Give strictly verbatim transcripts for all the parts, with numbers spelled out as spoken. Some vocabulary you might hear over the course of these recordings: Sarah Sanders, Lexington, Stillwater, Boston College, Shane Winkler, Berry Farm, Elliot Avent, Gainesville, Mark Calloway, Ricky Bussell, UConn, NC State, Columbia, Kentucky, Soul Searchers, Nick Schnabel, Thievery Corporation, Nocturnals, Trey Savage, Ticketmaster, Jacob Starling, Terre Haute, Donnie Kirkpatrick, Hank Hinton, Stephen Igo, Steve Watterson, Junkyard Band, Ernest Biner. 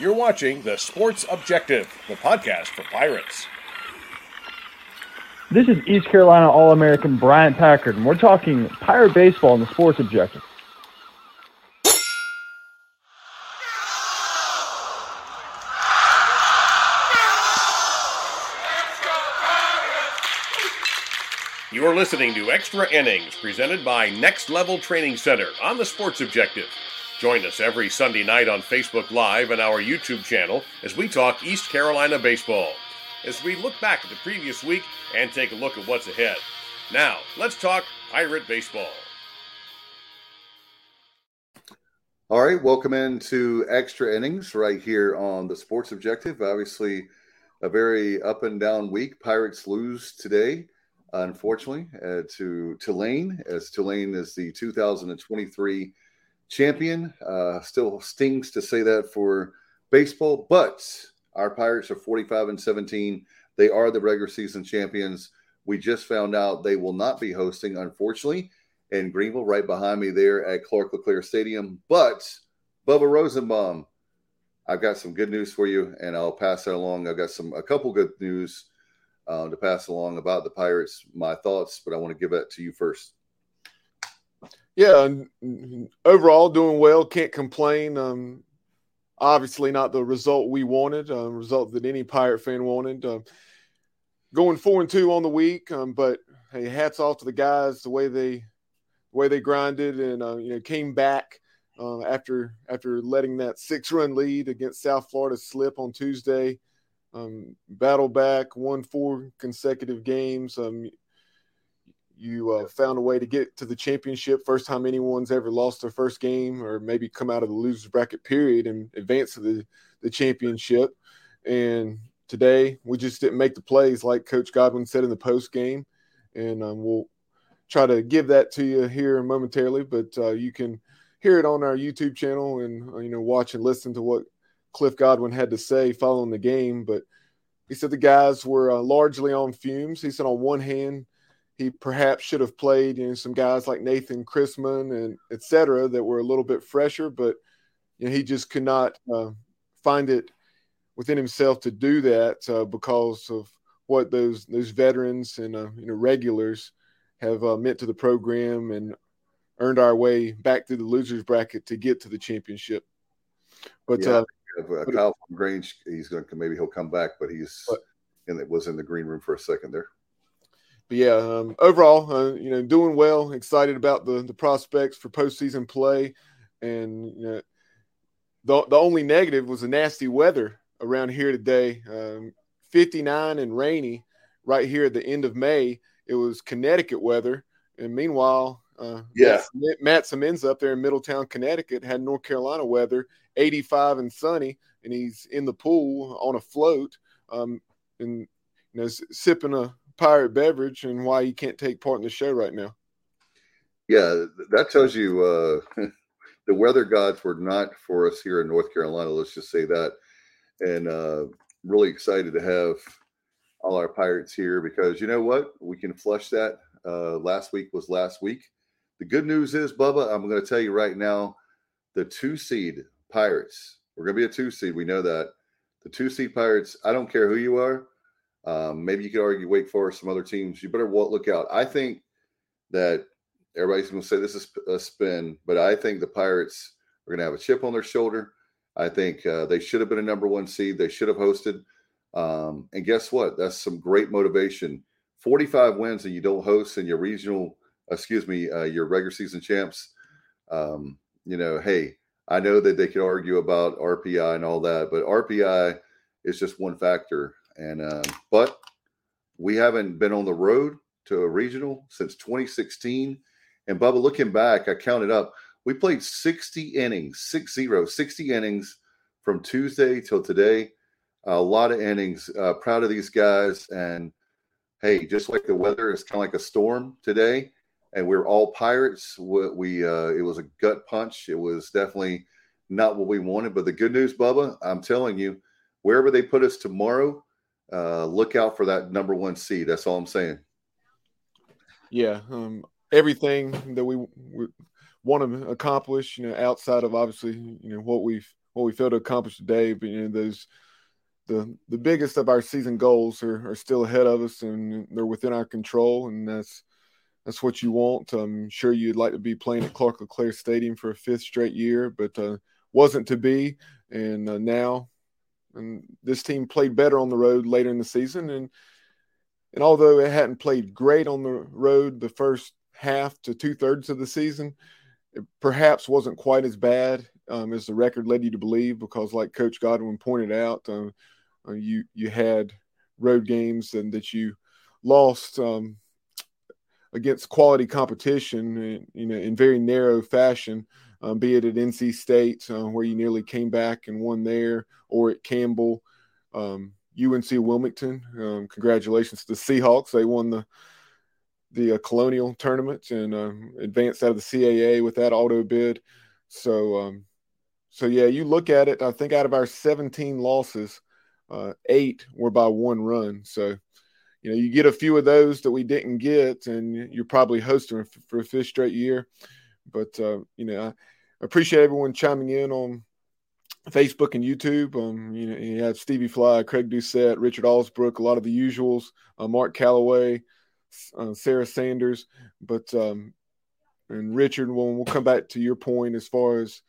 You're watching The Sports Objective, the podcast for Pirates. This is East Carolina All-American Bryant Packard, and we're talking Pirate Baseball on The Sports Objective. You are listening to Extra Innings, presented by Next Level Training Center on The Sports Objective. Join us every Sunday night on Facebook Live and our YouTube channel as we talk East Carolina baseball, as we look back at the previous week and take a look at what's ahead. Now, let's talk Pirate Baseball. All right, welcome into Extra Innings right here on The Sports Objective. Obviously, a very up and down week. Pirates lose today, unfortunately, uh, to Tulane, as Tulane is the two thousand twenty-three champion. Uh, still stings to say that for baseball, but our Pirates are forty-five and seventeen. They are the regular season champions. We just found out they will not be hosting, unfortunately, in Greenville, right behind me there at Clark LeClaire Stadium. But Bubba Rosenbaum, I've got some good news for you, and I'll pass that along. I've got some a couple good news Uh, to pass along about the Pirates, my thoughts, but I want to give that to you first. Yeah, overall doing well, can't complain. Um, obviously not the result we wanted, um, result that any Pirate fan wanted. Um, going four and two on the week, um, but hey, hats off to the guys, the way they, the way they grinded and uh, you know came back uh, after after letting that six run lead against South Florida slip on Tuesday. Um, battle back, won four consecutive games. Um, you uh, found a way to get to the championship. First time anyone's ever lost their first game, or maybe come out of the loser's bracket period and advance to the, the championship. And today we just didn't make the plays like Coach Godwin said in the post game. And um, we'll try to give that to you here momentarily, but uh, you can hear it on our YouTube channel and, you know, watch and listen to what Cliff Godwin had to say following the game. But he said the guys were uh, largely on fumes. He said on one hand, he perhaps should have played, you know, some guys like Nathan Chrisman and et cetera that were a little bit fresher, but you know, he just could not uh, find it within himself to do that uh, because of what those those veterans and uh, you know regulars have uh, meant to the program and earned our way back through the losers bracket to get to the championship. But yeah. uh, Uh, Kyle from Grange, he's going to maybe he'll come back, but he's and it was in the green room for a second there. But yeah, um, overall, uh, you know, doing well. Excited about the the prospects for postseason play, and you know, the the only negative was the nasty weather around here today. Um, fifty-nine and rainy right here at the end of May. It was Connecticut weather, and meanwhile. Uh, yeah, Matt Simmons up there in Middletown, Connecticut, had North Carolina weather, eighty-five and sunny, and he's in the pool on a float, um, and you know s- sipping a pirate beverage, and why you can't take part in the show right now. Yeah, that tells you uh, the weather gods were not for us here in North Carolina. Let's just say that, and uh, really excited to have all our Pirates here because you know what, we can flush that. Uh, last week was last week. The good news is, Bubba, I'm going to tell you right now, the two-seed Pirates, we're going to be a two-seed. We know that. The two-seed Pirates, I don't care who you are. Um, maybe you could argue Wake Forest, some other teams. You better look out. I think that everybody's going to say this is a spin, but I think the Pirates are going to have a chip on their shoulder. I think uh, they should have been a number one seed. They should have hosted. Um, and guess what? That's some great motivation. forty-five wins and you don't host in your regional – excuse me, uh, your regular season champs, um, you know, hey, I know that they could argue about R P I and all that, but R P I is just one factor. And uh, but we haven't been on the road to a regional since twenty sixteen. And, Bubba, looking back, I counted up. We played sixty innings, six zero, sixty innings from Tuesday till today. A lot of innings. Uh, proud of these guys. And, hey, just like the weather is kind of like a storm today, and we were all Pirates. We, we uh, it was a gut punch. It was definitely not what we wanted. But the good news, Bubba, I'm telling you, wherever they put us tomorrow, uh, look out for that number one seed. That's all I'm saying. Yeah, um, everything that we, we want to accomplish, you know, outside of obviously, you know, what we've what we failed to accomplish today. But, you know, those the the biggest of our season goals are, are still ahead of us, and they're within our control, and that's that's what you want. I'm sure you'd like to be playing at Clark LeClaire Stadium for a fifth straight year, but uh, wasn't to be, and uh, now and this team played better on the road later in the season, and and although it hadn't played great on the road the first half to two-thirds of the season, it perhaps wasn't quite as bad um, as the record led you to believe, because like Coach Godwin pointed out, um, you you had road games and that you lost um, against quality competition in, you know, in very narrow fashion, um, be it at N C State, uh, where you nearly came back and won there, or at Campbell, um, U N C Wilmington. Um, congratulations to the Seahawks. They won the the uh, Colonial Tournament and um, advanced out of the C A A with that auto bid. So, um, so yeah, you look at it, I think out of our seventeen losses, uh, eight were by one run. So, you know, you get a few of those that we didn't get, and you're probably hosting for, for a fifth straight year. But, uh, you know, I appreciate everyone chiming in on Facebook and YouTube. Um, you know, you have Stevie Fly, Craig Doucette, Richard Allsbrook, a lot of the usuals, uh, Mark Calloway, Uh, Sarah Sanders, but um, and Richard, we'll, we'll come back to your point as far as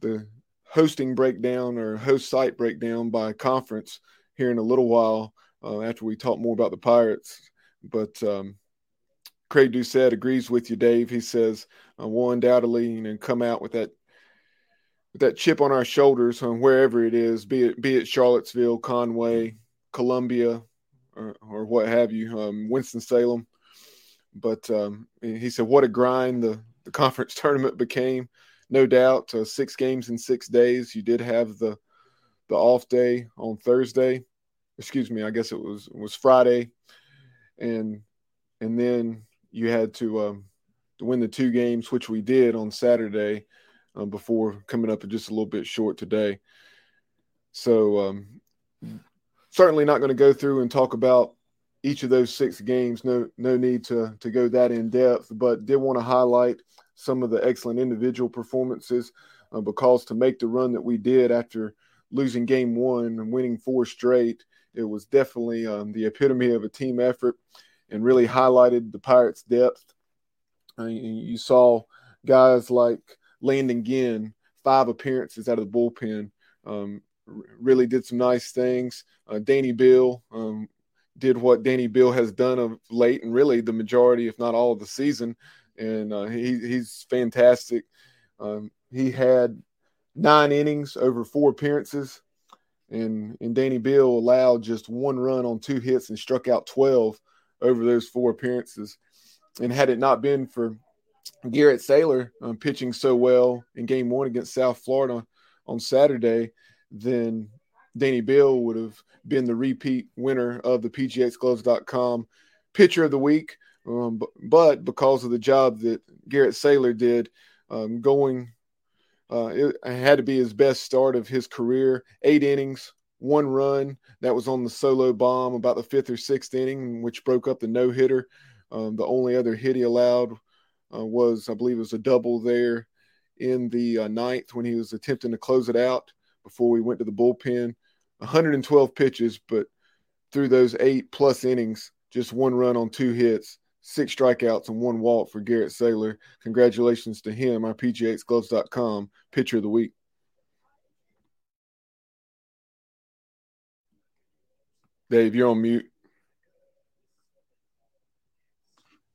the hosting breakdown or host site breakdown by conference here in a little while uh, after we talk more about the Pirates. But um, Craig Doucette agrees with you, Dave. He says, uh, we'll undoubtedly, you know, come out with that with that chip on our shoulders on wherever it is, be it, be it Charlottesville, Conway, Columbia, Or, or what have you, um, Winston-Salem. But um, he said, what a grind the, the conference tournament became. No doubt, uh, six games in six days. You did have the the off day on Thursday. Excuse me, I guess it was was Friday. And and then you had to, um, to win the two games, which we did on Saturday uh, before coming up just a little bit short today. So, um certainly not going to go through and talk about each of those six games. No, no need to, to go that in depth, but did want to highlight some of the excellent individual performances uh, because to make the run that we did after losing game one and winning four straight, it was definitely um, the epitome of a team effort and really highlighted the Pirates' depth. Uh, you saw guys like Landon Ginn, five appearances out of the bullpen, um, really did some nice things. Uh, Danny Bill um, did what Danny Bill has done of late and really the majority, if not all, of the season. And uh, he, he's fantastic. Um, he had nine innings over four appearances. And, and Danny Bill allowed just one run on two hits and struck out twelve over those four appearances. And had it not been for Garrett Saylor um, pitching so well in game one against South Florida on Saturday, then Danny Bill would have been the repeat winner of the P G X gloves dot com Pitcher of the Week. Um, but, but because of the job that Garrett Saylor did, um, going uh, – it had to be his best start of his career. Eight innings, one run. That was on the solo bomb about the fifth or sixth inning, which broke up the no-hitter. Um, the only other hit he allowed uh, was, I believe it was a double there in the uh, ninth when he was attempting to close it out before we went to the bullpen. One hundred twelve pitches, but through those eight plus innings, just one run on two hits, six strikeouts and one walk for Garrett Saylor. Congratulations to him, our P G H gloves dot com Pitcher of the Week. Dave, you're on mute.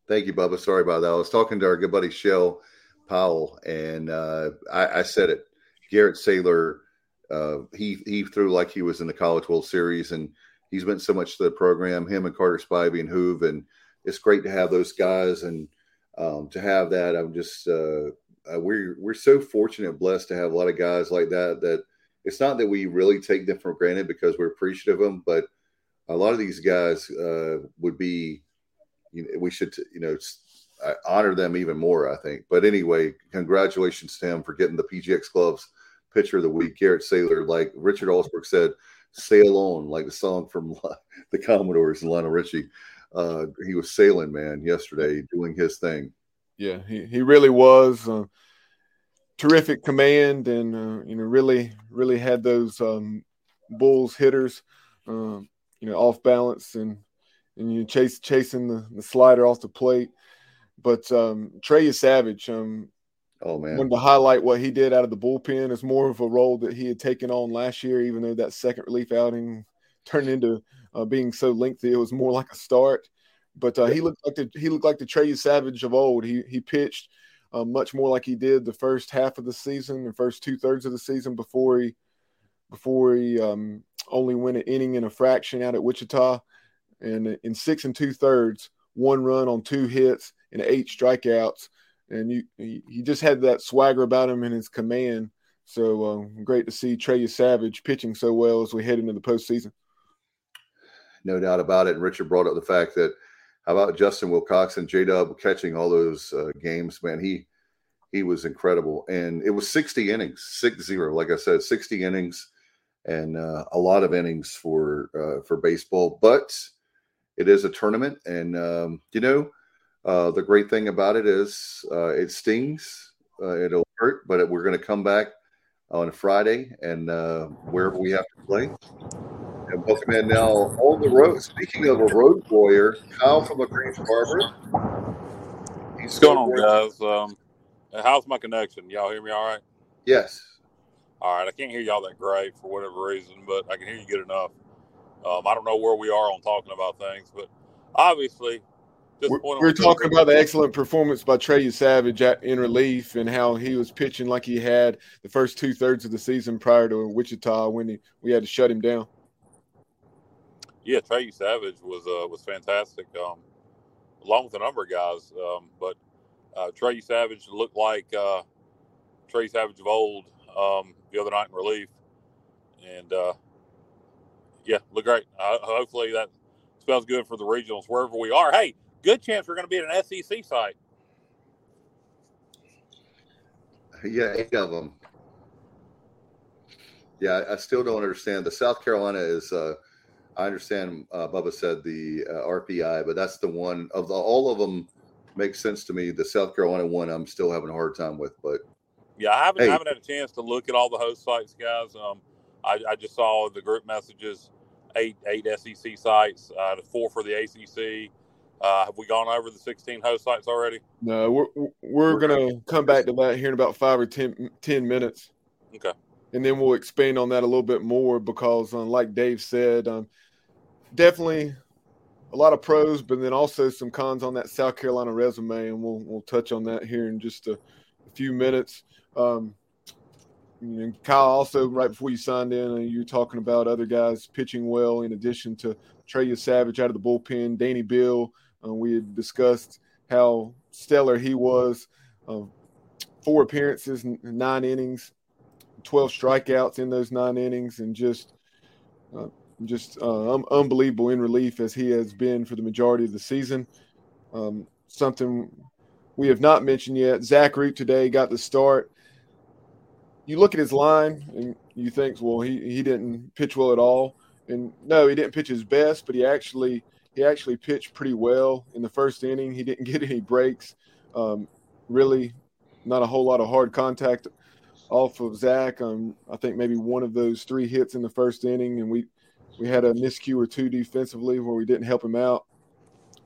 Thank you, Bubba. Sorry about that. I was talking to our good buddy Shell Powell, and uh, I, I said it. Garrett Saylor, Uh, he he threw like he was in the College World Series, and he's meant so much to the program, him and Carter Spivey and Hoove, and it's great to have those guys and um, to have that. I'm just uh, – we're, we're so fortunate and blessed to have a lot of guys like that that it's not that we really take them for granted because we're appreciative of them, but a lot of these guys uh, would be you know, – we should, you know, honor them even more, I think. But anyway, congratulations to him for getting the P G X gloves Pitcher of the Week. Garrett Saylor, like Richard Allsbrook said, sail on, like the song from the Commodores and Lionel Richie. Uh, he was sailing, man, yesterday, doing his thing. Yeah, he, he really was. Uh, terrific command, and uh, you know, really, really had those um, Bulls hitters, uh, you know, off balance and and you chase chasing the, the slider off the plate. But um, Trey Savage, um, oh man, wanted to highlight what he did out of the bullpen. It's more of a role that he had taken on last year, even though that second relief outing turned into uh, being so lengthy. It was more like a start. But uh, he looked like the he looked like the Trey Savage of old. He he pitched uh, much more like he did the first half of the season, the first two thirds of the season before he before he um, only went an inning and a fraction out at Wichita, and in six and two thirds, one run on two hits and eight strikeouts, and you he just had that swagger about him and his command. So um, great to see Trey Savage pitching so well as we head into the postseason. No doubt about it. And Richard brought up the fact that. How about Justin Wilcox and J-Dub catching all those uh, games? Man, he he was incredible. And it was sixty innings, six zero. Like I said, sixty innings and uh, a lot of innings for uh, for baseball. But it is a tournament. And, um, you know, uh, the great thing about it is uh, it stings. Uh, it'll hurt. But we're going to come back on Friday and uh, wherever we have to play. And welcome in now on the road. Speaking of a road warrior, Kyle from the Greens Harbor. What's going on, guys? Um, how's my connection? Y'all hear me all right? Yes. All right. I can't hear y'all that great for whatever reason, but I can hear you good enough. Um, I don't know where we are on talking about things, but obviously, we're, we're talking about the excellent performance by Trey Savage at, in relief and how he was pitching like he had the first two thirds of the season prior to Wichita when he, we had to shut him down. Yeah, Trey Savage was uh, was fantastic, um, along with a number of guys. Um, but uh, Trey Savage looked like uh, Trey Savage of old um, the other night in relief, and uh, yeah, looked great. Uh, hopefully that spells good for the regionals wherever we are. Hey, good chance we're going to be at an S E C site. Yeah, eight of them. Yeah, I still don't understand. The South Carolina is. Uh, I understand uh, Bubba said the uh, R P I, but that's the one of the, all of them makes sense to me. The South Carolina one I'm still having a hard time with, but yeah, I haven't, hey. I haven't had a chance to look at all the host sites, guys. Um, I, I just saw the group messages, eight, eight S E C sites, uh, four for the A C C. Uh, have we gone over the sixteen host sites already? No, we're, we're, we're going to come back to that here in about five or ten, ten minutes. Okay. And then we'll expand on that a little bit more because, um, like Dave said, um, definitely a lot of pros, but then also some cons on that South Carolina resume, and we'll we'll touch on that here in just a, a few minutes. Um, and Kyle, also right before you signed in, uh, you were talking about other guys pitching well in addition to Trey Savage out of the bullpen, Danny Bill. Uh, we had discussed how stellar he was, uh, four appearances, nine innings. twelve strikeouts in those nine innings, and just uh, just uh, um, unbelievable in relief as he has been for the majority of the season. Um, something we have not mentioned yet, Zach Root today got the start. You look at his line and you think, well, he, he didn't pitch well at all. And no, he didn't pitch his best, but he actually he actually pitched pretty well in the first inning. He didn't get any breaks. Um, really not a whole lot of hard contact off of Zach, um, I think maybe one of those three hits in the first inning, and we, we had a miscue or two defensively where we didn't help him out.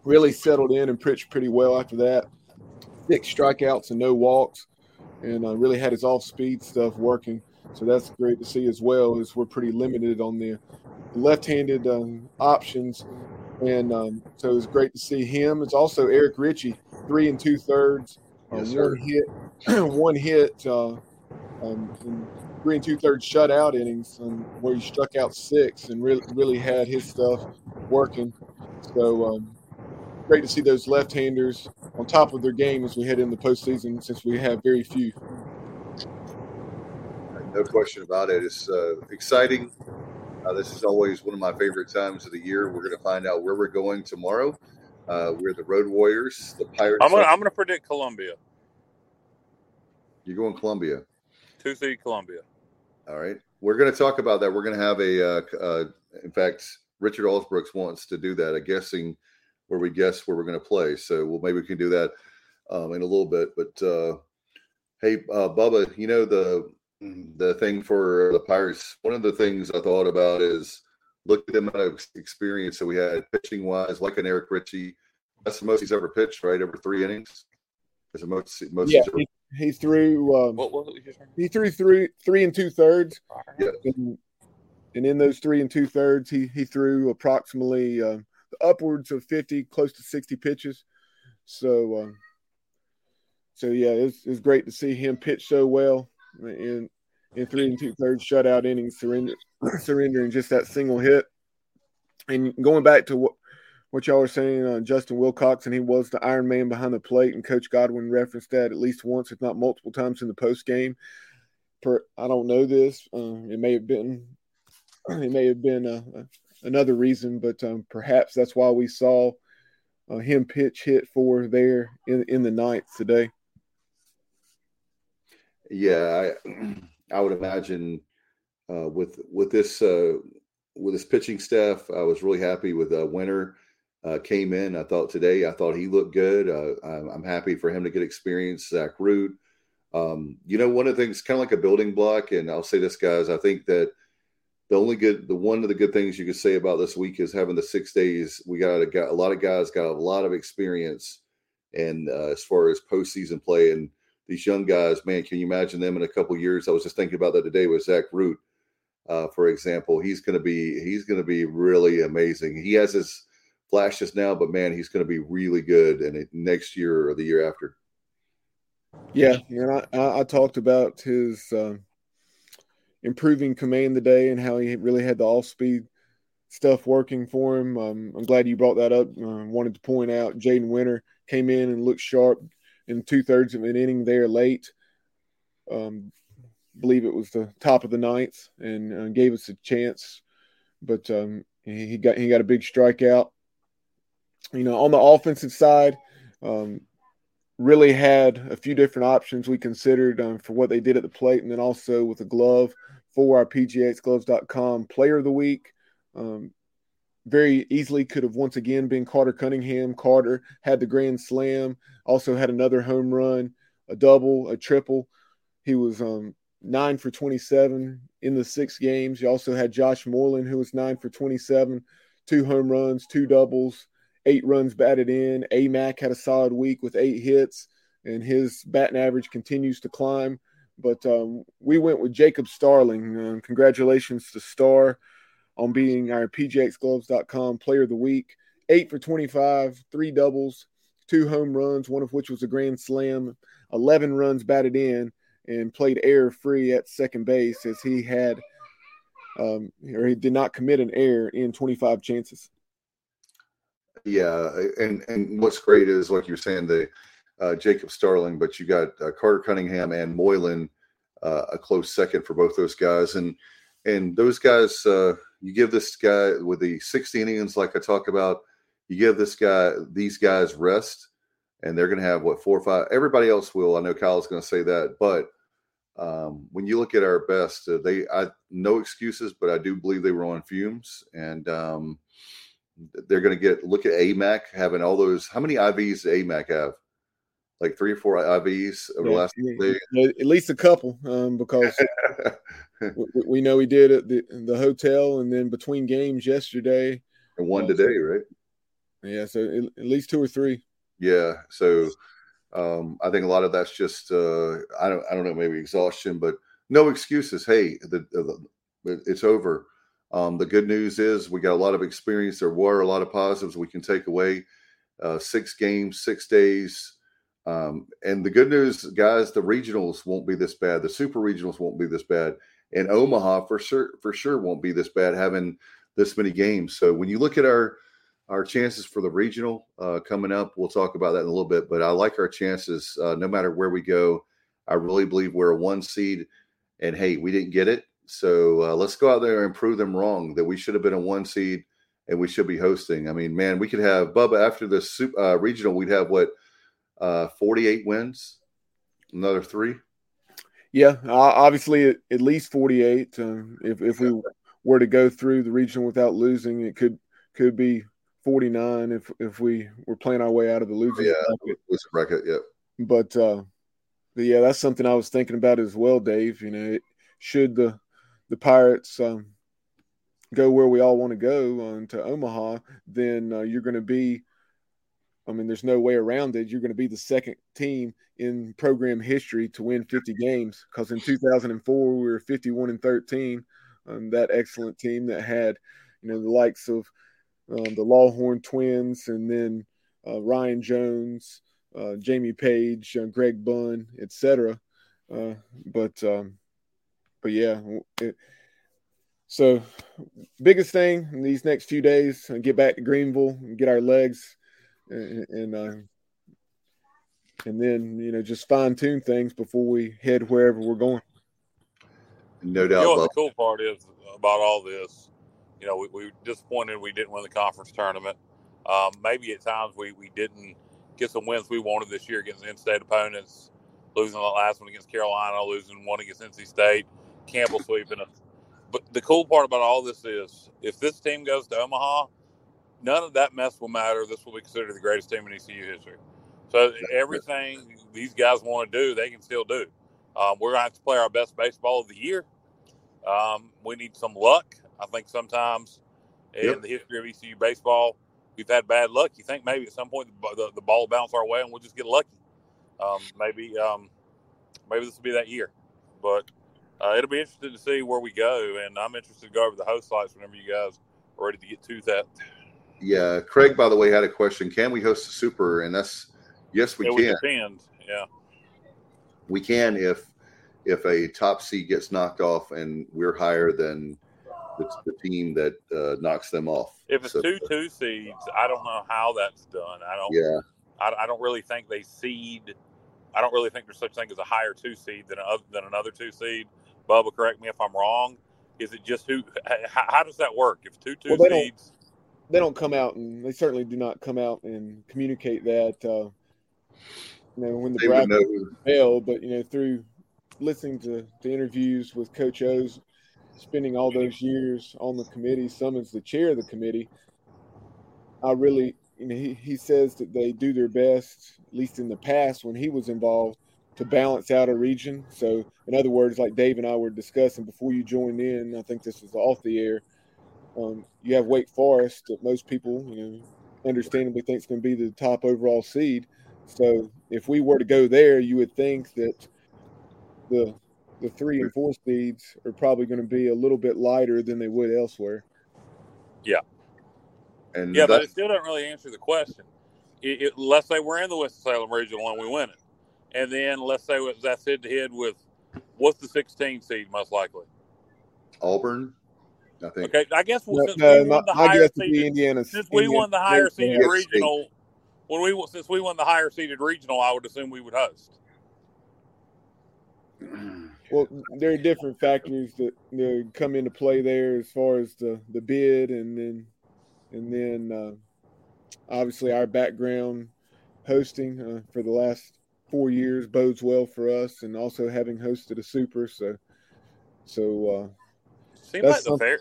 Really settled in and pitched pretty well after that. Six strikeouts and no walks, and uh, really had his off-speed stuff working. So that's great to see as well, as we're pretty limited on the left-handed um, options. And um, so it was great to see him. It's also Eric Ritchie, three and two-thirds, uh, yes, one hit, one hit uh, – Um, and three and two-thirds shutout innings um, where he struck out six and really really had his stuff working. So um, great to see those left-handers on top of their game as we head into the postseason, since we have very few. No question about it. It's uh, exciting. Uh, this is always one of my favorite times of the year. We're going to find out where we're going tomorrow. Uh, we're the Road Warriors, the Pirates. I'm going to predict Columbia. You're going Columbia. Two seed Columbia. All right. We're going to talk about that. We're going to have a, uh, uh, in fact, Richard Allsbrook wants to do that, a guessing where we guess where we're going to play. So we'll, maybe we can do that um, in a little bit. But, uh, Hey, uh, Bubba, you know, the the thing for the Pirates, one of the things I thought about is look at the amount of experience that we had pitching-wise, like an Eric Ritchie. That's the most he's ever pitched, right, over three innings? That's the most, most yeah, he's ever- he, he threw um, – what was it? He threw three, three and two-thirds. Yeah. And, and in those three and two-thirds, he, he threw approximately uh, upwards of fifty, close to sixty pitches. So, um, so yeah, it's it's great to see him pitch so well in in three and two thirds shutout innings, surrender, surrendering just that single hit. And going back to what what y'all were saying on Justin Wilcox, and he was the Iron Man behind the plate, and Coach Godwin referenced that at least once, if not multiple times, in the post game. Per, I don't know this. Um, it may have been it may have been a, a, another reason, but um, perhaps that's why we saw. Uh, him pitch hit for there in, in the ninth today. Yeah, I I would imagine uh, with with this uh, with this pitching staff, I was really happy with uh, Winter uh, came in. I thought today, I thought he looked good. Uh, I'm, I'm happy for him to get experience. Zach Root, um, you know, one of the things, kind of like a building block, and I'll say this, guys, I think that. The only good, the one of the good things you could say about this week is having the six days. We got a, got a lot of guys got a lot of experience, and uh, as far as postseason play and these young guys, man, can you imagine them in a couple of years? I was just thinking about that today with Zach Root, uh, for example. He's going to be he's going to be really amazing. He has his flashes now, but man, he's going to be really good in next year or the year after. Yeah, and I, I talked about his. Uh... improving command today and how he really had the off-speed stuff working for him. Um, I'm glad you brought that up. I uh, wanted to point out Jaden Winter came in and looked sharp in two-thirds of an inning there late. Um, believe it was the top of the ninth and uh, gave us a chance. But um, he, he got he got a big strikeout. You know, on the offensive side, um, really had a few different options we considered um, for what they did at the plate, and then also with the glove for our P G H gloves dot com player of the week. Um, very easily could have once again been Carter Cunningham. Carter had the grand slam, also had another home run, a double, a triple. He was um, nine for twenty-seven in the six games. You also had Josh Moreland, who was nine for twenty-seven, two home runs, two doubles, eight runs batted in. A-Mac had a solid week with eight hits, and his batting average continues to climb. But um, we went with Jacob Starling. Um, congratulations to Star on being our P G X gloves dot com player of the week. eight for twenty-five, three doubles, two home runs, one of which was a grand slam, eleven runs batted in, and played error-free at second base as he had um, – or he did not commit an error in twenty-five chances. Yeah, and, and what's great is, like you're saying, the uh, Jacob Starling, but you got uh, Carter Cunningham and Moylan uh, a close second for both those guys. And and those guys, uh, you give this guy with the sixteen innings, like I talk about, you give this guy these guys rest, and they're going to have, what, four or five. Everybody else will. I know Kyle's going to say that. But um, when you look at our best, uh, they I no excuses, but I do believe they were on fumes. And um they're going to get look at A-Mac having all those. How many I Vs did A-Mac have? Like three or four I Vs over yeah, the last day. Yeah, at least a couple, um, because we, we know he did at the, the hotel, and then between games yesterday. And one um, today, right? Yeah, so at, at least two or three. Yeah, so um, I think a lot of that's just uh, I don't I don't know maybe exhaustion, but no excuses. Hey, the, the it's over. Um, the good news is we got a lot of experience. There were a lot of positives we can take away. Uh, six games, six days. Um, and the good news, guys, the regionals won't be this bad. The super regionals won't be this bad. And Omaha for sure, for sure won't be this bad having this many games. So when you look at our, our chances for the regional uh, coming up, we'll talk about that in a little bit. But I like our chances uh, no matter where we go. I really believe we're a one seed. And, hey, we didn't get it. So uh, let's go out there and prove them wrong that we should have been a one seed and we should be hosting. I mean, man, we could have Bubba after the super, uh, regional. We'd have what uh, forty-eight wins, another three. Yeah, uh, obviously at, at least forty-eight. Uh, if if we were to go through the regional without losing, it could could be forty-nine if if we were playing our way out of the losing. Yeah, bracket. Losing bracket. Yep. But uh, But yeah, that's something I was thinking about as well, Dave. You know, it, should the the Pirates um, go where we all want to go, um, to Omaha, then uh, you're going to be, I mean, there's no way around it. You're going to be the second team in program history to win fifty games, because in two thousand four, we were fifty-one and thirteen, um, that excellent team that had, you know, the likes of um, the Lawhorn Twins, and then uh, Ryan Jones, uh, Jamie Page, uh, Greg Bunn, et cetera. Uh, but, um, but yeah, it, so biggest thing in these next few days, uh, get back to Greenville and get our legs, and and, uh, and then, you know, just fine-tune things before we head wherever we're going. No doubt. You know what the cool part is about all this, you know, we, we were disappointed we didn't win the conference tournament. Um, maybe at times we, we didn't get some wins we wanted this year against in-state opponents, losing the last one against Carolina, losing one against N C State, Campbell sweeping us. But the cool part about all this is, if this team goes to Omaha, none of that mess will matter. This will be considered the greatest team in E C U history. So everything these guys want to do, they can still do. Um, we're going to have to play our best baseball of the year. Um, we need some luck. I think sometimes yep. in the history of E C U baseball, we've had bad luck. You think maybe at some point the, the, the ball will bounce our way and we'll just get lucky. Um, maybe um, maybe this will be that year. But uh, it'll be interesting to see where we go. And I'm interested to go over the host sites whenever you guys are ready to get to that. Yeah, Craig, by the way, had a question. Can we host a super? And that's yes, we yeah, can. We yeah, we can if if a top seed gets knocked off and we're higher than the, the team that uh, knocks them off. If it's so, two two seeds, I don't know how that's done. I don't. Yeah, I, I don't really think they seed. I don't really think there's such thing as a higher two seed than a, than another two seed. Bubba, correct me if I'm wrong. Is it just who? How, how does that work? If two two well, seeds. They don't come out, and they certainly do not come out and communicate that. Uh, you know, when the bracket was held, but you know, through listening to the interviews with Coach O's, spending all those years on the committee, some as the chair of the committee, I really, you know, he, he says that they do their best, at least in the past when he was involved, to balance out a region. So, in other words, like Dave and I were discussing before you joined in, I think this was off the air. Um, you have Wake Forest that most people, you know, understandably think is going to be the top overall seed. So if we were to go there, you would think that the the three and four seeds are probably going to be a little bit lighter than they would elsewhere. Yeah. And yeah, but it still doesn't really answer the question. It, it, let's say we're in the Winston-Salem Regional and we win it. And then let's say that's head-to-head with what's the sixteen seed most likely? Auburn. I think. Okay, I guess well, no, since no, we won the my, higher seeded, since we won the higher seeded regional, when we since we won the higher seeded regional, I would assume we would host. Well, there are different factors that, you know, come into play there as far as the, the bid, and then and then uh, obviously our background hosting uh, for the last four years bodes well for us, and also having hosted a super, so so. Uh, Seems like the fair,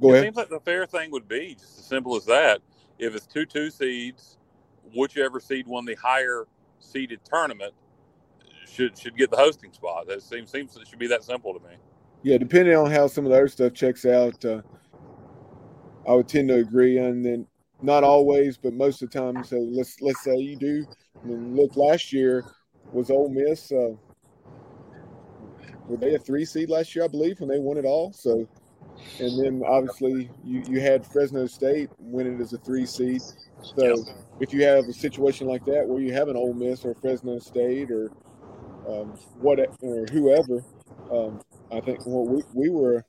Go ahead. It seems like the fair thing would be just as simple as that. If it's two two seeds, whichever seed won the higher seeded tournament should should get the hosting spot. That seems seems it should be that simple to me. Yeah, depending on how some of the other stuff checks out, uh, I would tend to agree. And then not always, but most of the time. So let's let's say you do. I mean, look, last year was Ole Miss. Uh, Were they a three seed last year, I believe, when they won it all? So, and then obviously you, you had Fresno State win it as a three seed. So if you have a situation like that where you have an Ole Miss or Fresno State or um, what or whoever, um, I think well, we we were.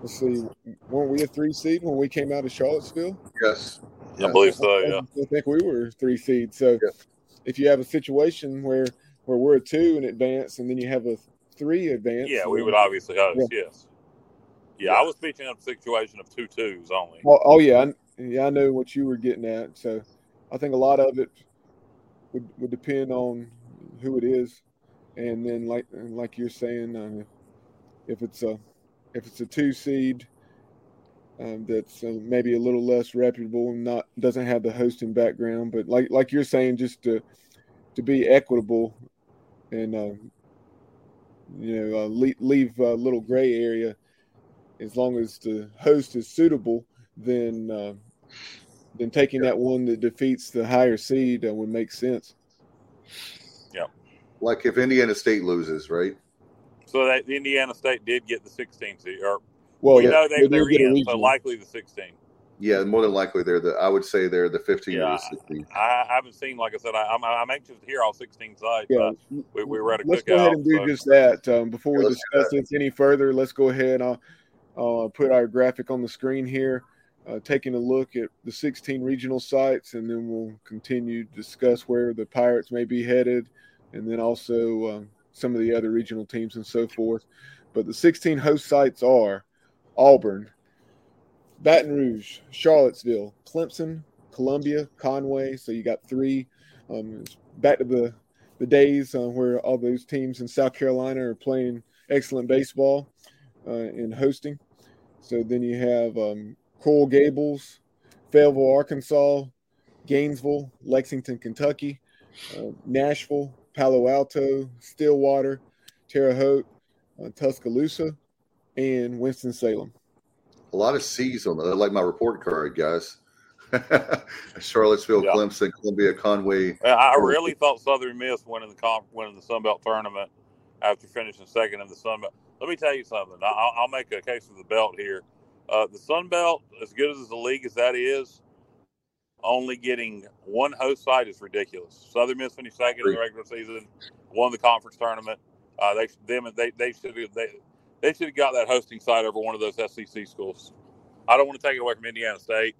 Let's see, weren't we a three seed when we came out of Charlottesville? Yes, I, I believe so. I, yeah, I think we were three seed. So yes. If you have a situation where where we're a two in advance, and then you have a three advance. Yeah, we would obviously host, yeah. yes. Yeah, yeah, I was speaking of a situation of two twos only. Well, oh, yeah. I, yeah, I know what you were getting at. So I think a lot of it would, would depend on who it is. And then, like like you're saying, um, if it's a if it's a two seed um, that's uh, maybe a little less reputable and not doesn't have the hosting background, but like like you're saying, just to to be equitable, and uh, you know, uh, leave, leave a little gray area. As long as the host is suitable, then uh, then taking yeah. that one that defeats the higher seed uh, would make sense. Yeah, like if Indiana State loses, right? So that Indiana State did get the sixteen seed, or well, we yeah. know they, they're in, so likely the sixteen. Yeah, more than likely they're the. I would say they're the fifteen yeah, or the sixteen. I, I haven't seen, like I said, I, I'm I'm anxious to hear all sixteen sides. Yeah. We, we were at a let's cookout. Let's go ahead and do so. just that um, before yeah, we discuss this any further. Let's go ahead and uh, put our graphic on the screen here, uh, taking a look at the sixteen regional sites, and then we'll continue to discuss where the Pirates may be headed, and then also um, some of the other regional teams and so forth. But the sixteen host sites are Auburn, Baton Rouge, Charlottesville, Clemson, Columbia, Conway. So you got three. Um, back to the, the days uh, where all those teams in South Carolina are playing excellent baseball uh, and hosting. So then you have um, Coral Gables, Fayetteville, Arkansas, Gainesville, Lexington, Kentucky, uh, Nashville, Palo Alto, Stillwater, Terre Haute, uh, Tuscaloosa, and Winston-Salem. A lot of C's on that, like my report card, guys. Charlottesville, yeah. Clemson, Columbia, Conway. I really Columbia. thought Southern Miss winning the comp, winning the Sun Belt tournament after finishing second in the Sun Belt. Let me tell you something. I'll, I'll make a case of the belt here. Uh, the Sun Belt, as good as the league as that is, only getting one host site is ridiculous. Southern Miss finished second Great. in the regular season, won the conference tournament. Uh, they them they they should have. They should have got that hosting site over one of those S E C schools. I don't want to take it away from Indiana State,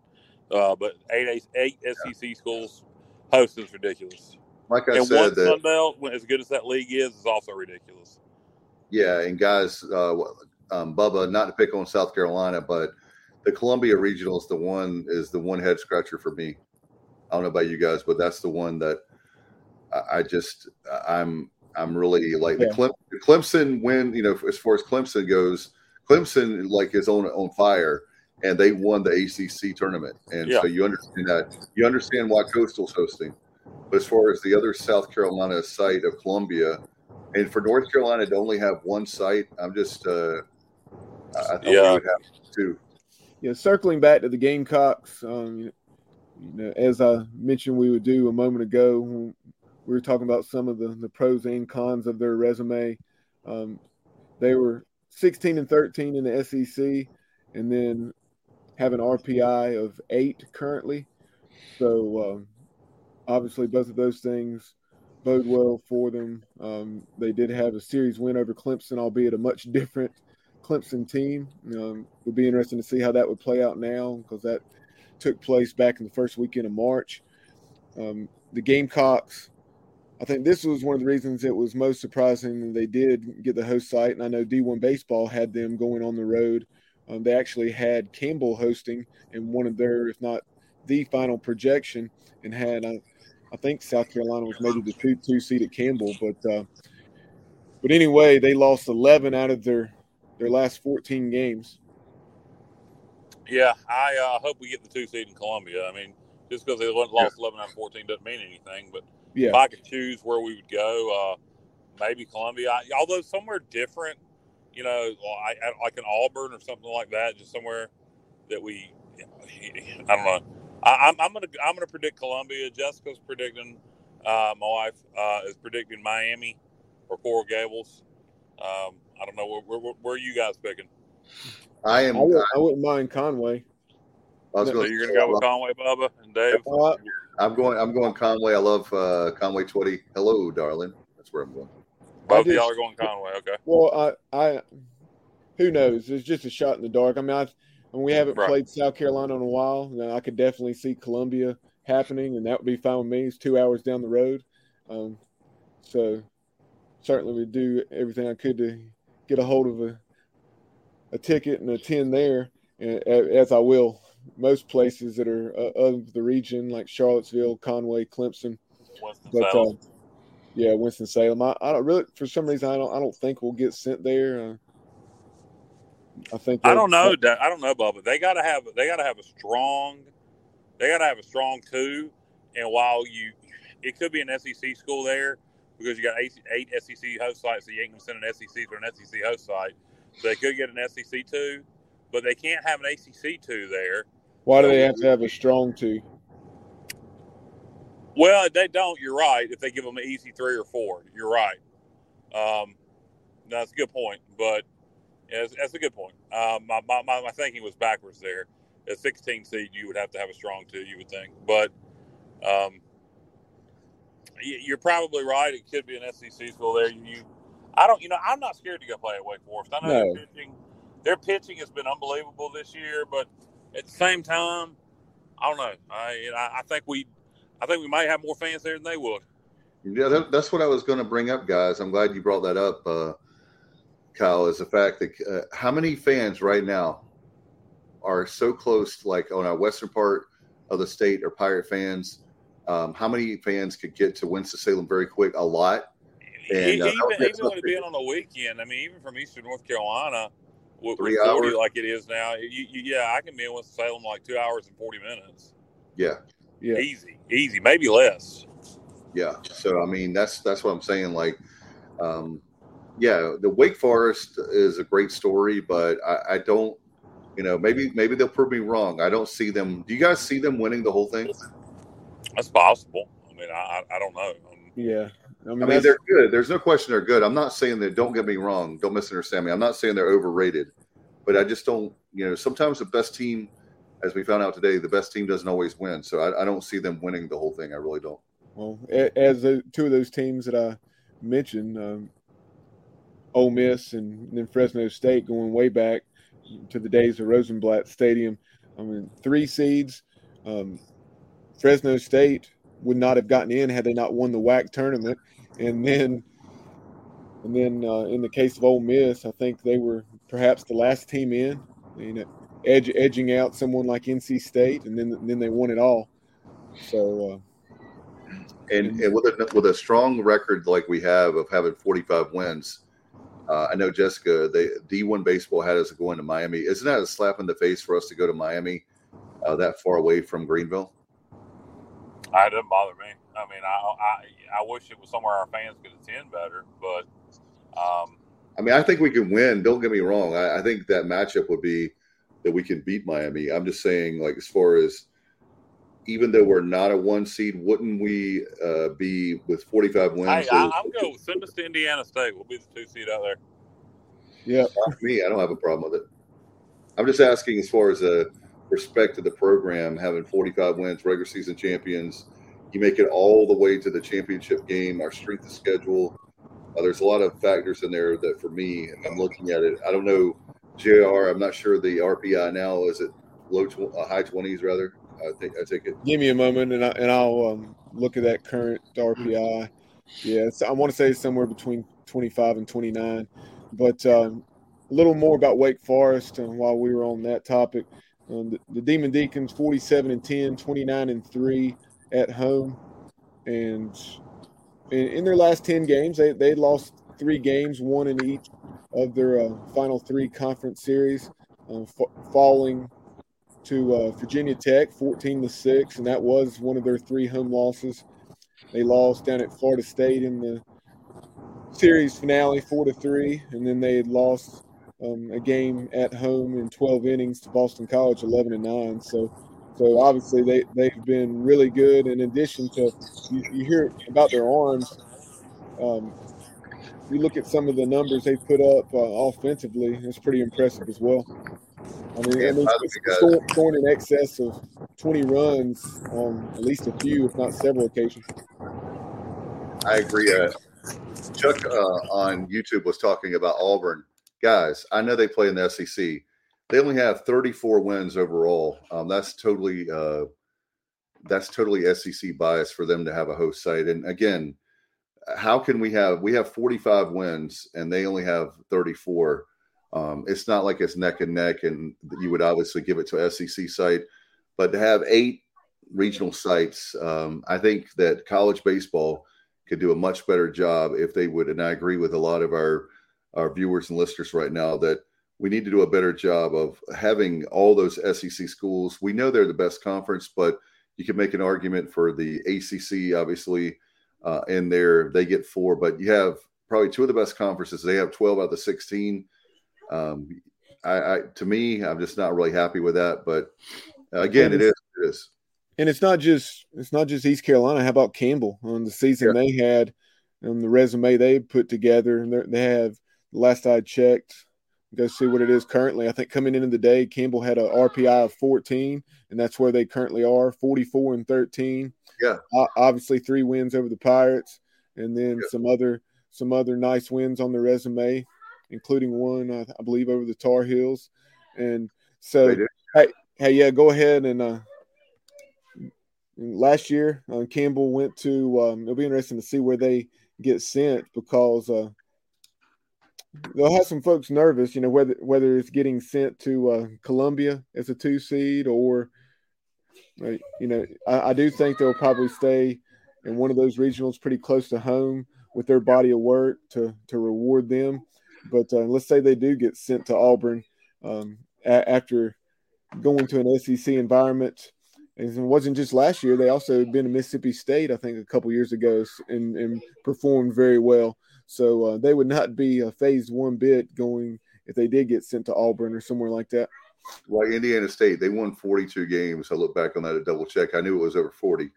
uh, but eight, eight S E C yeah. schools host is ridiculous. Like I and said, one that, Sun Belt, as good as that league is, is also ridiculous. Yeah, and guys, uh, um, Bubba, not to pick on South Carolina, but the Columbia Regional is the one is the one head scratcher for me. I don't know about you guys, but that's the one that I, I just I'm. I'm really like yeah. the, Clem- the Clemson win, you know, as far as Clemson goes, Clemson like is on on fire, and they won the A C C tournament. And yeah. so you understand that. You understand why Coastal's hosting. But as far as the other South Carolina site of Columbia, and for North Carolina to only have one site, I'm just uh, – I thought yeah. we would have two. Yeah, circling back to the Gamecocks, um, you know, as I mentioned we would do a moment ago – we were talking about some of the, the pros and cons of their resume. Um, they were sixteen and thirteen in the S E C, and then have an R P I of eight currently. So um, obviously both of those things bode well for them. Um, they did have a series win over Clemson, albeit a much different Clemson team. Um, it would be interesting to see how that would play out now, because that took place back in the first weekend of March. Um, the Gamecocks, I think this was one of the reasons it was most surprising that they did get the host site. And I know D one Baseball had them going on the road. Um, they actually had Campbell hosting in one of their, if not the final projection, and had, I, I think South Carolina was maybe the two, two seed at Campbell. But uh, but anyway, they lost eleven out of their, their last fourteen games. Yeah, I uh, hope we get the two seed in Columbia. I mean, just because they lost yeah. eleven out of fourteen doesn't mean anything, but yeah. if I could choose where we would go, uh, maybe Columbia. I, although somewhere different, you know, like, like an Auburn or something like that, just somewhere that we, I don't know. I, I'm, I'm gonna I'm gonna predict Columbia. Jessica's predicting. Uh, my wife uh, is predicting Miami or Coral Gables. Um, I don't know where, where where are you guys picking? I am. I wouldn't, I wouldn't mind Conway. I was no, going so you're going to go with Conway, Bubba, and Dave? Uh, I'm going I'm going Conway. I love uh, Conway twenty. Hello, darling. That's where I'm going. Both just, y'all are going Conway, okay. Well, I, I who knows? It's just a shot in the dark. I mean, I, I mean we haven't right. played South Carolina in a while. Now, I could definitely see Columbia happening, and that would be fine with me. It's two hours down the road. Um, so certainly we'd do everything I could to get a hold of a, a ticket and attend there, and, as I will. Most places that are uh, of the region, like Charlottesville, Conway, Clemson, but uh, yeah, Winston-Salem. I, I don't really, for some reason, I don't, I don't think we'll get sent there. Uh, I think I don't know. Uh, I don't know, Bubba. They gotta have, they gotta have a strong, they gotta have a strong two. And while you, it could be an S E C school there, because you got eight, eight S E C host sites, so you ain't going to send an S E C for an S E C host site. So they could get an S E C two, but they can't have an A C C two there. Why do they have to have a strong two? Well, if they don't, you're right. If they give them an easy three or four, you're right. Um, no, that's a good point, but yeah, that's, that's a good point. Um, my, my, my thinking was backwards there. At sixteen seed, you would have to have a strong two, you would think. But um, you're probably right. It could be an S E C school there. You, I don't, you know, I'm not scared to go play at Wake Forest. I know no. their pitching, their pitching has been unbelievable this year, but at the same time, I don't know. I, I think we, I think we might have more fans there than they would. Yeah, that, that's what I was going to bring up, guys. I'm glad you brought that up, uh, Kyle. Is the fact that uh, how many fans right now are so close, like on our western part of the state, are Pirate fans? Um, how many fans could get to Winston-Salem very quick? A lot. And, uh, even even when it being on a weekend, I mean, even from eastern North Carolina, with three forty hours, like it is now, you, you, yeah, I can be in Winston-Salem in like two hours and forty minutes. Yeah, yeah, easy, easy, maybe less. Yeah, so I mean, that's that's what I'm saying. Like, um, yeah, the Wake Forest is a great story, but I, I don't, you know, maybe maybe they'll prove me wrong. I don't see them. Do you guys see them winning the whole thing? That's possible. I mean, I I don't know. Um, yeah. I mean, I mean they're good. There's no question they're good. I'm not saying that. Don't get me wrong. Don't misunderstand me. I'm not saying they're overrated, but I just don't. You know, sometimes the best team, as we found out today, the best team doesn't always win. So I, I don't see them winning the whole thing. I really don't. Well, as the, two of those teams that I mentioned, um, Ole Miss and then Fresno State, going way back to the days of Rosenblatt Stadium. I mean, three seeds. Um, Fresno State would not have gotten in had they not won the W A C tournament. And then, and then uh, in the case of Ole Miss, I think they were perhaps the last team in, you know, edge, edging out someone like N C State, and then and then they won it all. So, uh, and, and with a with a strong record like we have of having forty-five wins, uh, I know Jessica, they D one baseball had us going to Miami. Isn't that a slap in the face for us to go to Miami uh, that far away from Greenville? It doesn't bother me. I mean, I, I I wish it was somewhere our fans could attend better, but um, I mean, I think we can win. Don't get me wrong. I, I think that matchup would be that we can beat Miami. I'm just saying, like, as far as even though we're not a one seed, wouldn't we uh, be with forty-five wins? I, I, I'm going to send us to Indiana State. We'll be the two seed out there. Yeah, me. I don't have a problem with it. I'm just asking as far as a. Respect to the program, having forty-five wins, regular season champions, you make it all the way to the championship game, our strength of schedule. Uh, there's a lot of factors in there that for me, I'm looking at it. I don't know, J R, I'm not sure the R P I now, is it low, tw- uh, high twenties rather? I think I take it. Give me a moment and, I, and I'll um, look at that current R P I. Yeah, I want to say somewhere between twenty-five and twenty-nine. But um, a little more about Wake Forest, and while we were on that topic, Um, the, the Demon Deacons, forty-seven and ten, twenty-nine and three at home. And in, in their last ten games, they, they lost three games, one in each of their uh, final three conference series, uh, f- falling to uh, Virginia Tech fourteen to six, and that was one of their three home losses. They lost down at Florida State in the series finale four to three, and then they had lost Um, a game at home in twelve innings to Boston College, eleven and nine. So, so obviously they they've been really good. In addition to, you, you hear about their arms. Um, you look at some of the numbers they put up uh, offensively. It's pretty impressive as well. I mean, yeah, and it's, it's scoring in excess of twenty runs on at least a few, if not several occasions. I agree. Uh, Chuck uh, on YouTube was talking about Auburn. Guys, I know they play in the S E C. They only have thirty-four wins overall. Um, that's totally uh, that's totally S E C bias for them to have a host site. And again, how can we have we have forty-five wins and they only have thirty-four? Um, it's not like it's neck and neck, and you would obviously give it to an S E C site. But to have eight regional sites, um, I think that college baseball could do a much better job if they would. And I agree with a lot of our. our viewers and listeners right now that we need to do a better job of having all those S E C schools. We know they're the best conference, but you can make an argument for the A C C, obviously, uh, in there. They get four, but you have probably two of the best conferences. They have twelve out of the sixteen. Um, I, I to me, I'm just not really happy with that. But again, it is. It is. And it's not just it's not just East Carolina. How about Campbell on the season yeah. they had, and the resume they put together? And they have, last I checked, go see what it is currently. I think coming into the day, Campbell had a R P I of fourteen, and that's where they currently are, forty-four and thirteen. Yeah, o- obviously three wins over the Pirates, and then yeah. some other some other nice wins on the resume, including one I, I believe over the Tar Heels. And so, hey, hey, yeah, go ahead and. Uh, Last year, um, Campbell went to um, – it'll be interesting to see where they get sent, because uh, they'll have some folks nervous, you know, whether whether it's getting sent to uh, Columbia as a two-seed or, uh, you know, I, I do think they'll probably stay in one of those regionals pretty close to home with their body of work to, to reward them. But uh, let's say they do get sent to Auburn um, a- after going to an S E C environment. – And it wasn't just last year. They also had been to Mississippi State, I think, a couple years ago and, and performed very well. So uh, they would not be uh, phased one bit going if they did get sent to Auburn or somewhere like that. Like Indiana State, they won forty-two games. I look back on that to double check. I knew it was over forty.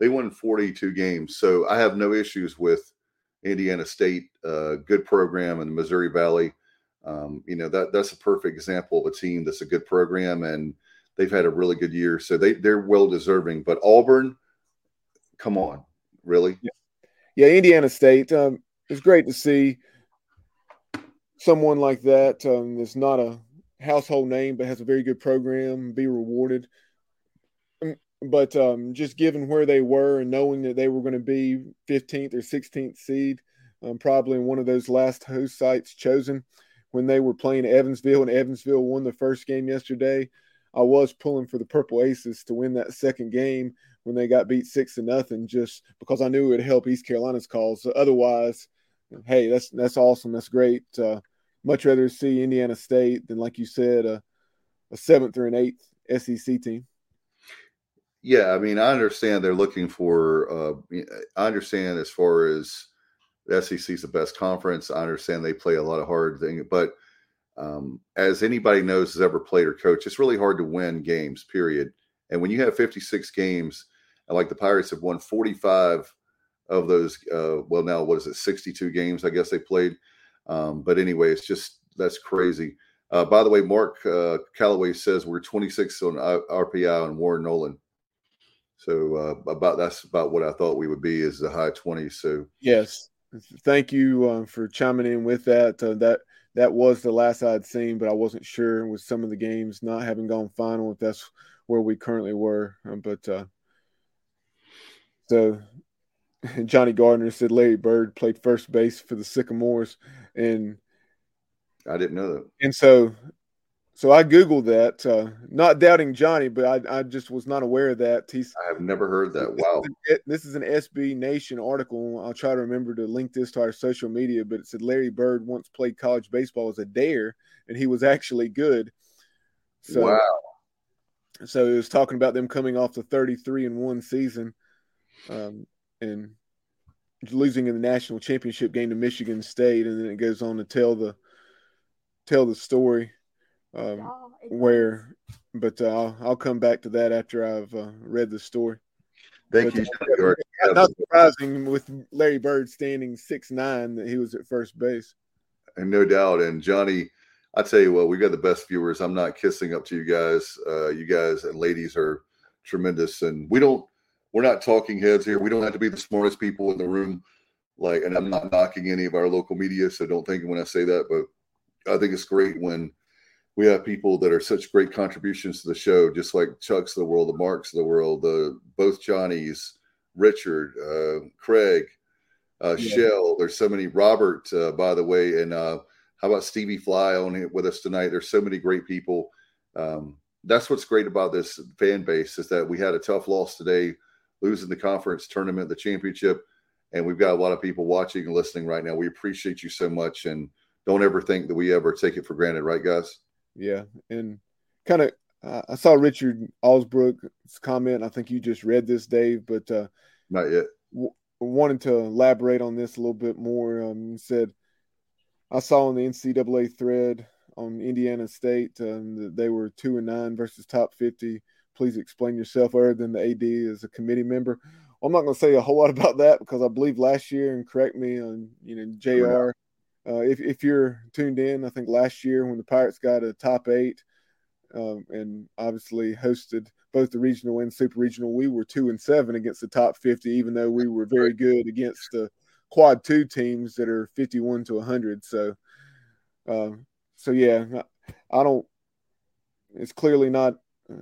They won forty-two games. So I have no issues with Indiana State, uh, good program in the Missouri Valley. Um, you know, that that's a perfect example of a team that's a good program, and they've had a really good year, so they, they're well-deserving. But Auburn, come on, really? Yeah, yeah Indiana State. Um, it's great to see someone like that um, that's not a household name but has a very good program be rewarded. But um, just given where they were and knowing that they were going to be fifteenth or sixteenth seed, um, probably one of those last host sites chosen when they were playing Evansville, and Evansville won the first game yesterday. I was pulling for the Purple Aces to win that second game when they got beat six to nothing, just because I knew it would help East Carolina's cause. So otherwise, hey, that's that's awesome. That's great. Uh, much rather see Indiana State than, like you said, a, a seventh or an eighth S E C team. Yeah, I mean, I understand they're looking for uh, – I understand as far as the S E C is the best conference. I understand they play a lot of hard things, but – Um, as anybody knows who's ever played or coached, it's really hard to win games, period. And when you have fifty-six games, and like the Pirates have won forty-five of those, uh, well, now what is it, sixty-two games, I guess they played. Um, but anyway, it's just, that's crazy. Uh, by the way, Mark uh, Calloway says we're twenty-sixth on R P I on Warren Nolan. So uh, about that's about what I thought we would be, is the high twenties. So yes, thank you uh, for chiming in with that. Uh, that. That was the last I'd seen, but I wasn't sure with some of the games not having gone final if that's where we currently were. Um, but uh, so Johnny Gardner said Larry Bird played first base for the Sycamores, and I didn't know that. And so, so I googled that, uh, not doubting Johnny, but I, I just was not aware of that. He's, I have never heard that. Wow, this is an S B Nation article. I'll try to remember to link this to our social media, but it said Larry Bird once played college baseball as a dare, and he was actually good. So, wow. So it was talking about them coming off the thirty-three and one season, um, and losing in the national championship game to Michigan State, and then it goes on to tell the tell the story. Um, where, but uh, I'll, I'll come back to that after I've uh, read the story. Thank but, you. Uh, not surprising with Larry Bird standing six nine that he was at first base. And no doubt. And Johnny, I tell you what, we got the best viewers. I'm not kissing up to you guys. Uh, you guys and ladies are tremendous. And we don't, we're not talking heads here. We don't have to be the smartest people in the room. Like, and I'm not knocking any of our local media, so don't think when I say that, but I think it's great when we have people that are such great contributions to the show, just like Chuck's of the world, the Mark's of the world, the both Johnny's, Richard, uh, Craig, uh, yeah. Shell. There's so many. Robert, uh, by the way, and uh, how about Stevie Fly on it with us tonight? There's so many great people. Um, that's what's great about this fan base, is that we had a tough loss today, losing the conference tournament, the championship, and we've got a lot of people watching and listening right now. We appreciate you so much, and don't ever think that we ever take it for granted, right, guys? Yeah, and kind of uh, I saw Richard Allsbrook's comment. I think you just read this, Dave, but uh, not yet. W- wanted to elaborate on this a little bit more. Um, he said, I saw on the N C double A thread on Indiana State um, that they were two and nine versus top fifty. Please explain yourself other than the A D is a committee member. Well, I'm not going to say a whole lot about that because I believe last year, and correct me on, you know, J R, uh, if, if you're tuned in, I think last year when the Pirates got a top eight um, and obviously hosted both the regional and super regional, we were two and seven against the top fifty, even though we were very good against the quad two teams that are fifty-one to one hundred. So, um, so yeah, I, I don't, it's clearly not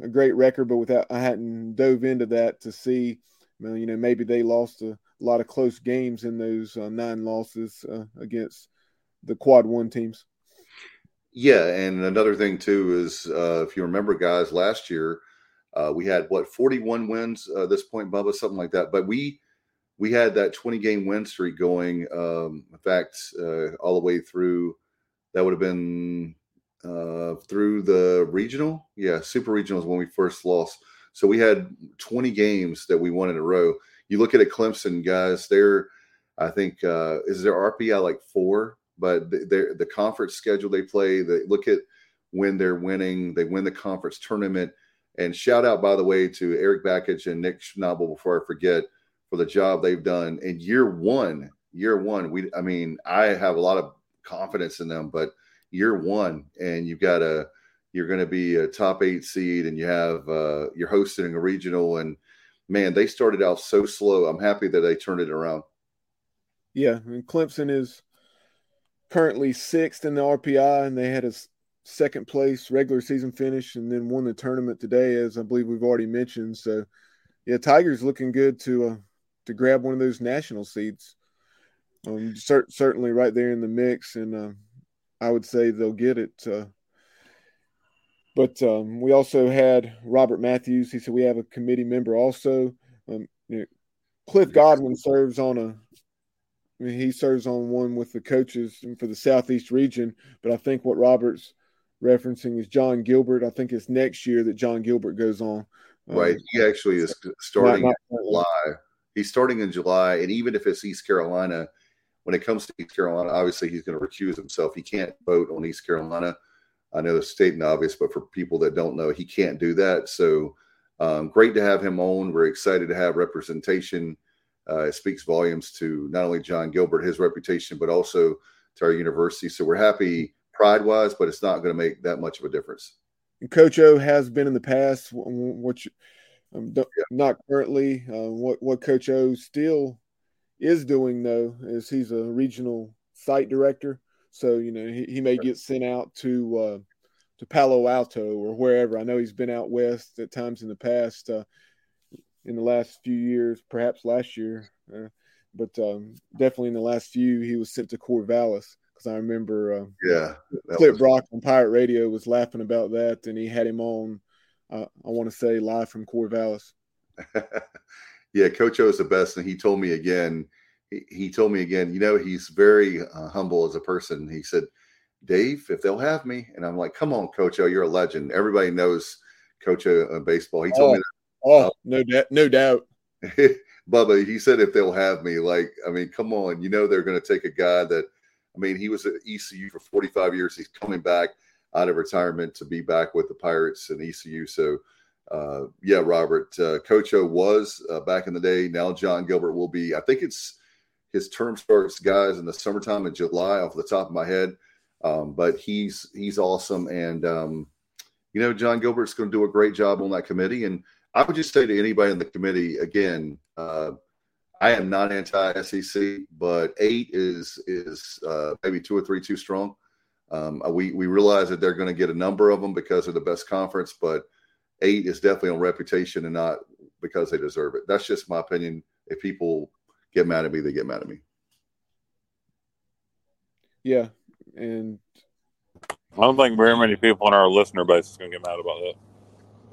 a great record, but without, I hadn't dove into that to see, you know, maybe they lost a lot of close games in those uh, nine losses uh, against the quad one teams. Yeah. And another thing too, is uh, if you remember guys last year, uh, we had what, forty-one wins at uh, this point, Bubba, something like that. But we, we had that twenty game win streak going. Um, in fact, uh, all the way through, that would have been uh, through the regional. Yeah. Super regional is when we first lost. So we had twenty games that we won in a row. You look at it, Clemson, guys, they're, I think, uh, is their R P I like four? But the conference schedule they play, they look at when they're winning. They win the conference tournament. And shout out, by the way, to Eric Backage and Nick Schnabel, before I forget, for the job they've done. And year one, year one, we I mean, I have a lot of confidence in them, but year one, and you've got a, you're going to be a top eight seed, and you have uh, you're hosting a regional. And man, they started out so slow. I'm happy that they turned it around. Yeah, I mean, Clemson is currently sixth in the R P I, and they had a second place regular season finish, and then won the tournament today, as I believe we've already mentioned. So, yeah, Tigers looking good to uh, to grab one of those national seeds. Um, cer- certainly, right there in the mix, and uh, I would say they'll get it. Uh, But um, we also had Robert Matthews. He said we have a committee member also. Um, you know, Cliff Godwin serves on a I – mean, he serves on one with the coaches for the Southeast region. But I think what Robert's referencing is John Gilbert. I think it's next year that John Gilbert goes on. Um, right. He actually is starting not, not, in July. He's starting in July. And even if it's East Carolina, when it comes to East Carolina, obviously he's going to recuse himself. He can't vote on East Carolina. I know the state and obvious, but for people that don't know, he can't do that. So um, great to have him on. We're excited to have representation. Uh, it speaks volumes to not only John Gilbert, his reputation, but also to our university. So we're happy pride-wise, but it's not going to make that much of a difference. And Coach O has been in the past, what you, um, yeah. not currently. Uh, what, what Coach O still is doing, though, is he's a regional site director. So, you know, he, he may get sent out to uh, to Palo Alto or wherever. I know he's been out west at times in the past, uh, in the last few years, perhaps last year. Uh, but um, definitely in the last few, he was sent to Corvallis because I remember uh, yeah, Cliff was... Brock on Pirate Radio was laughing about that, and he had him on, uh, I want to say, live from Corvallis. Yeah, Coach O is the best, and he told me again, He told me again, you know, he's very uh, humble as a person. He said, Dave, if they'll have me. And I'm like, come on, Coach O, you're a legend. Everybody knows Coach O uh, baseball. He told oh, me that. Oh, uh, no, da- no doubt. Bubba, he said, if they'll have me. Like, I mean, come on. You know they're going to take a guy that, I mean, he was at E C U for forty-five years. He's coming back out of retirement to be back with the Pirates and E C U. So, uh, yeah, Robert, uh, Coach O was uh, back in the day. Now John Gilbert will be, I think it's, his term starts, guys, in the summertime in July off the top of my head. Um, but he's he's awesome. And, um, you know, John Gilbert's going to do a great job on that committee. And I would just say to anybody on the committee, again, uh, I am not anti-S E C, but eight is is uh, maybe two or three too strong. Um, we, we realize that they're going to get a number of them because they're the best conference, but eight is definitely on reputation and not because they deserve it. That's just my opinion. If people – get mad at me, they get mad at me. Yeah, and I don't think very many people in our listener base is going to get mad about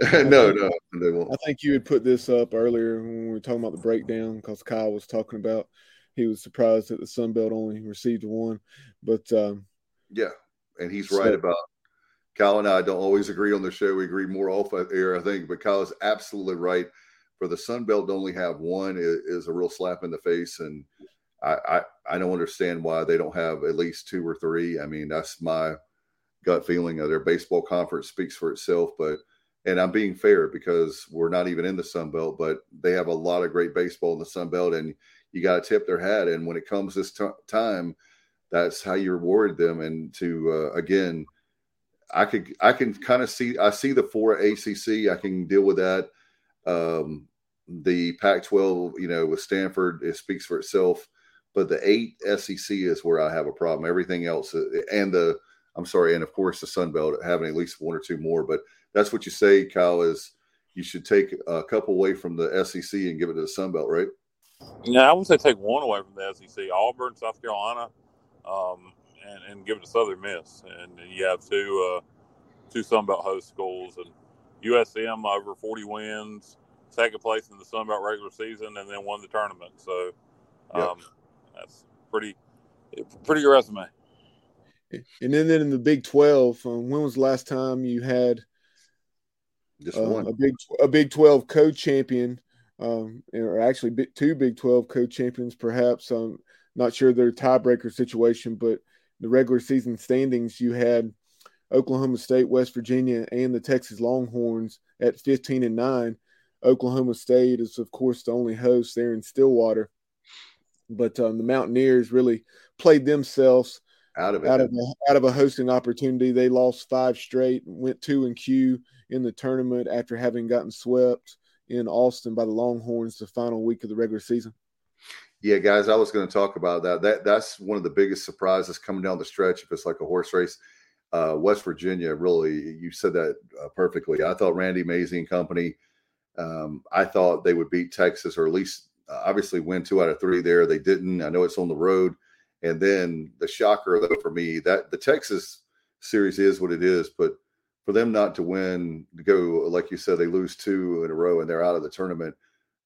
that. no, no, they won't. I think you had put this up earlier when we were talking about the breakdown because Kyle was talking about he was surprised that the Sun Belt only received one. But um, yeah, and he's so, right about Kyle and I don't always agree on the show. We agree more off air, I think, but Kyle is absolutely right. for the Sun Belt to only have one is, is a real slap in the face. And I, I, I don't understand why they don't have at least two or three. I mean, that's my gut feeling. Of their baseball conference speaks for itself, but, and I'm being fair because we're not even in the Sun Belt, but they have a lot of great baseball in the Sun Belt, and you got to tip their hat. And when it comes this t- time, that's how you reward them. And to, uh, again, I could, I can kind of see, I see the four A C C. I can deal with that. Um, the Pac twelve, you know, with Stanford, it speaks for itself. But the eight S E C is where I have a problem. Everything else, and the, I'm sorry, and of course the Sun Belt having at least one or two more. But that's what you say, Kyle, is you should take a couple away from the S E C and give it to the Sun Belt, right? Yeah, I would say take one away from the S E C, Auburn, South Carolina, um, and, and give it to Southern Miss. And you have two, uh, two Sun Belt host schools, and U S M over forty wins, second place in the Sun Belt regular season, and then won the tournament. So, um, yep. That's pretty, pretty resume. And then, then in the Big twelve, um, when was the last time you had just uh, one a big a Big twelve co-champion, um, or actually two Big twelve co-champions? Perhaps I'm not sure their tiebreaker situation, but the regular season standings, you had Oklahoma State, West Virginia, and the Texas Longhorns at fifteen and nine. Oklahoma State is, of course, the only host there in Stillwater. But um, the Mountaineers really played themselves out of it. out of a, out of a hosting opportunity. They lost five straight, went two and Q in the tournament after having gotten swept in Austin by the Longhorns the final week of the regular season. Yeah, guys, I was going to talk about that. That that's one of the biggest surprises coming down the stretch. If it's like a horse race, uh, West Virginia, really, you said that uh, perfectly. I thought Randy Mazie and company. Um, I thought they would beat Texas, or at least. Uh, obviously win two out of three there. They didn't. I know it's on the road. And then the shocker, though, for me, that the Texas series is what it is. But for them not to win, to go, like you said, they lose two in a row and they're out of the tournament.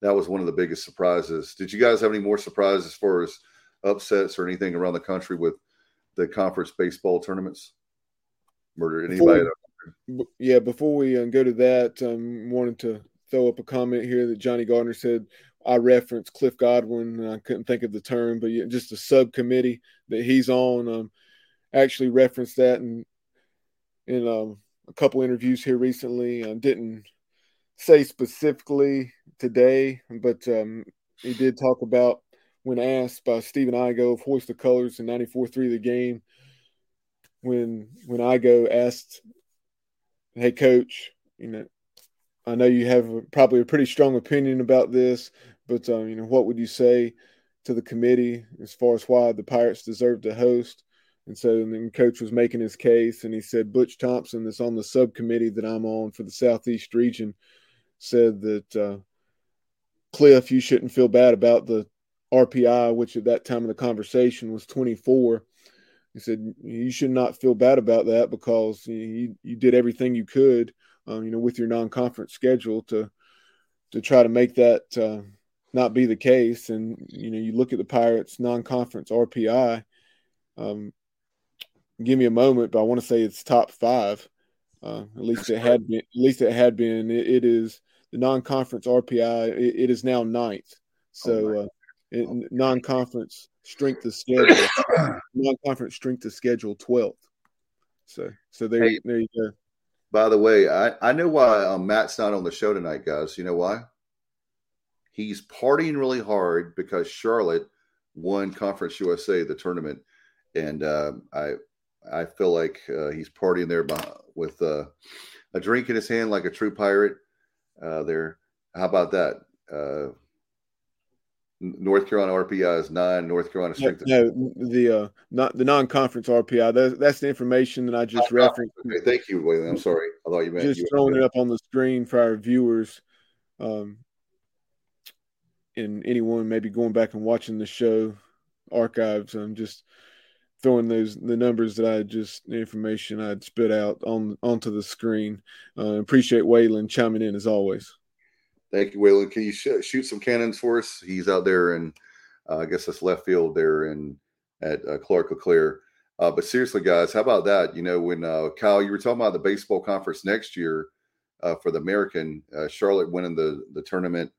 That was one of the biggest surprises. Did you guys have any more surprises as far as upsets or anything around the country with the conference baseball tournaments? Murdered anybody? Before, yeah, before we uh, go to that, I um, wanted to throw up a comment here that Johnny Gardner said, I referenced Cliff Godwin, and I couldn't think of the term, but just a subcommittee that he's on. Um, actually referenced that in, in um, a couple interviews here recently. I didn't say specifically today, but um, he did talk about when asked by Stephen Igo of Hoist the Colors in ninety-four three The Game, when, when Igo asked, hey, coach, you know, I know you have a, probably a pretty strong opinion about this, but um, you know, what would you say to the committee as far as why the Pirates deserve to host? And so and then Coach was making his case, and he said, Butch Thompson, that's on the subcommittee that I'm on for the Southeast region, said that, uh, Cliff, you shouldn't feel bad about the R P I, which at that time of the conversation was twenty-four. He said, you should not feel bad about that because you, you did everything you could, Um, you know, with your non-conference schedule to to try to make that uh, not be the case. And, you know, you look at the Pirates' non-conference R P I. Um, give me a moment, but I want to say it's top five. Uh, at least it had been. At least it had been. It, it is the non-conference R P I. It, it is now ninth. So uh, it, non-conference strength of schedule. non-conference strength of schedule twelfth. So so there, hey. there you go. By the way, I, I know why um, Matt's not on the show tonight, guys. You know why? He's partying really hard because Charlotte won Conference U S A, the tournament. And uh, I I feel like uh, he's partying there by, with uh, a drink in his hand like a true pirate uh, there. How about that? Uh, North Carolina R P I is nine. North Carolina strength. No, no the uh, not the non-conference R P I. That, that's the information that I just oh, referenced. Okay, thank you, William. I'm sorry. I thought you meant just you throwing it up on the screen for our viewers, um, and anyone maybe going back and watching the show archives. I'm just throwing those the numbers that I just the information I'd spit out on onto the screen. Uh, appreciate Waylon chiming in as always. Thank you, Waylon. Can you sh- shoot some cannons for us? He's out there in, uh, I guess that's left field there in at uh, Clark O'Clair. Uh, but seriously, guys, how about that? You know, when uh, Kyle, you were talking about the baseball conference next year uh, for the American, uh, Charlotte winning the the tournament.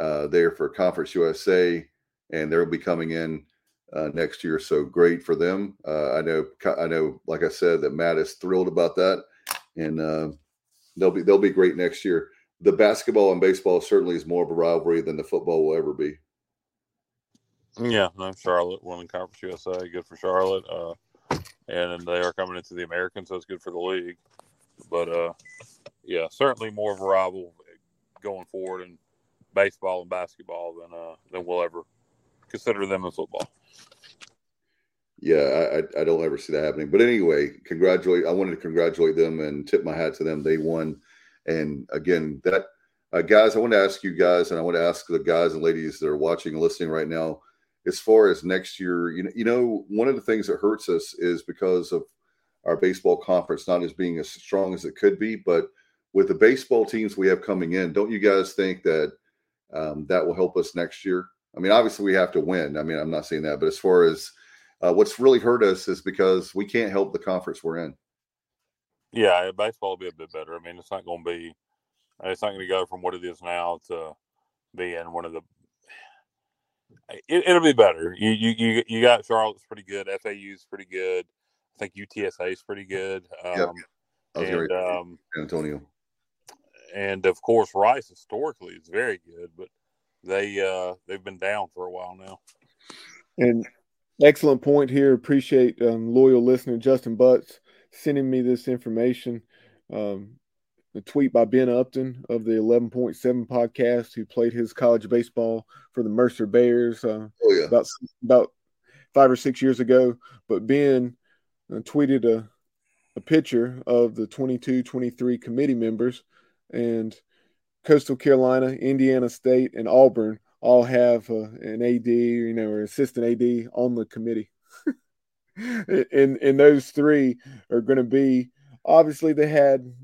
uh, there for Conference U S A, and they'll be coming in uh, next year. So great for them. Uh, I know, I know, like I said, that Matt is thrilled about that, and uh, they'll be they'll be great next year. The basketball and baseball certainly is more of a rivalry than the football will ever be. Yeah, no, Charlotte won in Conference U S A. Good for Charlotte. Uh, and they are coming into the American, so it's good for the league. But, uh, yeah, certainly more of a rival going forward in baseball and basketball than uh, than we'll ever consider them in football. Yeah, I, I don't ever see that happening. But anyway, congratulate. I wanted to congratulate them and tip my hat to them. They won. And, again, that uh, guys, I want to ask you guys, and I want to ask the guys and ladies that are watching and listening right now, as far as next year, you know, you know, one of the things that hurts us is because of our baseball conference not as being as strong as it could be, but with the baseball teams we have coming in, don't you guys think that um, that will help us next year? I mean, obviously we have to win. I mean, I'm not saying that, but as far as uh, what's really hurt us is because we can't help the conference we're in. Yeah, baseball will be a bit better. I mean, it's not going to be, it's not going to go from what it is now to being one of the. It, it'll be better. You you you you got Charlotte's pretty good. F A U's pretty good. I think U T S A's pretty good. Um, yep. I was and, right. um San Antonio, and of course Rice historically is very good, but they uh, they've been down for a while now. And excellent point here. Appreciate um, loyal listener Justin Butts sending me this information. Um, the tweet by Ben Upton of the eleven point seven podcast, who played his college baseball for the Mercer Bears uh, oh, yeah. about about five or six years ago. But Ben uh, tweeted a, a picture of the twenty-two twenty-three committee members, and Coastal Carolina, Indiana State, and Auburn all have uh, an A D, you know, or assistant A D on the committee. and and those three are going to be, obviously they had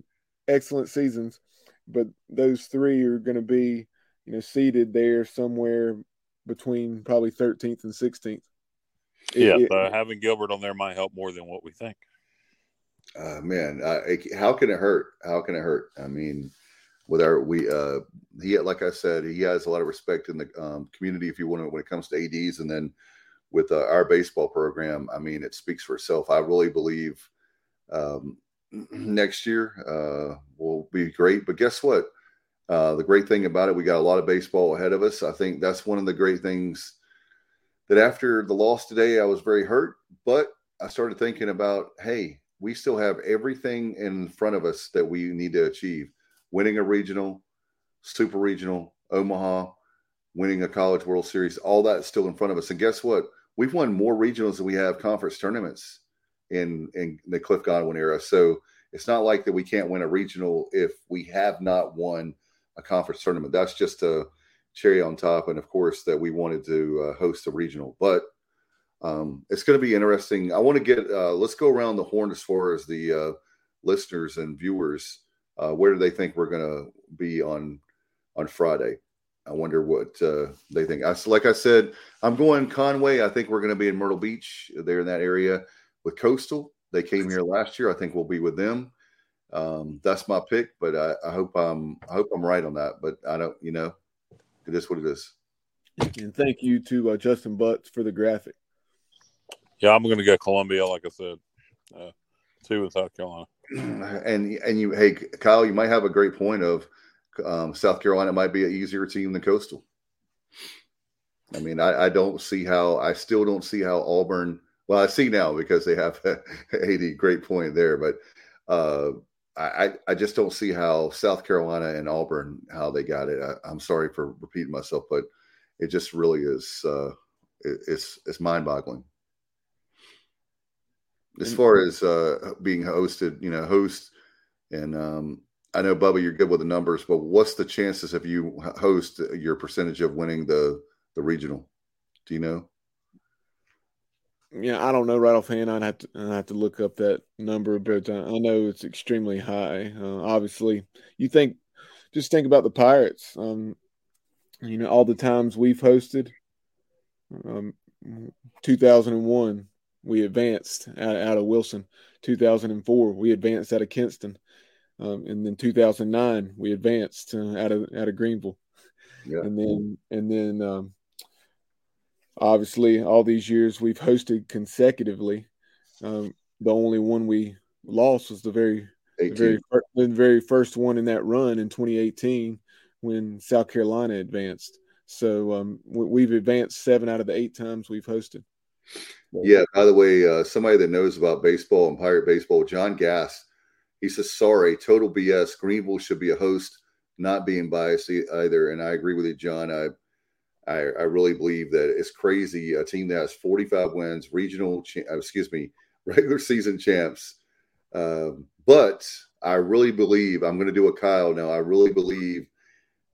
excellent seasons, but those three are going to be, you know, seated there somewhere between probably thirteenth and sixteenth. Yeah, it, uh, having Gilbert on there might help more than what we think. Uh, man, uh, it, how can it hurt? How can it hurt? I mean, with our we, uh, he like I said, he has a lot of respect in the um, community. If you want to, when it comes to A Ds, and then with uh, our baseball program, I mean, it speaks for itself. I really believe. Um, Next year uh, will be great. But guess what? Uh, the great thing about it, we got a lot of baseball ahead of us. I think that's one of the great things that after the loss today, I was very hurt. But I started thinking about, hey, we still have everything in front of us that we need to achieve. Winning a regional, super regional, Omaha, winning a College World Series, all that's still in front of us. And guess what? We've won more regionals than we have conference tournaments in in the Cliff Godwin era. So it's not like that we can't win a regional if we have not won a conference tournament. That's just a cherry on top. And of course that we wanted to uh, host a regional, but um, it's going to be interesting. I want to get, uh, let's go around the horn as far as the uh, listeners and viewers. Uh, where do they think we're going to be on, on Friday? I wonder what uh, they think. I, like I said, I'm going Conway. I think we're going to be in Myrtle Beach there in that area. With Coastal, they came here last year. I think we'll be with them. Um, that's my pick, but I, I hope I'm I hope I'm right on that. But I don't, you know, it is what it is. And thank you to uh, Justin Butts for the graphic. Yeah, I'm going to go Columbia, like I said, uh, two in South Carolina. And and you, hey Kyle, you might have a great point of um, South Carolina might be an easier team than Coastal. I mean, I, I don't see how. I still don't see how Auburn. Well, I see now because they have eighty. Great point there, but uh, I I just don't see how South Carolina and Auburn how they got it. I, I'm sorry for repeating myself, but it just really is uh, it, it's it's mind boggling. As far as uh, being hosted, you know, host, and um, I know Bubba, you're good with the numbers, but what's the chances if you host your percentage of winning the the regional? Do you know? Yeah, I don't know right offhand. I'd have to I'd have to look up that number, but I know it's extremely high. Uh, obviously, you think just think about the Pirates. Um, you know, all the times we've hosted, um, two thousand one we advanced out, out of Wilson. two thousand four we advanced out of Kinston, um, and then two thousand nine we advanced uh, out of out of Greenville. Yeah. And then, and then um, obviously all these years we've hosted consecutively. Um, the only one we lost was the very, the very, first, the very first one in that run in twenty eighteen when South Carolina advanced. So um, we've advanced seven out of the eight times we've hosted. Yeah. By the way, uh, somebody that knows about baseball and Pirate baseball, John Gass, he says, sorry, total B S. Greenville should be a host, not being biased either. And I agree with you, John. I, I, I really believe that it's crazy. A team that has forty-five wins, regional, cha- excuse me, regular season champs. Um, but I really believe, I'm going to do a Kyle now. I really believe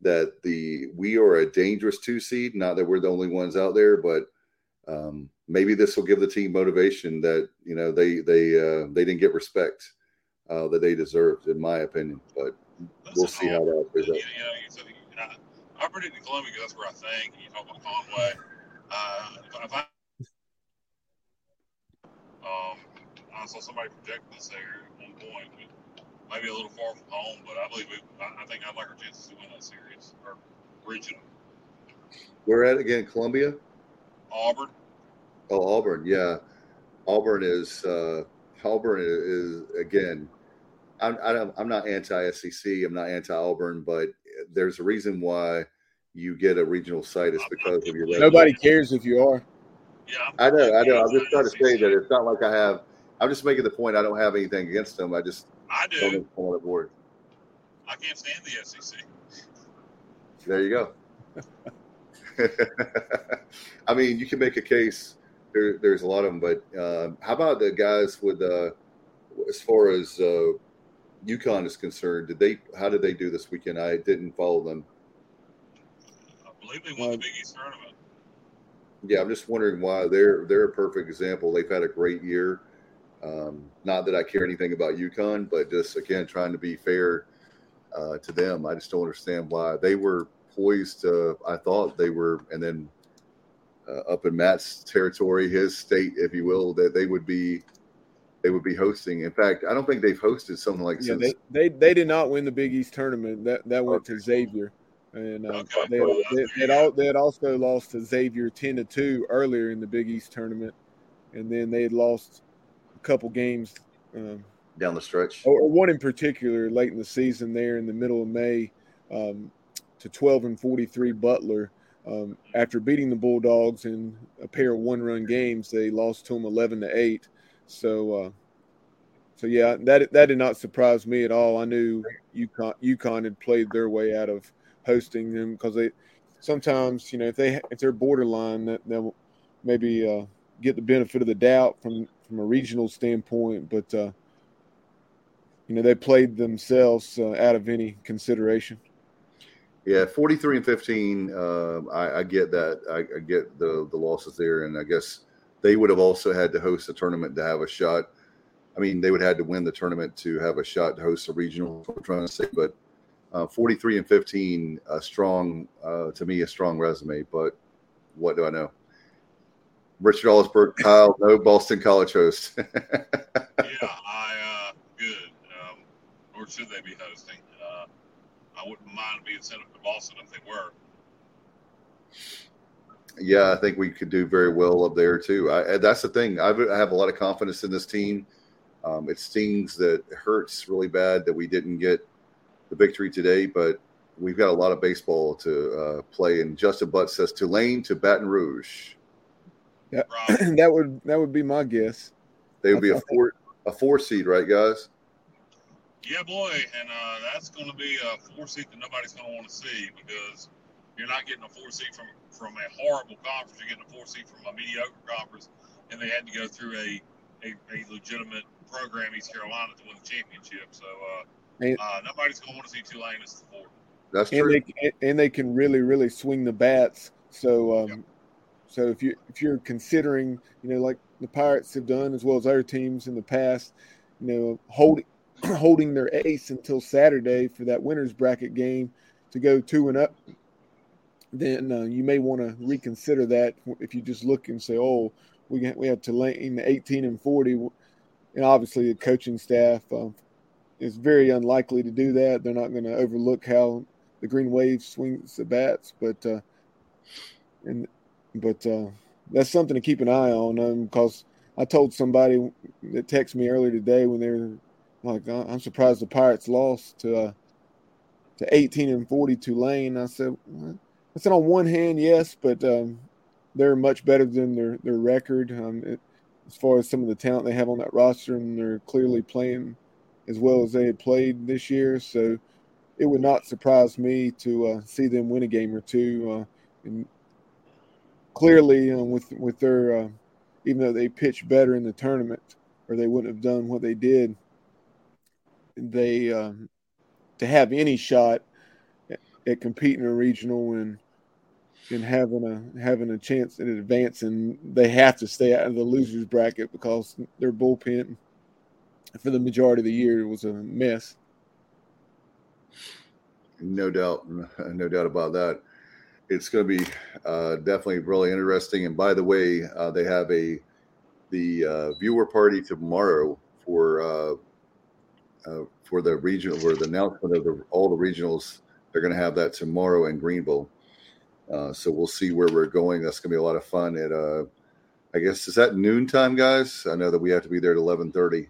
that the we are a dangerous two seed. Not that we're the only ones out there, but um, maybe this will give the team motivation that, you know, they they uh, they didn't get respect uh, that they deserved, in my opinion. But we'll see how that plays out. Yeah, yeah. So, you know, I predict the Columbia goes where I think. You talk about Conway. Uh, if I, um, I saw somebody projecting us there at one point. We, Maybe a little far from home, but I believe we, I think I'd like our chances to win that series or regional. We're at again, Columbia, Auburn. Oh, Auburn, yeah. Auburn is uh, Auburn is again. I'm I don't, I'm not anti-S E C. I'm not anti-Auburn, but there's a reason why you get a regional site. It's because of your record. Nobody cares if you are. Yeah, I'm, I know. I know. I'm just trying to say that it's not like I have. I'm just making the point. I don't have anything against them. I just. I do. Board. I can't stand the S E C. There you go. I mean, you can make a case. There, there's a lot of them, but uh, how about the guys with, uh, as far as uh, UConn is concerned? Did they? How did they do this weekend? I didn't follow them. I believe they won the Big East tournament. Yeah, I'm just wondering why they're they're a perfect example. They've had a great year. Um, not that I care anything about UConn, but just, again, trying to be fair uh, to them. I just don't understand why they were poised to, I thought they were, and then uh, up in Matt's territory, his state, if you will, that they would be they would be hosting. In fact, I don't think they've hosted something like yeah, since. They, they they did not win the Big East tournament. That that went okay. to Xavier. And um, okay. they, they, they, had all, they had also lost to Xavier ten to two earlier in the Big East tournament, and then they had lost – couple games um, down the stretch, or one in particular late in the season there in the middle of May um, to twelve and forty-three Butler. Um, after beating the Bulldogs in a pair of one-run games, they lost to them eleven to eight. So, uh, so yeah, that that did not surprise me at all. I knew UConn, UConn had played their way out of hosting them because they sometimes, you know, if they if they're borderline, that they'll maybe uh, get the benefit of the doubt from. From a regional standpoint, but uh, you know they played themselves uh, out of any consideration. Yeah, forty-three and fifteen. Uh, I, I get that. I, I get the the losses there, and I guess they would have also had to host the tournament to have a shot. I mean, they would have had to win the tournament to have a shot to host a regional. I'm trying to say, but uh, forty-three and fifteen, a strong uh, to me, a strong resume. But what do I know? Richard Allsbrook, Kyle, no Boston College host. yeah, I uh, good. Um, or should they be hosting? Uh, I wouldn't mind being sent up to Boston if they were. Yeah, I think we could do very well up there too. I, that's the thing. I've, I have a lot of confidence in this team. Um, it stings that it hurts really bad that we didn't get the victory today, but we've got a lot of baseball to uh, play. And Justin Butt says Tulane to Baton Rouge. Yeah, that would that would be my guess. They would be a four a four seed, right, guys? Yeah, boy, and uh, that's going to be a four seed that nobody's going to want to see because you're not getting a four seed from from a horrible conference. You're getting a four seed from a mediocre conference, and they had to go through a a, a legitimate program, East Carolina, to win the championship. So uh, and, uh, nobody's going to want to see Tulane as the four. That's true. And they, and they can really, really swing the bats. So. Um, yep. So if you if you're considering, you know, like the Pirates have done as well as other teams in the past, you know, holding holding their ace until Saturday for that winners bracket game to go two and up, then uh, you may want to reconsider that if you just look and say, oh, we got, we have Tulane eighteen and forty, and obviously the coaching staff uh, is very unlikely to do that. They're not going to overlook how the green wave swings the bats, but uh, and but uh, that's something to keep an eye on. Um, because I told somebody that texted me earlier today when they were like, "I'm surprised the Pirates lost to uh, to eighteen and forty Tulane." I said, well, I said on one hand, yes, but um, they're much better than their their record. Um, it, as far as some of the talent they have on that roster, and they're clearly playing as well as they had played this year. So it would not surprise me to uh, see them win a game or two. Uh, and clearly, um, with with their uh, even though they pitched better in the tournament, or they wouldn't have done what they did, they um, to have any shot at, at competing in a regional and and having a having a chance at advancing, they have to stay out of the losers bracket because their bullpen for the majority of the year was a mess. No doubt, no doubt about that. It's going to be uh, definitely really interesting. And by the way, uh, they have a the uh, viewer party tomorrow for uh, uh, for the regional, for the announcement of the, all the regionals. They're going to have that tomorrow in Greenville. Uh, so we'll see where we're going. That's going to be a lot of fun. At uh, I guess is that noontime, guys? I know that we have to be there at eleven thirty,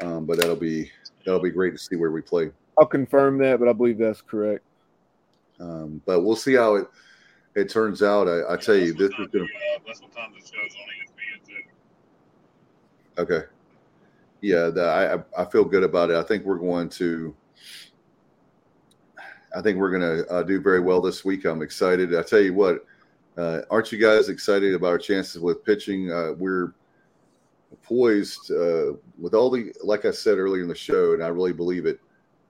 um, but that'll be that'll be great to see where we play. I'll confirm that, but I believe that's correct. Um, but we'll see how it it turns out. I, I tell you, this is going. That's what time the show's on E S P N two. Okay. Yeah, the, I I feel good about it. I think we're going to. I think we're going to uh, do very well this week. I'm excited. I tell you what, uh, aren't you guys excited about our chances with pitching? Uh, we're poised uh, with all the, like I said earlier in the show, and I really believe it.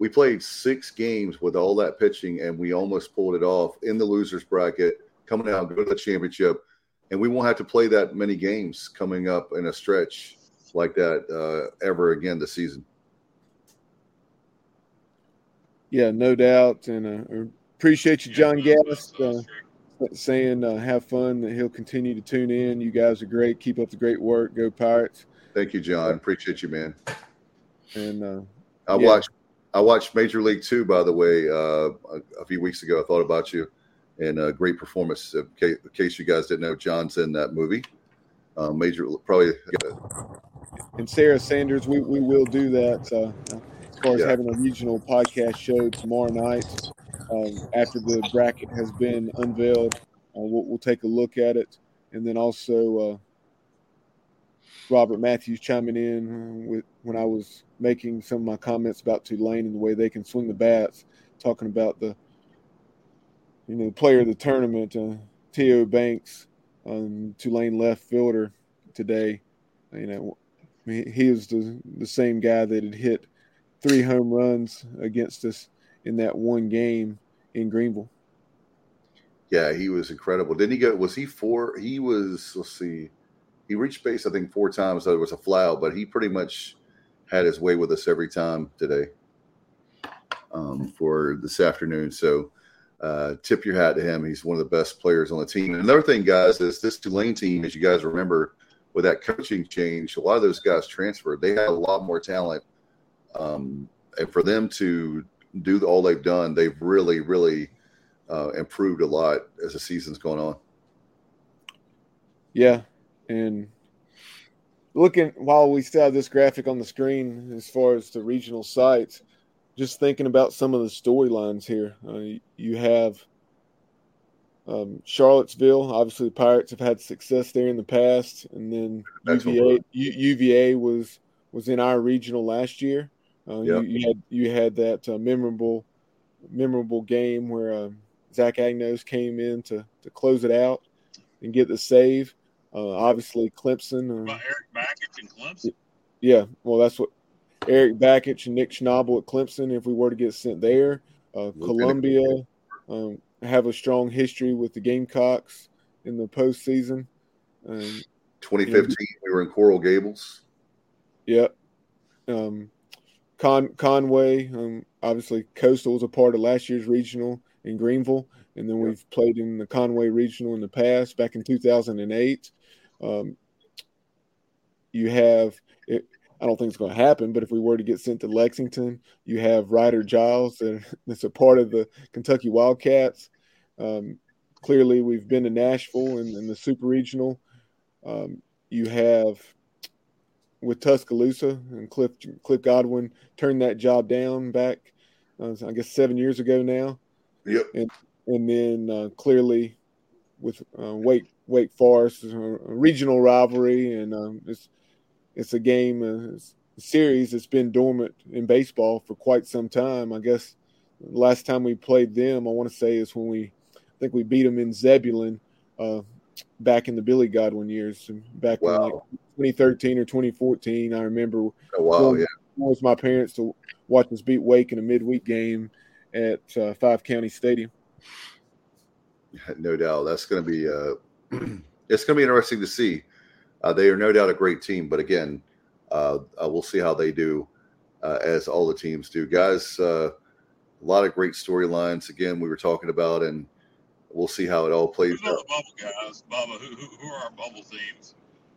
We played six games with all that pitching, and we almost pulled it off in the losers bracket, coming out, go to the championship, and we won't have to play that many games coming up in a stretch like that uh, ever again this season. Yeah, no doubt, and uh, appreciate you, John Gaddis, uh, saying uh, have fun, that he'll continue to tune in. You guys are great. Keep up the great work. Go Pirates. Thank you, John. Appreciate you, man. And uh, I yeah. watched I watched Major League Two, by the way, uh, a, a few weeks ago. I thought about you, and a great performance. In case, in case you guys didn't know, John's in that movie. Uh, Major, probably. And Sarah Sanders, we, we will do that. So. As far as yeah. having a regional podcast show tomorrow night, um, after the bracket has been unveiled, uh, we'll, we'll take a look at it. And then also uh, Robert Matthews chiming in with when I was making some of my comments about Tulane and the way they can swing the bats, talking about the you know player of the tournament, uh, Theo Banks, um, Tulane left fielder today. You know, he is the the same guy that had hit three home runs against us in that one game in Greenville. Yeah, he was incredible. Didn't he go? Was he four? He was, let's see, he reached base, I think, four times. So it was a flyout, but he pretty much had his way with us every time today um, for this afternoon. So uh, tip your hat to him. He's one of the best players on the team. And another thing, guys, is this Tulane team, as you guys remember, with that coaching change, a lot of those guys transferred. They had a lot more talent. Um, and for them to do all they've done, they've really, really uh, improved a lot as the season's going on. Yeah, and looking while we still have this graphic on the screen as far as the regional sites, just thinking about some of the storylines here. Uh, you have um, Charlottesville. Obviously, the Pirates have had success there in the past, and then U V A, U V A was was in our regional last year. Uh, yep. you, you had you had that uh, memorable memorable game where uh, Zach Agnos came in to, to close it out and get the save. Uh, obviously, Clemson. Uh, Eric Bakich and Clemson. Yeah, well, that's what Eric Bakich and Nick Schnabel at Clemson. If we were to get sent there, uh, Columbia um, have a strong history with the Gamecocks in the postseason. Um, twenty fifteen, you know, we were in Coral Gables. Yep. Um, Con- Conway, um, obviously Coastal was a part of last year's regional in Greenville, and then we've played in the Conway regional in the past back in two thousand eight. Um, you have – I don't think it's going to happen, but if we were to get sent to Lexington, you have Ryder Giles that, that's a part of the Kentucky Wildcats. Um, clearly, we've been to Nashville and, and the Super Regional. Um, you have with Tuscaloosa and Cliff Cliff Godwin turned that job down back, uh, I guess, seven years ago now. Yep. And and then uh, clearly with uh, Wake Wake Forest, a regional rivalry, and um, it's it's a game, uh, it's a series that's been dormant in baseball for quite some time. I guess the last time we played them, I want to say, is when we I think we beat them in Zebulon. Uh, back in the Billy Godwin years, back wow. in like twenty thirteen or twenty fourteen. I remember oh, wow, yeah. was my parents to watch us beat Wake in a midweek game at uh, Five County Stadium. No doubt. That's going to be uh, – it's going to be interesting to see. Uh, they are no doubt a great team, but again, uh, uh, we'll see how they do uh, as all the teams do. Guys, uh, a lot of great storylines, again, we were talking about, and we'll see how it all plays out. Bubble guys, Bubba, who, who, who are our bubble teams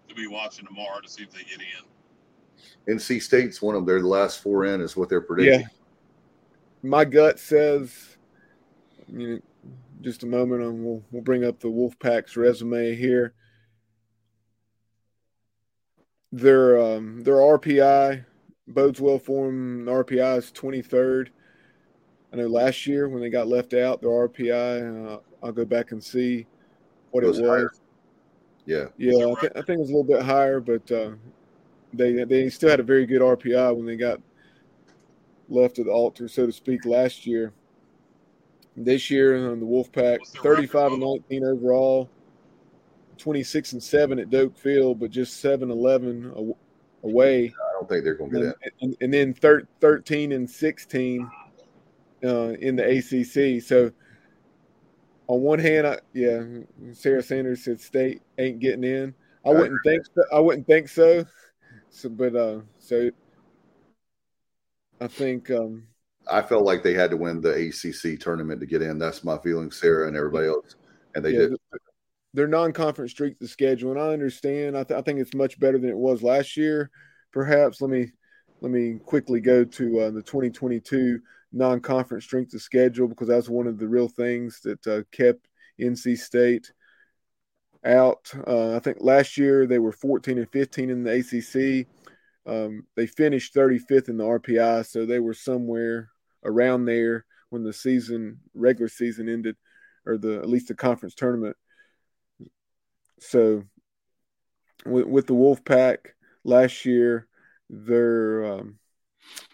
to be watching tomorrow to see if they get in? N C State's one of them. They're the last four in is what they're predicting. Yeah. My gut says, I mean, just a moment, and we'll, we'll bring up the Wolfpack's resume here. Their, um, their R P I bodes well for them. The R P I is twenty-third. I know last year when they got left out, their R P I, uh, I'll go back and see what it was. It was. Higher. Yeah. Yeah, I, th- I think it was a little bit higher, but uh, they they still had a very good R P I when they got left at the altar, so to speak, last year. This year, um, the Wolfpack, thirty-five and nineteen overall, twenty-six and seven at Doak Field, but just seven eleven away. I don't think they're going to get that. And, and then thir- thirteen and sixteen uh, in the A C C. So, on one hand, I, yeah, Sarah Sanders said State ain't getting in. I wouldn't think so. I wouldn't think so. So, but uh, so I think um, I felt like they had to win the A C C tournament to get in. That's my feeling, Sarah and everybody else, and they yeah, did. Their non-conference streak, the schedule, and I understand. I, th- I think it's much better than it was last year. Perhaps let me let me quickly go to uh, the twenty twenty-two. Non-conference strength of schedule, because that's one of the real things that uh, kept N C State out. Uh, I think last year they were fourteen and fifteen in the A C C. Um, they finished thirty-fifth in the R P I, so they were somewhere around there when the season, regular season ended, or the at least the conference tournament. So with, with the Wolfpack last year, their um,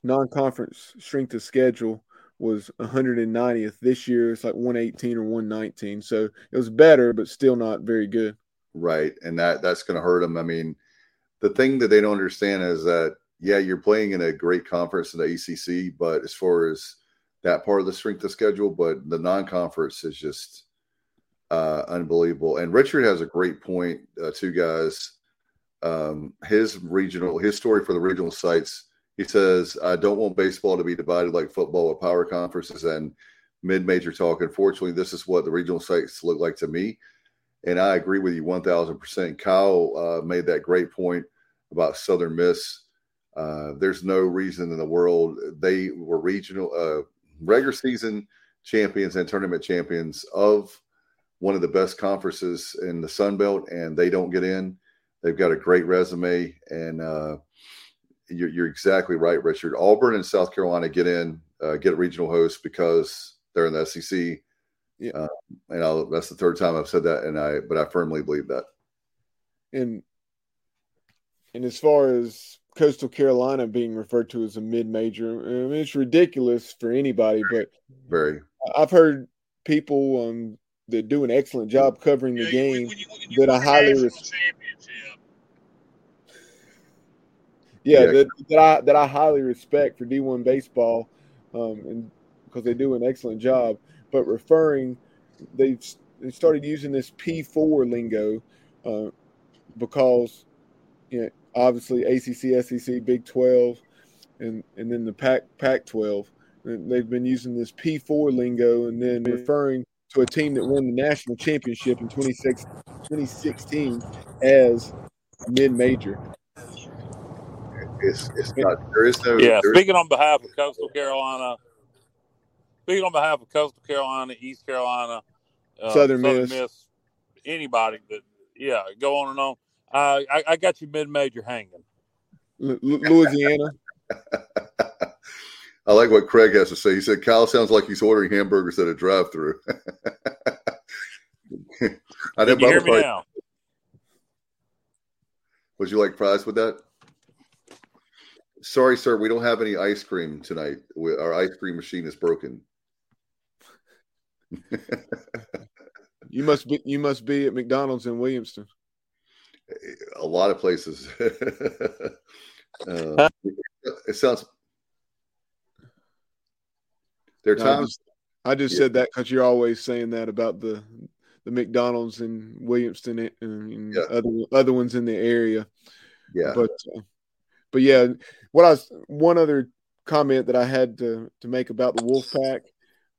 non-conference strength of schedule was one hundred ninetieth. This year it's like one eighteen or one nineteen. So it was better, but still not very good. Right, and that that's going to hurt them. I mean, the thing that they don't understand is that, yeah, you're playing in a great conference in the A C C, but as far as that part of the strength of schedule, but the non-conference is just uh, unbelievable. And Richard has a great point, uh, too, guys. Um, his regional, his story for the regional sites. He says, I don't want baseball to be divided like football with power conferences and mid-major talk. Unfortunately, this is what the regional sites look like to me, and I agree with you one thousand percent. Kyle uh, made that great point about Southern Miss. Uh, there's no reason in the world. They were regional uh, regular season champions and tournament champions of one of the best conferences in the Sun Belt, and they don't get in. They've got a great resume, and uh, – You're, you're exactly right, Richard. Auburn and South Carolina get in, uh, get regional hosts because they're in the S E C. Yeah, uh, and I'll, that's the third time I've said that, and I but I firmly believe that. And and as far as Coastal Carolina being referred to as a mid-major, I mean, it's ridiculous for anybody. But very, I've heard people um, that do an excellent job covering yeah, the game you, when you, when you that I highly respect. Yeah, that, that I that I highly respect for D one baseball, um, and because they do an excellent job. But referring, they've they started using this P four lingo, uh, because, you know, obviously A C C, S E C, Big twelve, and and then the Pac Pac twelve. They've been using this P four lingo, and then referring to a team that won the national championship in twenty sixteen as mid major. It's, it's not. There is no. Yeah. Speaking is, on behalf of Coastal Carolina, speaking on behalf of Coastal Carolina, East Carolina, uh, Southern, Southern Miss. Miss, anybody that, yeah, go on and on. Uh, I, I got you mid-major hanging. L- Louisiana. I like what Craig has to say. He said, Kyle sounds like he's ordering hamburgers at a drive-thru. I know Bubba hear me probably, now? Would you like fries with that? Sorry, sir, we don't have any ice cream tonight. We, our ice cream machine is broken. You must be you must be at McDonald's in Williamston. A lot of places. uh, it sounds there are no, times I just, I just yeah. said that because you're always saying that about the the McDonald's in Williamston and, and yeah. other other ones in the area. Yeah. But uh, but yeah, what I was, one other comment that I had to, to make about the Wolfpack,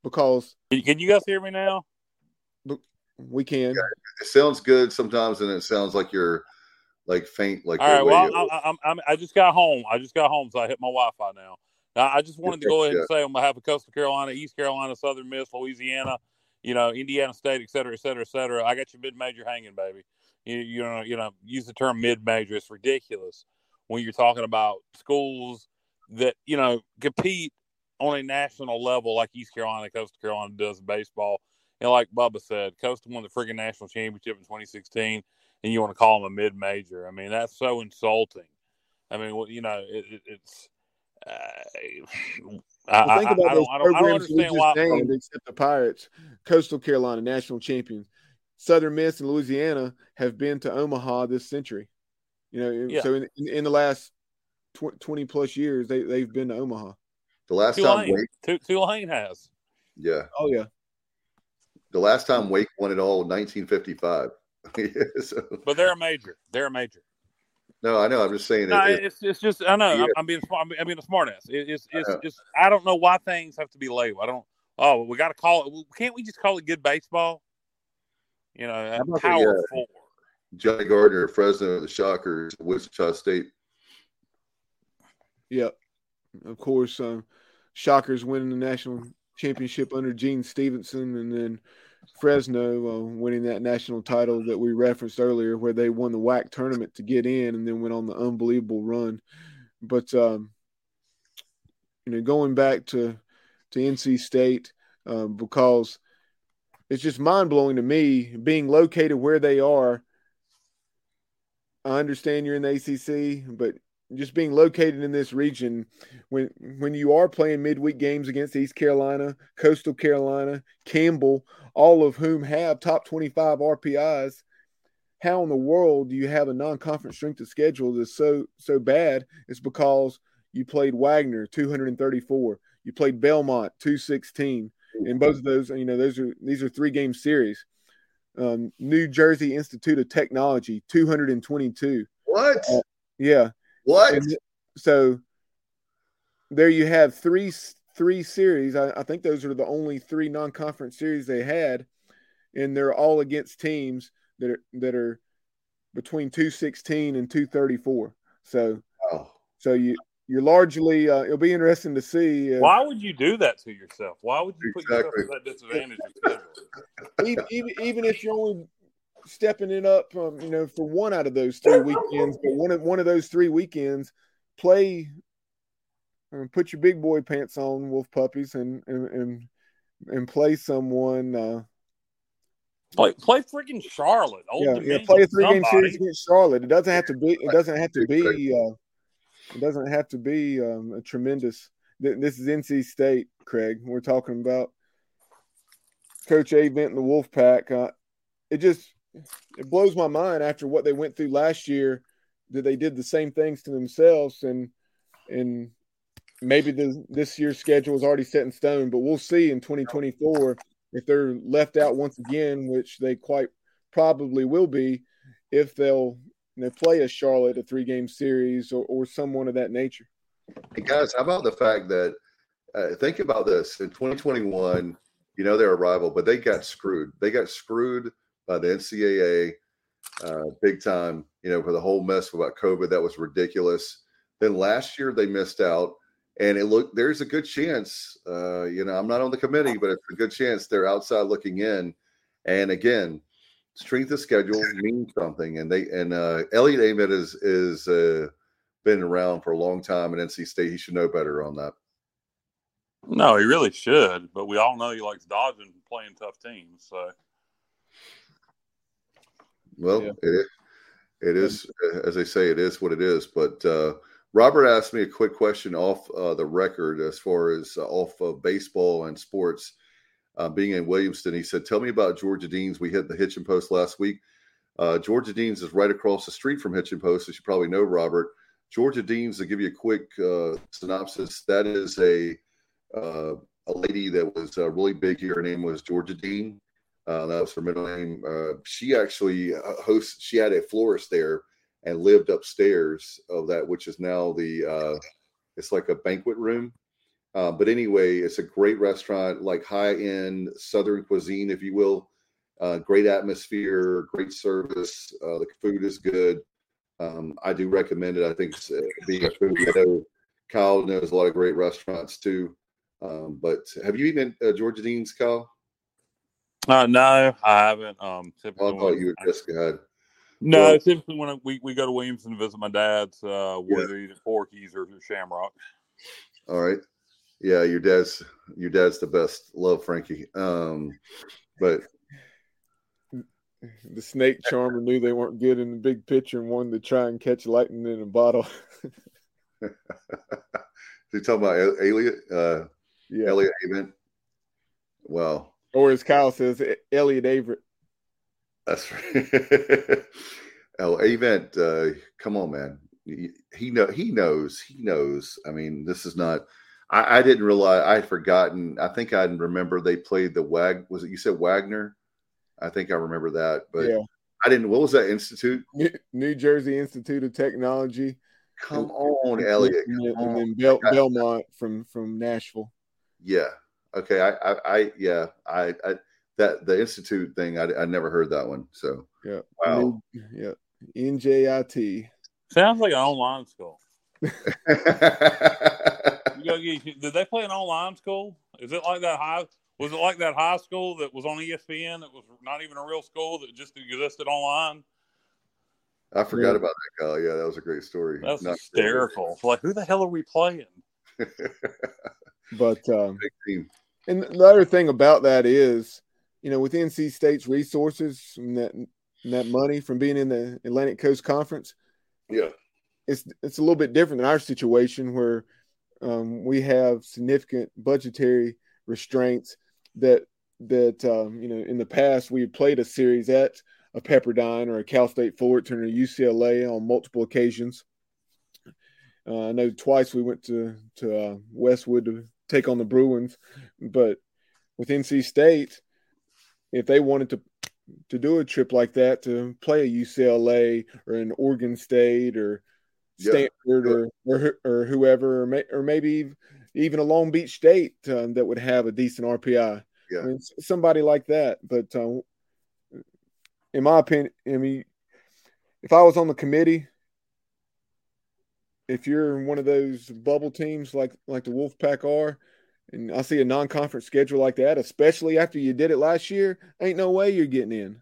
because can you guys hear me now? We can. Yeah, it sounds good sometimes, and it sounds like you're like faint. Like all right. Well, I, I, I'm, I'm, I just got home. I just got home, so I hit my Wi-Fi now. Now I just wanted to go ahead yeah. and say on behalf of Coastal Carolina, East Carolina, Southern Miss, Louisiana, you know, Indiana State, et cetera, et cetera, et cetera. I got your mid-major hanging, baby. You, you know, you know, use the term mid-major. It's ridiculous when you're talking about schools that you know compete on a national level like East Carolina, Coastal Carolina does in baseball. And like Bubba said, Coastal won the friggin' national championship in twenty sixteen, and you want to call them a mid-major. I mean, that's so insulting. I mean, well, you know, it, it, it's uh, – I, well, I, I, I don't I don't understand why. Named, except the Pirates, Coastal Carolina, national champions. Southern Miss and Louisiana have been to Omaha this century. You know, yeah. so in, in the last twenty-plus years, they, they've been to Omaha. The last Tulane, time – Tulane has. Yeah. Oh, yeah. The last time Wake won it all, nineteen fifty-five. So, but they're a major. They're a major. No, I know. I'm just saying. No, it, it's it's just I know. Yeah. I'm, I'm being smart. I'm being a smartass. It, it's it's I it's. I don't know why things have to be labeled. I don't. Oh, we got to call it. Can't we just call it good baseball? You know, powerful. Uh, Johnny Gardner, Fresno, the Shockers, Wichita State. Yep, yeah, of course. Um, Shockers winning the national championship under Gene Stevenson, and then Fresno uh, winning that national title that we referenced earlier, where they won the W A C tournament to get in and then went on the unbelievable run. But, um, you know, going back to, to N C State, uh, because it's just mind-blowing to me being located where they are. I understand you're in the A C C, but just being located in this region, when when you are playing midweek games against East Carolina, Coastal Carolina, Campbell, all of whom have top twenty-five R P Is, how in the world do you have a non-conference strength of schedule that's so so bad? It's because you played Wagner, two hundred thirty-four. You played Belmont, two hundred sixteen. And both of those, you know, those are these are three-game series. Um, New Jersey Institute of Technology, two hundred twenty-two. What? Uh, yeah. What? And so there you have three three series. I, I think those are the only three non-conference series they had, and they're all against teams that are, that are between two sixteen and two thirty-four. So, oh. so you you're largely uh, it'll be interesting to see. If, Why would you do that to yourself? Why would you put exactly. yourself at that disadvantage? even, even even if you're only stepping it up, um, you know, for one out of those three weekends, but one of one of those three weekends, play, um, put your big boy pants on, Wolf Puppies, and and and, and play someone. Uh, play play freaking Charlotte. Yeah, yeah, play a three-game series against Charlotte. It doesn't have to be. It doesn't have to be. Uh, it doesn't have to be um, a tremendous. Th- this is N C State, Craig. We're talking about Coach A. Vent and the Wolfpack. Uh, it just It blows my mind after what they went through last year that they did the same things to themselves, and and maybe the, this year's schedule is already set in stone, but we'll see in twenty twenty-four if they're left out once again, which they quite probably will be, if they'll you know, play a Charlotte, a three-game series, or, or someone of that nature. Hey guys, how about the fact that uh, think about this. In twenty twenty-one, you know they're a rival, but they got screwed. They got screwed by the N C double A, uh, big time, you know, for the whole mess about COVID. That was ridiculous. Then last year they missed out, and it looked there's a good chance. Uh, you know, I'm not on the committee, but it's a good chance they're outside looking in. And again, strength of schedule means something. And they and uh, Elliot Ament is is uh, been around for a long time at N C State. He should know better on that. No, he really should. But we all know he likes dodging and playing tough teams. So, well, yeah. it it is as they say. It is what it is. But uh, Robert asked me a quick question off uh, the record as far as uh, off of baseball and sports. Uh, being in Williamston, he said, "Tell me about Georgia Dean's. We hit the Hitchin Post last week. Uh, Georgia Dean's is right across the street from Hitchin Post, as you probably know, Robert. Georgia Dean's, to give you a quick uh, synopsis, that is a uh, a lady that was uh, really big here. Her name was Georgia Dean. Uh, that was her middle name. Uh, she actually hosts. She had a florist there and lived upstairs of that, which is now the. Uh, it's like a banquet room." Uh, but anyway, it's a great restaurant, like high-end Southern cuisine, if you will. Uh, great atmosphere, great service. Uh, the food is good. Um, I do recommend it. I think it's, uh, being a food, I know Kyle knows a lot of great restaurants too. Um, but have you eaten at uh, Georgia Dean's, Kyle? Uh, no, I haven't. Um, typically I thought you were just good. No, well, typically when we, we go to Williamson to visit my dad's, uh, we're yeah. either Porky's or Shamrock. All right. Yeah, your dad's your dad's the best. Love Frankie. Um, but the snake charmer knew they weren't good in the big picture and wanted to try and catch lightning in a bottle. You're talking about Elliot? Uh, yeah, Elliot Avent. Wow. Or as Kyle says, Elliot Avent. That's right. El Avent, uh, come on, man. He, he know he knows he knows. I mean, this is not. I, I didn't realize I had forgotten. I think I remember they played the Wag. Was it you said Wagner? I think I remember that, but yeah. I didn't. What was that institute? New, New Jersey Institute of Technology. Come and, on, and, Elliot. Come and on. Then Bel, Belmont from, from Nashville. Yeah. Okay. I. I. I yeah. I, I. That the institute thing. I. I never heard that one. So. Yeah. Wow. New, yeah. N J I T. Sounds like an online school. Did they play an online school? Is it like that high? Was it like that high school that was on E S P N? That was not even a real school that just existed online. I forgot yeah. about that, Kyle. Yeah, that was a great story. That's not hysterical. Like, who the hell are we playing? But um, and the other thing about that is, you know, with N C State's resources and that and that money from being in the Atlantic Coast Conference, yeah, it's it's a little bit different than our situation where. Um, we have significant budgetary restraints that that um, you know in the past we played a series at a Pepperdine or a Cal State Fullerton or U C L A on multiple occasions. Uh, I know twice we went to to uh, Westwood to take on the Bruins, but with N C State, if they wanted to to do a trip like that to play a U C L A or an Oregon State or Stanford yep. or, or or whoever, or, may, or maybe even a Long Beach State um, that would have a decent R P I. Yeah. I mean, somebody like that. But uh, in my opinion, I mean, if I was on the committee, if you're one of those bubble teams like, like the Wolfpack are, and I see a non-conference schedule like that, especially after you did it last year, ain't no way you're getting in.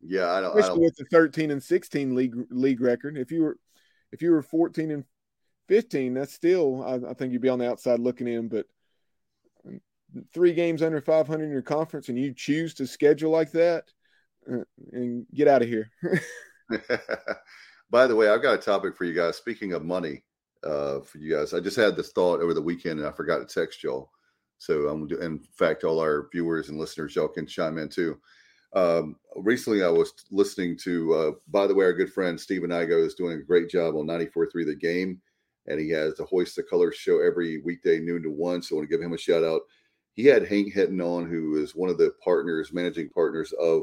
Yeah, I don't. Especially I don't. With the thirteen and sixteen league league record, if you were. If you were fourteen and fifteen, that's still, I, I think you'd be on the outside looking in, but three games under five hundred in your conference and you choose to schedule like that uh, and get out of here. By the way, I've got a topic for you guys. Speaking of money uh, for you guys, I just had this thought over the weekend and I forgot to text y'all. So I'm um, in fact, all our viewers and listeners, y'all can chime in too. Um, recently I was listening to, uh, by the way, our good friend, Steven Igo is doing a great job on ninety-four point three The Game. And he has the Hoist the Color show every weekday, noon to one. So I want to give him a shout out. He had Hank Hinton on, who is one of the partners, managing partners of,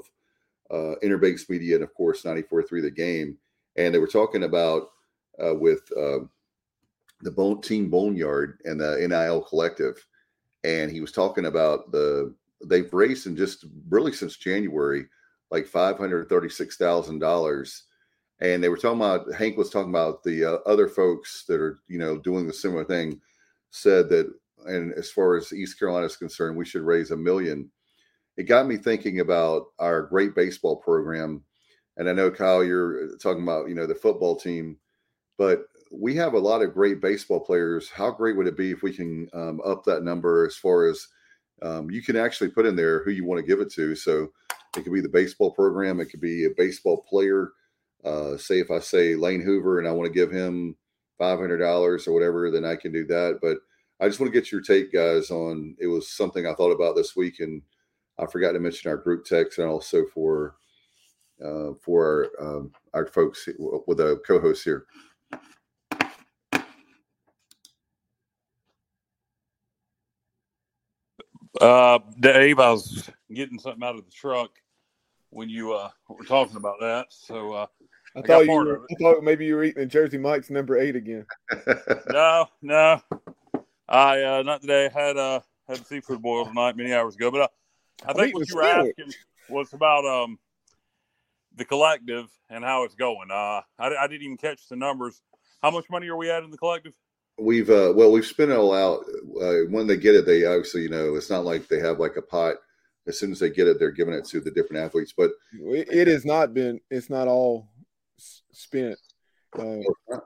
uh, Interbanks Media. And of course, ninety-four point three The Game. And they were talking about, uh, with, uh, the Bone Team Boneyard and the N I L Collective. And he was talking about the, they've raised in just really since January, like five hundred thirty-six thousand dollars, And they were talking about, Hank was talking about the uh, other folks that are, you know, doing the similar thing, said that, and as far as East Carolina is concerned, we should raise a million. It got me thinking about our great baseball program. And I know, Kyle, you're talking about, you know, the football team, but we have a lot of great baseball players. How great would it be if we can um, up that number as far as um, you can actually put in there who you want to give it to. So it could be the baseball program. It could be a baseball player. Uh, say if I say Lane Hoover and I want to give him five hundred dollars or whatever, then I can do that. But I just want to get your take, guys, on, it was something I thought about this week, and I forgot to mention our group text, and also for uh, for our um, our folks with a co-host here. Uh, Dave, I was getting something out of the truck when you uh, were talking about that, so uh, I, I thought you were, I thought maybe you were eating Jersey Mike's number eight again. no, no, I uh, not today. I had uh, had a seafood boil tonight many hours ago, but I, I think what you were asking was about um, the collective and how it's going. Uh, I, I didn't even catch the numbers. How much money are we at in the collective? We've uh, well, we've spent it all out. Uh, when they get it, they obviously, you know, it's not like they have like a pot. As soon as they get it, they're giving it to the different athletes. But it, it has not been – it's not all spent. Uh,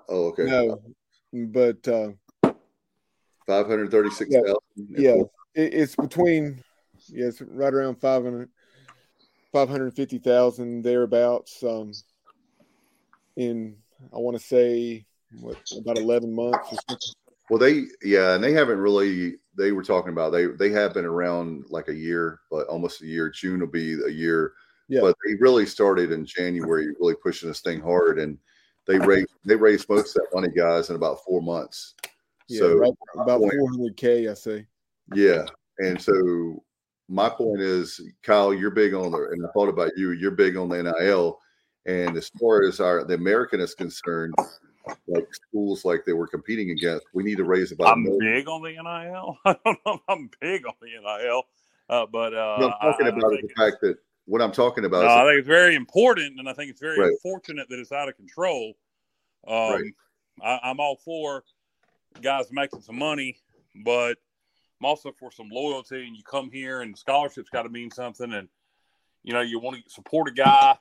oh, okay. No, but uh, – five hundred thirty-six thousand dollars. Yeah, yeah. It, it's between – yeah, it's right around five hundred five hundred fifty thousand dollars thereabouts um, in, I want to say, what, about eleven months or something. Well, they – yeah, and they haven't really – they were talking about they they have been around like a year, but almost a year. June will be a year, yeah. But they really started in January, really pushing this thing hard, and they raised they raised most of that money, guys, in about four months. Yeah, so right, about four hundred k, I say. Yeah, and so my point is, Kyle, you're big on the, and I thought about you. You're big on the N I L, and as far as our the American is concerned, like schools like they were competing against, we need to raise about. I'm big on the N I L. I don't know if I'm big on the N I L, uh, but uh, no, I'm talking I, about I the fact that what I'm talking about. No, is I think it's very important, and I think it's very right. unfortunate that it's out of control. Um, right. I, I'm all for guys making some money, but I'm also for some loyalty. And you come here, and scholarships got to mean something, and you know you want to support a guy.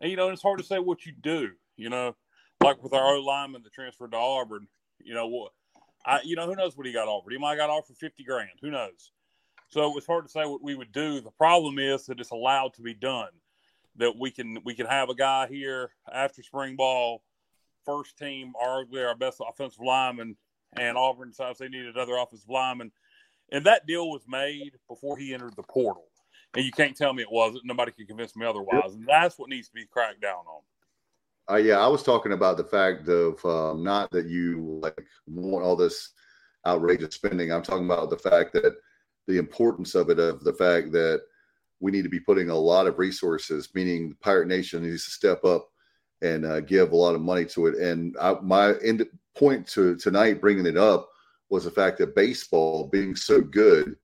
And you know it's hard to say what you do. You know. Like with our O lineman that transferred to Auburn, you know what? I, you know, who knows what he got offered? He might have got offered fifty grand. Who knows? So it's hard to say what we would do. The problem is that it's allowed to be done. That we can we can have a guy here after spring ball, first team, arguably our best offensive lineman, and Auburn decides they needed another offensive lineman, and that deal was made before he entered the portal. And you can't tell me it wasn't. Nobody can convince me otherwise. And that's what needs to be cracked down on. Uh, yeah, I was talking about the fact of um, not that you like want all this outrageous spending. I'm talking about the fact that the importance of it, of the fact that we need to be putting a lot of resources, meaning Pirate Nation needs to step up and uh, give a lot of money to it. And I, my end point to tonight, bringing it up, was the fact that baseball being so good,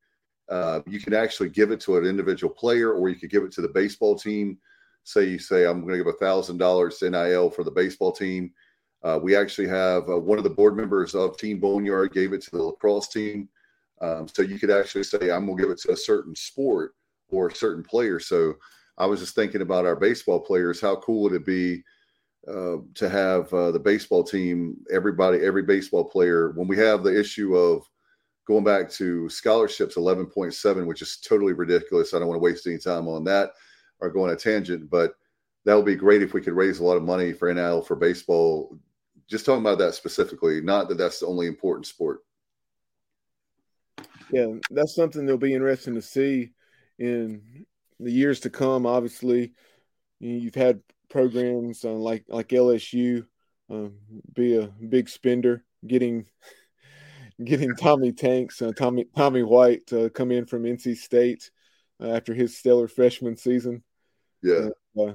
uh, you can actually give it to an individual player, or you could give it to the baseball team. Say you say, I'm going to give one thousand dollars to N I L for the baseball team. Uh, we actually have uh, one of the board members of Team Boneyard gave it to the lacrosse team. Um, so you could actually say, I'm going to give it to a certain sport or a certain player. So I was just thinking about our baseball players. How cool would it be uh, to have uh, the baseball team, everybody, every baseball player, when we have the issue of going back to scholarships, eleven point seven, which is totally ridiculous. I don't want to waste any time on that. Are going a tangent, but that would be great if we could raise a lot of money for N I L for baseball. Just talking about that specifically, not that that's the only important sport. Yeah, that's something that'll be interesting to see in the years to come. Obviously, you've had programs uh, like like L S U uh, be a big spender, getting getting Tommy Tanks, uh, Tommy Tommy White uh, come in from N C State. After his stellar freshman season. Yeah. Uh,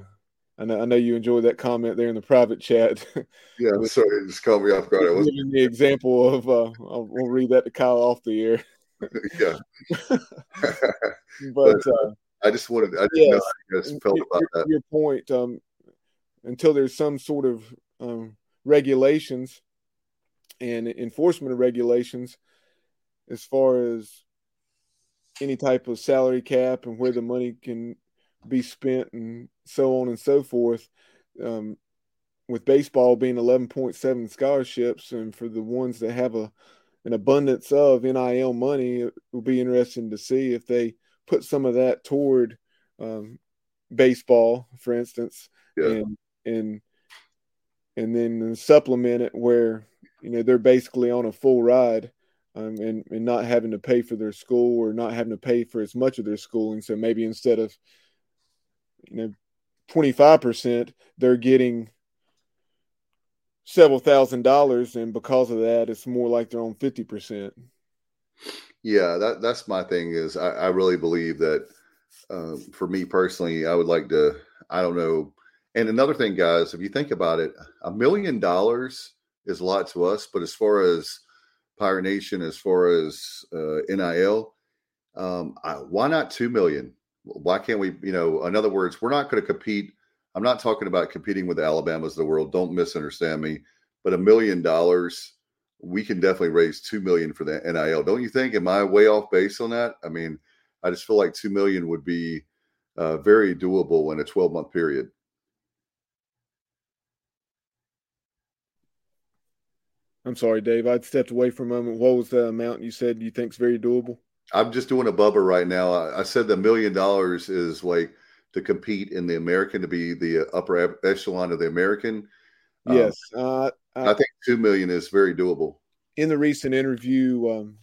I know I know you enjoyed that comment there in the private chat. Yeah, I'm sorry. It just caught me off guard. I wasn't giving the example of uh, – we'll read that to Kyle off the air. Yeah. but uh, – I just wanted – I didn't yeah, know how you guys felt about your, that. Your point, um, until there's some sort of um, regulations and enforcement of regulations as far as any type of salary cap and where the money can be spent and so on and so forth. Um, with baseball being eleven point seven scholarships, and for the ones that have a an abundance of N I L money, it will be interesting to see if they put some of that toward um, baseball, for instance, yeah. and, and and then supplement it where, you know, they're basically on a full ride um, and, and not having to pay for their school or not having to pay for as much of their schooling. So maybe instead of, you know, twenty-five percent, they're getting several thousand dollars, and because of that, it's more like they're on fifty percent. Yeah, that that's my thing is I, I really believe that um, for me personally, I would like to, I don't know. And another thing, guys, if you think about it, a million dollars is a lot to us, but as far as Pirate Nation, as far as uh, N I L, um, I, why not two million? Why can't we, you know, in other words, we're not going to compete. I'm not talking about competing with the Alabamas of the world. Don't misunderstand me. But a million dollars, we can definitely raise two million for the N I L. Don't you think? Am I way off base on that? I mean, I just feel like two million would be uh, very doable in a twelve month period. I'm sorry, Dave. I'd stepped away for a moment. What was the amount you said you think is very doable? I'm just doing a Bubba right now. I, I said the million dollars is like to compete in the American, to be the upper echelon of the American. Yes. Um, uh, I, I think two million is very doable. In the recent interview um,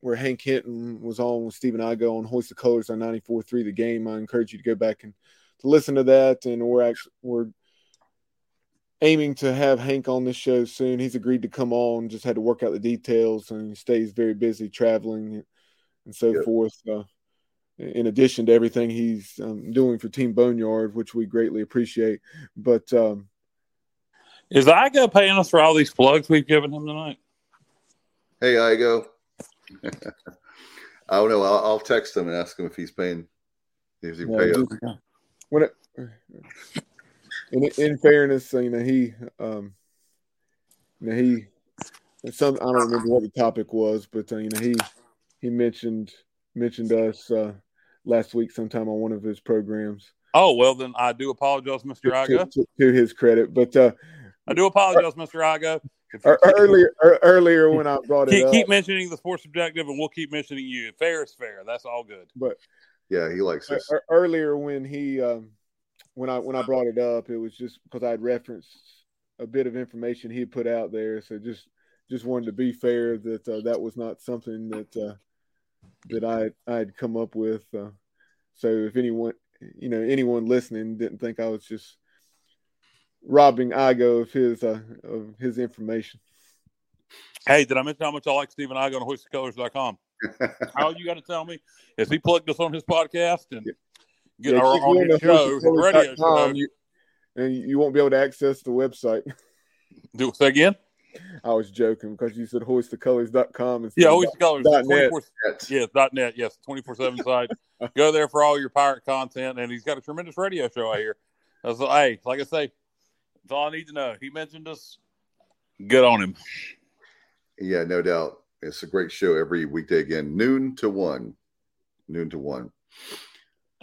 where Hank Hinton was on with Stephen Igo on Hoist the Colors on ninety-four three The Game, I encourage you to go back and to listen to that. And we're actually, we're aiming to have Hank on this show soon. He's agreed to come on, just had to work out the details, and he stays very busy traveling and so yep. forth. Uh, in addition to everything he's um, doing for Team Boneyard, which we greatly appreciate. But um, is Igo paying us for all these plugs we've given him tonight? Hey, Igo. I don't know. I'll, I'll text him and ask him if he's paying. If he no, pay up. Yeah. When it, in, in fairness, you know, he, um, you know, he, some, I don't remember what the topic was, but uh, you know, he, he mentioned, mentioned us, uh, last week sometime on one of his programs. Oh, well, then I do apologize, Mister Igo. To, to, to his credit. But uh, I do apologize, uh, Mister Igo. Earlier earlier when I brought keep, it up. Keep mentioning the sports objective, and we'll keep mentioning you. Fair is fair. That's all good. But yeah, he likes this. Uh, earlier when he um, when I when I brought it up, it was just because I had referenced a bit of information he had put out there. So just, just wanted to be fair that uh, that was not something that uh, that I I had come up with. Uh, so if anyone – you know, anyone listening didn't think I was just robbing Igo of his uh, of his information. Hey, did I mention how much I like Stephen Igo on hoist the colors dot com? All you got to tell me is he plugged us on his podcast and get yeah, our on his show, radio show. You, and you won't be able to access the website. Do it again? I was joking because you said hoist the colors dot com. Yeah, hoist the colors dot net. Yes, .net. Yes, twenty-four seven site. Go there for all your pirate content, and he's got a tremendous radio show out here. So, hey, like I say, that's all I need to know. He mentioned us. Good on him. Yeah, no doubt. It's a great show every weekday again, noon to one. Noon to one.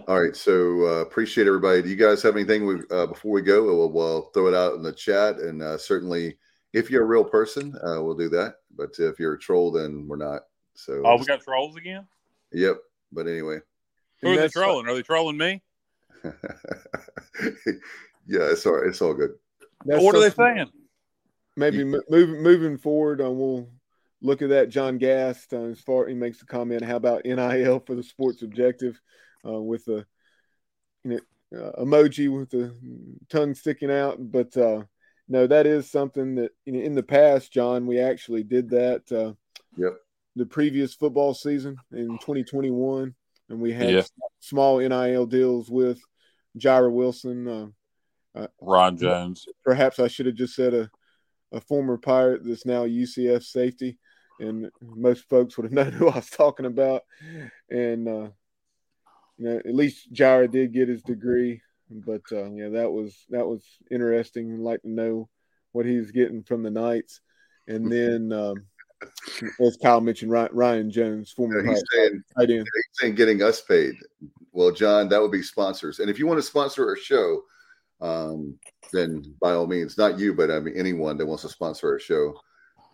All right, so uh, appreciate everybody. Do you guys have anything we, uh, before we go? We'll, we'll throw it out in the chat, and uh, certainly – if you're a real person, uh, we'll do that. But if you're a troll, then we're not. So oh, we got trolls again? Yep. But anyway. Who are they trolling? Are they trolling me? Yeah, it's all, it's all good. That's what are they saying? Maybe you, moving moving forward, uh, we'll look at that. John Gast, uh, as far he makes a comment, how about N I L for the sports objective uh, with the you know, uh, emoji with the tongue sticking out. But uh, no, that is something that you know, in the past, John, we actually did that uh, yep. the previous football season in twenty twenty-one, and we had yeah. small N I L deals with Jira Wilson. Uh, Ron uh, Jones. Perhaps I should have just said a, a former Pirate that's now U C F safety, and most folks would have known who I was talking about. And, uh, you know, at least Jira did get his degree But uh, yeah, that was that was interesting. I'd like to know what he's getting from the Knights. And then, um, as Kyle mentioned, Ryan Jones, former yeah, he's saying, he's saying getting us paid. Well, John, that would be sponsors. And if you want to sponsor our show, um, then by all means, not you, but I mean anyone that wants to sponsor our show,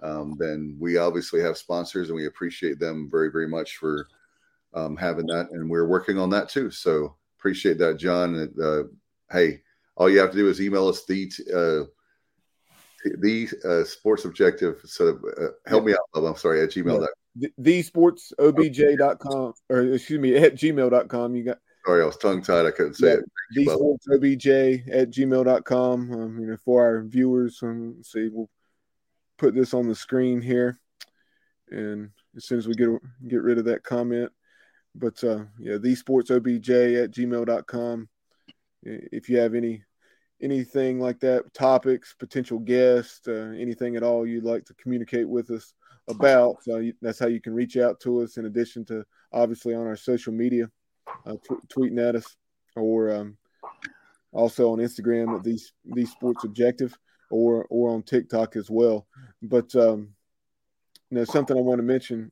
um, then we obviously have sponsors, and we appreciate them very, very much for um, having that. And we're working on that too. So appreciate that, John. And, uh, hey, all you have to do is email us the uh, The uh, sports objective. So uh, help me out, Bob. I'm sorry, at gmail dot com. The, the sports obj dot com, or excuse me, at gmail dot com. You got. Sorry, I was tongue tied. I couldn't say yeah, it. The sportsobj at gmail dot com. Um, you know, for our viewers, um, let's see, we'll put this on the screen here, and as soon as we get get rid of that comment, but uh, yeah, the sportsobj at gmail dot com. If you have any. Anything like that, topics, potential guests, uh, anything at all you'd like to communicate with us about, uh, you, that's how you can reach out to us, in addition to, obviously, on our social media, uh, tw- tweeting at us, or um, also on Instagram at these, these Sports Objective, or or on TikTok as well. But, um, you know, something I want to mention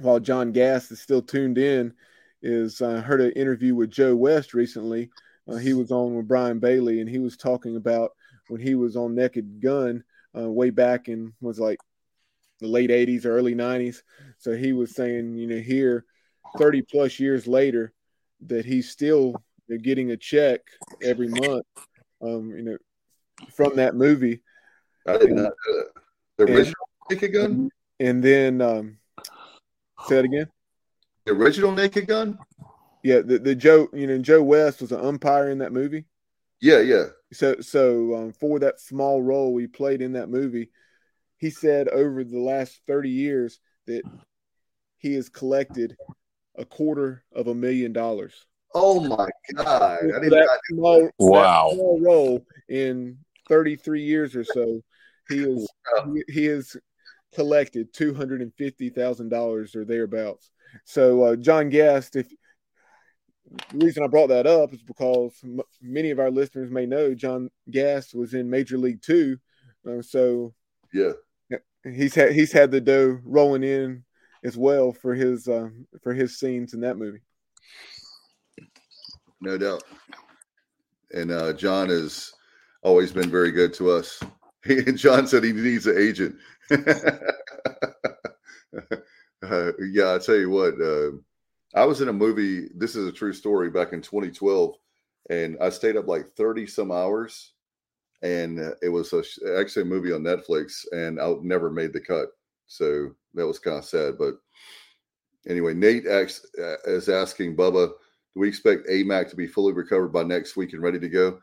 while John Gass is still tuned in is I heard an interview with Joe West recently. Uh, he was on with Brian Bailey, and he was talking about when he was on Naked Gun uh, way back in was like the late eighties, or early nineties. So he was saying, you know, here thirty plus years later, that he's still getting a check every month, um, you know, from that movie. I did not know that. The original Naked Gun? And then um, say that again. The original Naked Gun? Yeah, the, the Joe, you know, Joe West was an umpire in that movie. Yeah, yeah. So, so um, for that small role he played in that movie, he said over the last thirty years that he has collected a quarter of a million dollars. Oh my God! I didn't, that small, wow! That small role in thirty-three years or so, he is wow. he, he has collected two hundred and fifty thousand dollars or thereabouts. So, uh, John Guest, if the reason I brought that up is because m- many of our listeners may know John Gass was in Major League Two, uh, so yeah, he's had he's had the dough rolling in as well for his uh, for his scenes in that movie, no doubt. And uh, John has always been very good to us. John said he needs an agent. uh, yeah, I tell you what. Uh, I was in a movie, this is a true story, back in twenty twelve, and I stayed up like thirty some hours, and it was a, actually a movie on Netflix, and I never made the cut. So that was kind of sad. But anyway, Nate asks, is asking, Bubba, do we expect A M A C to be fully recovered by next week and ready to go?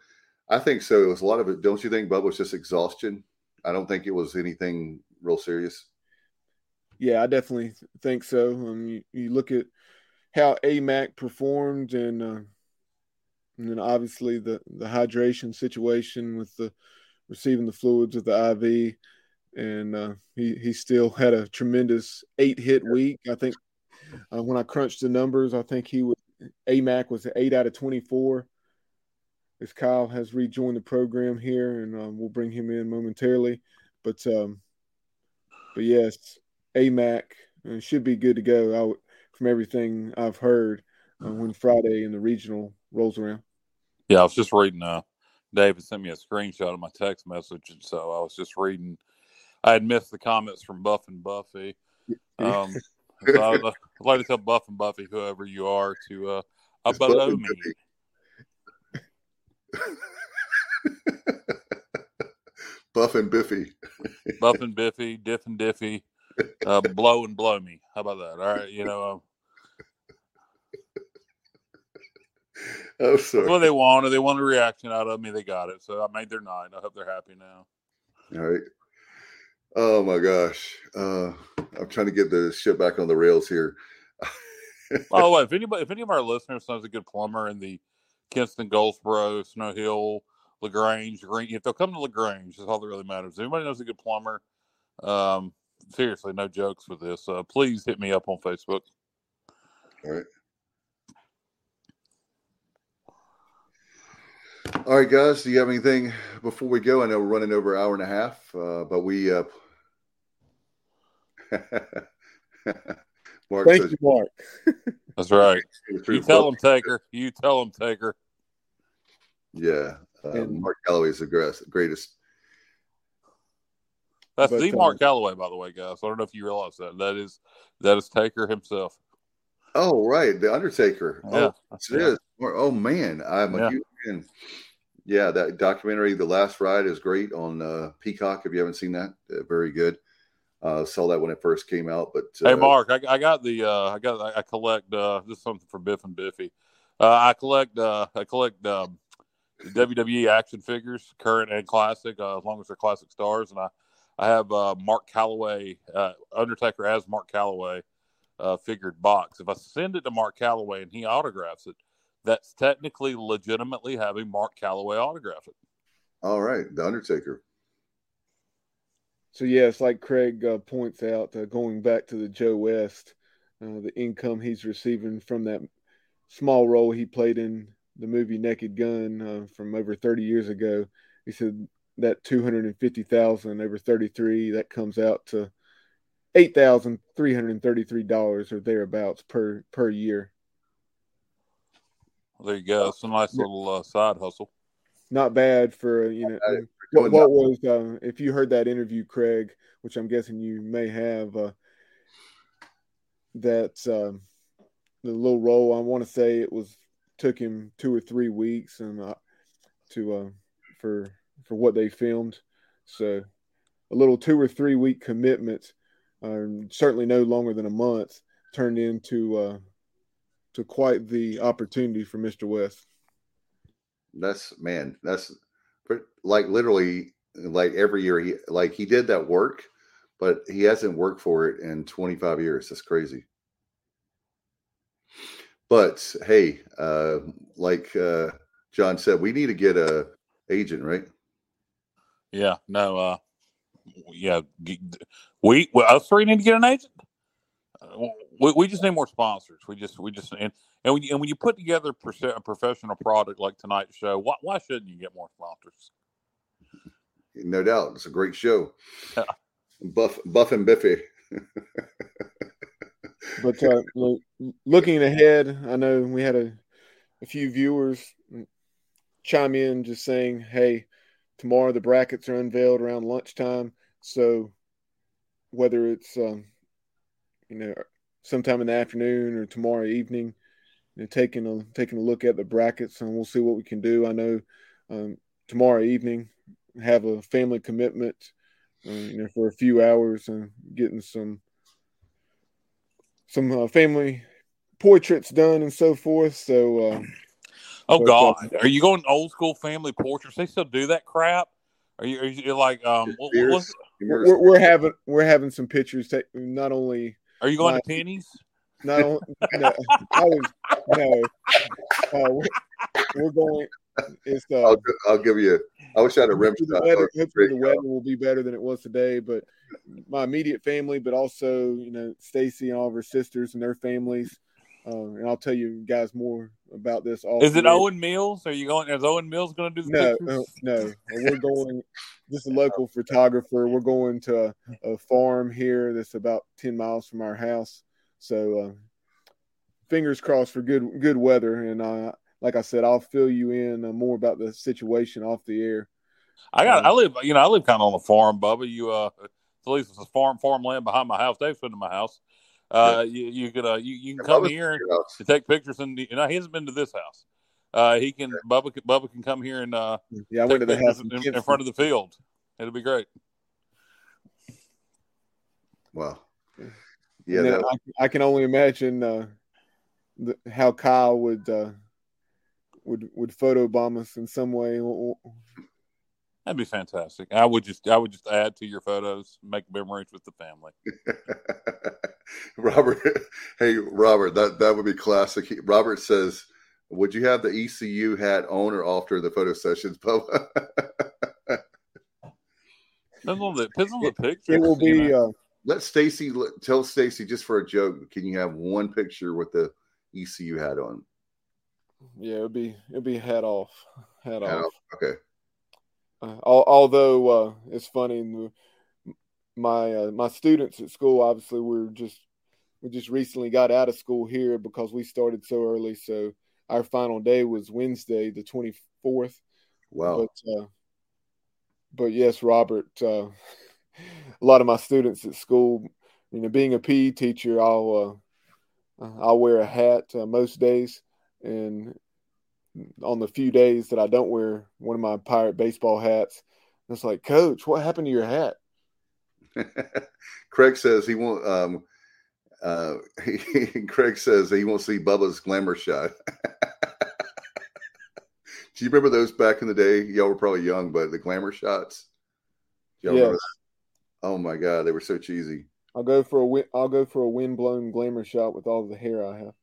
I think so. It was a lot of it. Don't you think, Bubba, was just exhaustion? I don't think it was anything real serious. Yeah, I definitely think so. Um, you, you look at how A M A C performed, and uh, and then obviously the, the hydration situation with the receiving the fluids of the I V, and uh, he he still had a tremendous eight hit week. I think uh, when I crunched the numbers, I think he was A M A C was eight out of twenty-four. As Kyle has rejoined the program here, and um, we'll bring him in momentarily, but um, but yes, A M A C uh, should be good to go. I would. From everything I've heard uh, when Friday in the regional rolls around. Yeah, I was just reading. Uh, David sent me a screenshot of my text message, and so I was just reading. I had missed the comments from Buff and Buffy. Um, so I would, uh, I'd like to tell Buff and Buffy, whoever you are, to uh, uh, below me. Buff and Biffy. Buff and Biffy, Diff and Diffy. Uh, blow and blow me. How about that? All right, you know. Um, I'm sorry. That's what they wanted. They wanted a reaction out of me. They got it. So I made their night. I hope they're happy now. All right. Oh my gosh. Uh, I'm trying to get the shit back on the rails here. By the way, if anybody, if any of our listeners knows a good plumber in the Kinston, Goldsboro, Snow Hill, LaGrange, Green, if they'll come to LaGrange, that's all that really matters. If anybody knows a good plumber, um, seriously, no jokes with this. Uh, please hit me up on Facebook. All right. All right, guys, do you have anything before we go? I know we're running over an hour and a half, uh, but we uh... – Mark Thank says, you, Mark. That's right. You tell him, Taker. You tell him, Taker. Yeah. Uh, and, Mark Calloway is the greatest. That's but, the uh, Mark Calloway, by the way, guys. I don't know if you realize that. That is that is Taker himself. Oh, right. The Undertaker. Yeah. Oh, it yeah. is. Oh, man. I'm yeah. a huge fan. Yeah, that documentary, The Last Ride, is great on uh, Peacock, if you haven't seen that. Uh, very good. Uh, saw that when it first came out, but uh, hey, Mark, I, I got the uh, I got I collect uh, this is something for Biff and Biffy. Uh, I collect uh, I collect um, W W E action figures, current and classic, uh, as long as they're classic stars. And I I have uh, Mark Calloway, uh, Undertaker as Mark Calloway, uh, figured box. If I send it to Mark Calloway and he autographs it, that's technically legitimately having Mark Calloway autograph it. All right, the Undertaker. So, yeah, it's like Craig uh, points out, uh, going back to the Joe West, uh, the income he's receiving from that small role he played in the movie Naked Gun uh, from over thirty years ago. He said that two hundred fifty thousand dollars over thirty-three, that comes out to eight thousand three hundred thirty-three dollars or thereabouts per, per year. Well, there you go. It's a nice yeah. little uh, side hustle. Not bad for, you know, what, what was, uh, if you heard that interview, Craig, which I'm guessing you may have, uh, that uh, the little role, I want to say it was, took him two or three weeks and uh, to, uh, for, for what they filmed. So a little two or three week commitment, uh, certainly no longer than a month, turned into, uh, to quite the opportunity for Mister West. That's man. That's like literally like every year. He like he did that work, but he hasn't worked for it in twenty-five years. That's crazy. But hey, uh, like uh, John said, we need to get a agent, right? Yeah. No. Uh, yeah. We well, us three need to get an agent. Uh, we we just need more sponsors. We just we just and. And when, you, and when you put together a professional product like tonight's show, why, why shouldn't you get more sponsors? No doubt. It's a great show. Yeah. Buff, Buff and Biffy. But uh, look, looking ahead, I know we had a, a few viewers chime in just saying, hey, tomorrow the brackets are unveiled around lunchtime. So whether it's, um, you know, sometime in the afternoon or tomorrow evening, and taking a taking a look at the brackets, and we'll see what we can do. I know um, tomorrow evening have a family commitment, uh, you know, for a few hours and getting some some uh, family portraits done and so forth. So, uh, oh but, God, uh, are you going old school family portraits? They still do that crap? Are you, are you like um? What, what's, we're, we're having we're having some pictures. That not only are you going my, to Penny's? Not only, no, I was. No, uh, we're, we're going. It's, uh, I'll, I'll give you. I wish I had a rim shot. Hopefully, the weather will be better than it was today. But my immediate family, but also you know Stacy and all of her sisters and their families. Um, and I'll tell you guys more about this. All is it Owen Mills? Are you going? Is Owen Mills going to do the no, uh, no. We're going. This is a local photographer. We're going to a, a farm here that's about ten miles from our house. So. Uh, Fingers crossed for good good weather, and uh, like I said, I'll fill you in uh, more about the situation off the air. I got, um, I live, you know, I live kind of on a farm, Bubba. You, uh, at least it's a farm, farmland behind my house. They've been to my house. Uh, yeah. you, you could, uh, you, you can yeah, come Bubba's here to take pictures, and you know, he hasn't been to this house. Uh, he can, yeah. Bubba, Bubba can come here and uh, yeah, I went to the house in, in front of the field. It'll be great. Wow, yeah, that, I, I can only imagine. Uh, The, how Kyle would uh, would would photobomb us in some way? That'd be fantastic. I would just I would just add to your photos, make memories with the family. Robert, hey Robert, that, that would be classic. He, Robert says, "Would you have the E C U hat on or off during the photo sessions?" Depends on the depends on the picture. It will be. You know? uh, let Stacy tell Stacy just for a joke. Can you have one picture with the E C U hat on? Yeah, it'd be it'd be hat off, hat, hat off. off. Okay. Uh, al- although uh, it's funny, my uh, my students at school, obviously we were just we just recently got out of school here because we started so early. So our final day was Wednesday, the twenty-fourth. Wow. But, uh, but yes, Robert. Uh, a lot of my students at school, you know, being a P E teacher, I'll uh, I'll wear a hat uh, most days. And on the few days that I don't wear one of my pirate baseball hats, it's like, Coach, what happened to your hat? Craig says he won't. Um, uh, Craig says he won't see Bubba's glamour shot. Do you remember those back in the day? Y'all were probably young, but the glamour shots. Y'all yes. remember that? Oh my God, they were so cheesy. I'll go for a wind, I'll go for a windblown glamour shot with all the hair I have.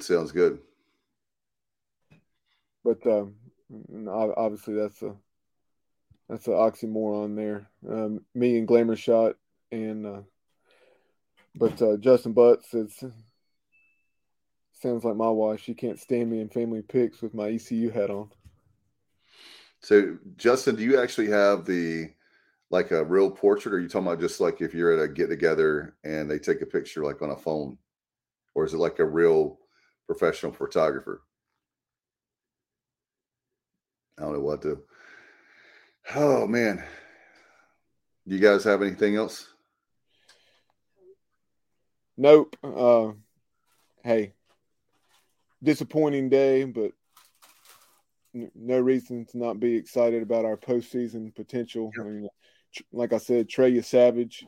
Sounds good. But um, obviously that's a that's an oxymoron there. Um, me and glamour shot, and uh, but uh, Justin Butts says, sounds like my wife. She can't stand me in family pics with my E C U hat on. So, Justin, do you actually have the like a real portrait, or are you talking about just like if you're at a get together and they take a picture like on a phone, or is it like a real professional photographer? I don't know what to. Oh man, do you guys have anything else? Nope. Uh, hey, disappointing day, but n- no reason to not be excited about our postseason potential. Yeah. I mean, tr- like I said, Trey Savage,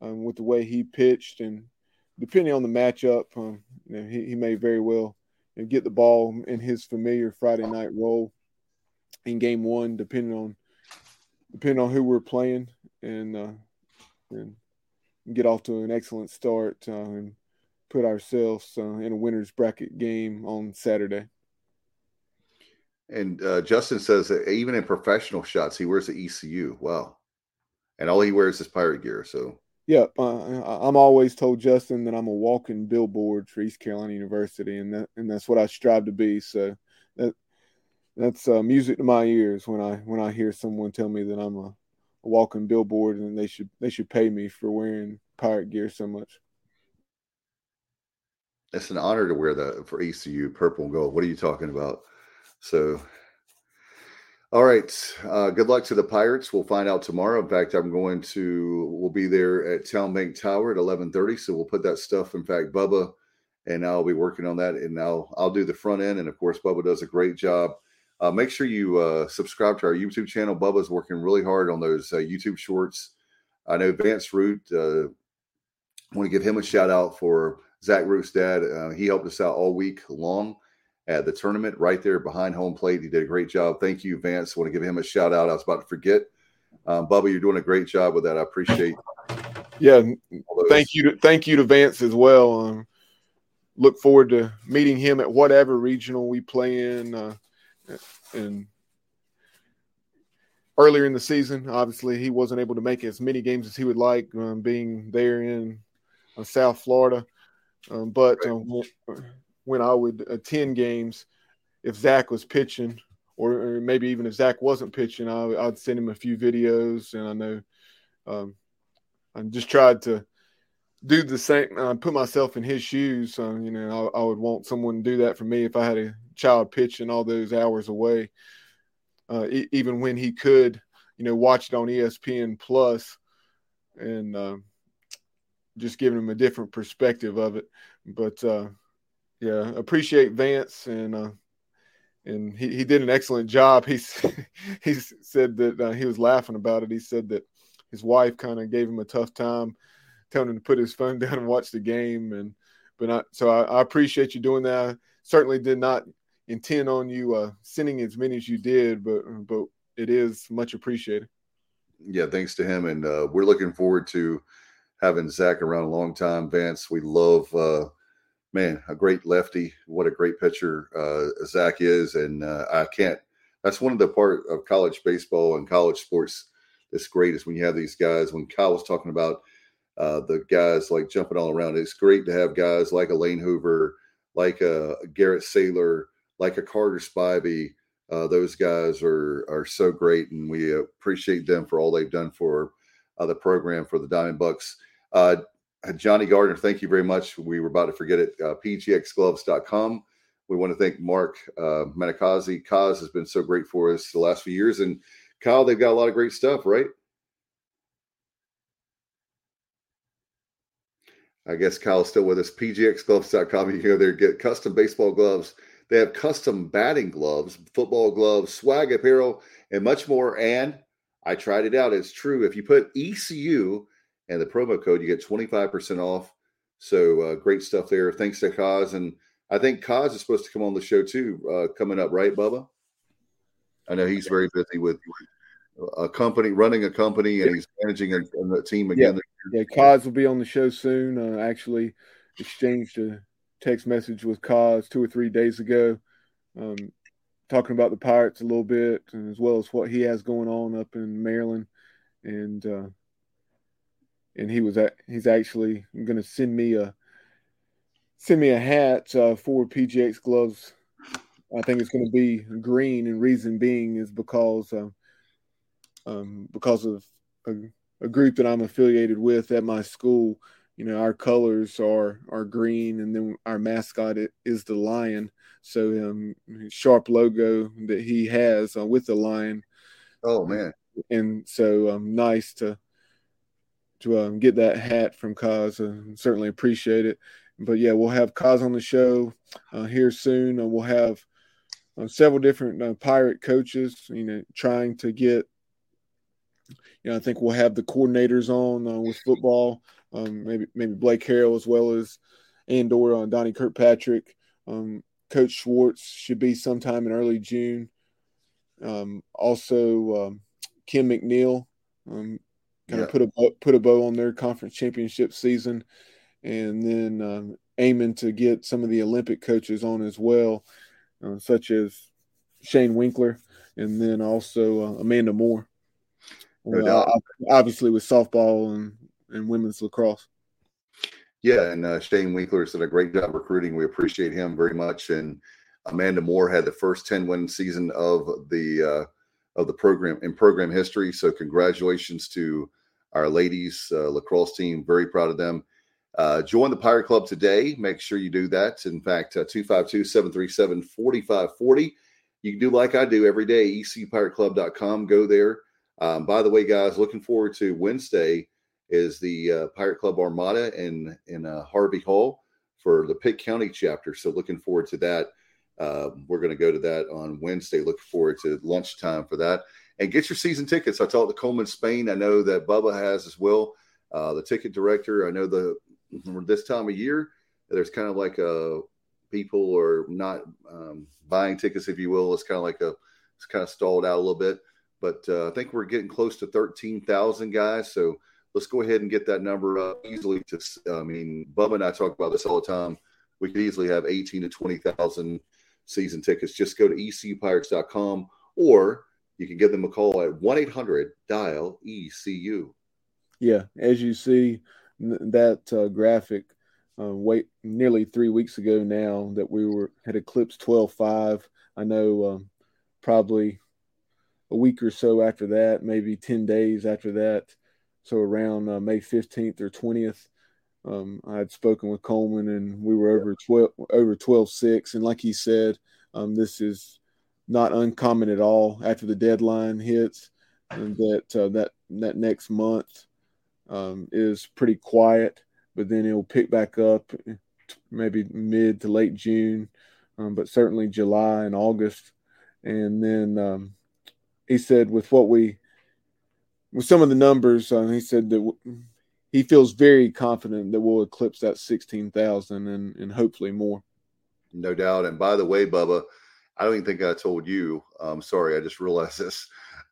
um, with the way he pitched and. Depending on the matchup, um, you know, he, he may very well you know, get the ball in his familiar Friday night role in game one, depending on depending on who we're playing, and uh, and get off to an excellent start uh, and put ourselves uh, in a winner's bracket game on Saturday. And uh, Justin says that even in professional shots, he wears the E C U. Wow. And all he wears is pirate gear, so. Yeah, uh, I'm always told, Justin, that I'm a walking billboard for East Carolina University, and that, and that's what I strive to be. So that that's uh, music to my ears when I when I hear someone tell me that I'm a, a walking billboard, and they should they should pay me for wearing pirate gear so much. It's an honor to wear that for E C U, purple and gold. What are you talking about? So. All right. Uh, good luck to the Pirates. We'll find out tomorrow. In fact, I'm going to, we'll be there at Townbank Tower at eleven thirty. So we'll put that stuff. In fact, Bubba and I'll be working on that, and I'll, I'll do the front end. And of course, Bubba does a great job. Uh, make sure you uh, subscribe to our YouTube channel. Bubba's working really hard on those uh, YouTube shorts. I know Vance Root, uh, I want to give him a shout out for Zach Root's dad. Uh, he helped us out all week long at the tournament right there behind home plate. He did a great job. Thank you, Vance. I want to give him a shout out. I was about to forget. Um, Bubba, you're doing a great job with that. I appreciate it. Yeah. Thank you. To, thank you to Vance as well. Um, look forward to meeting him at whatever regional we play in. Uh, and earlier in the season, obviously he wasn't able to make as many games as he would like, um, being there in uh, South Florida. Um, but, um, when I would attend games, if Zach was pitching, or, or maybe even if Zach wasn't pitching, I, I'd send him a few videos. And I know um, I just tried to do the same, uh, put myself in his shoes. Uh, you know, I, I would want someone to do that for me if I had a child pitching all those hours away, uh, e- even when he could, you know, watch it on E S P N Plus and uh, just giving him a different perspective of it. But, uh, yeah, appreciate Vance, and uh, and he, he did an excellent job. He's he said that uh, he was laughing about it. He said that his wife kind of gave him a tough time, telling him to put his phone down and watch the game. And but I, so I, I appreciate you doing that. I certainly did not intend on you uh, sending as many as you did, but but it is much appreciated. Yeah, thanks to him, and uh, we're looking forward to having Zach around a long time. Vance, we love. Uh, Man, a great lefty. What a great pitcher uh, Zach is. And uh, I can't – that's one of the part of college baseball and college sports that's great is when you have these guys. When Kyle was talking about uh, the guys, like, jumping all around, it's great to have guys like Elaine Hoover, like a Garrett Saylor, like a Carter Spivey. Uh, those guys are are so great, and we appreciate them for all they've done for uh, the program, for the Diamond Bucks. Uh, Johnny Gardner, thank you very much. We were about to forget it. Uh, P G X gloves dot com. We want to thank Mark uh, Manakazi. Kaz has been so great for us the last few years. And Kyle, they've got a lot of great stuff, right? I guess Kyle's still with us. P G X gloves dot com. You can go there and get custom baseball gloves. They have custom batting gloves, football gloves, swag apparel, and much more. And I tried it out. It's true. If you put E C U and the promo code, you get twenty-five percent off. So uh, great stuff there. Thanks to Kaz. And I think Kaz is supposed to come on the show too, uh, coming up, right, Bubba? I know he's very busy with a company, running a company, and he's managing a, a team again. Yeah, yeah, Kaz will be on the show soon. Uh, actually exchanged a text message with Kaz two or three days ago, um, talking about the Pirates a little bit, and as well as what he has going on up in Maryland. And uh, and he was at, he's actually going to send me a Send me a hat uh, for P G X gloves. I think it's going to be green, and reason being is because uh, um, because of a, a group that I'm affiliated with at my school. You know, our colors are are green, and then our mascot is the lion. So um, Sharp logo that he has uh, with the lion. Oh man! And so um, nice to to um, get that hat from Kaz. Uh, certainly appreciate it. But, yeah, we'll have Kaz on the show uh, here soon. Uh, we'll have uh, several different uh, Pirate coaches, you know, trying to get, you know, I think we'll have the coordinators on uh, with football, um, maybe maybe Blake Harrell as well as and or uh, Donnie Kirkpatrick. Um, Coach Schwartz should be sometime in early June. Um, also, um, Kim McNeil um, kind of yeah. put, a, put a bow on their conference championship season. And then um, aiming to get some of the Olympic coaches on as well, uh, such as Shane Winkler, and then also uh, Amanda Moore. No doubt. Uh, obviously with softball and, and women's lacrosse. Yeah, and uh, Shane Winkler has done a great job recruiting. We appreciate him very much. And Amanda Moore had the first ten-win season of the uh, of the program in program history. So congratulations to our ladies uh, lacrosse team. Very proud of them. Uh, join the Pirate Club today. Make sure you do that. In fact, uh, two five two, seven three seven, four five four zero. You can do like I do every day, e c pirate club dot com. Go there. Um, by the way, guys, looking forward to Wednesday is the uh, Pirate Club Armada in, in uh, Harvey Hall for the Pitt County chapter. So looking forward to that. Uh, we're going to go to that on Wednesday. Looking forward to lunchtime for that. And get your season tickets. I talked to Coleman Spain. I know that Bubba has as well. Uh, the ticket director. I know the this time of year, there's kind of like a people are not um, buying tickets, if you will. It's kind of like a, it's kind of stalled out a little bit, but uh, I think we're getting close to thirteen thousand guys. So let's go ahead and get that number up easily. To, I mean, Bubba and I talk about this all the time. We could easily have eighteen to twenty thousand season tickets. Just go to e c u pirates dot com, or you can give them a call at one eight hundred dial E C U. Yeah. As you see, that uh, graphic, uh, wait, nearly three weeks ago now that we were had eclipsed twelve five. I know um, probably a week or so after that, maybe ten days after that, so around uh, May fifteenth or twentieth, um, I had spoken with Coleman, and we were over twelve over twelve six. And like he said, um, this is not uncommon at all after the deadline hits, and that uh, that that next month. Um, is pretty quiet, but then it'll pick back up maybe mid to late June, um, but certainly July and August. And then um, he said with what we – with some of the numbers, uh, he said that w- he feels very confident that we'll eclipse that sixteen thousand and, and hopefully more. No doubt. And by the way, Bubba, I don't even think I told you. I'm sorry, I just realized this.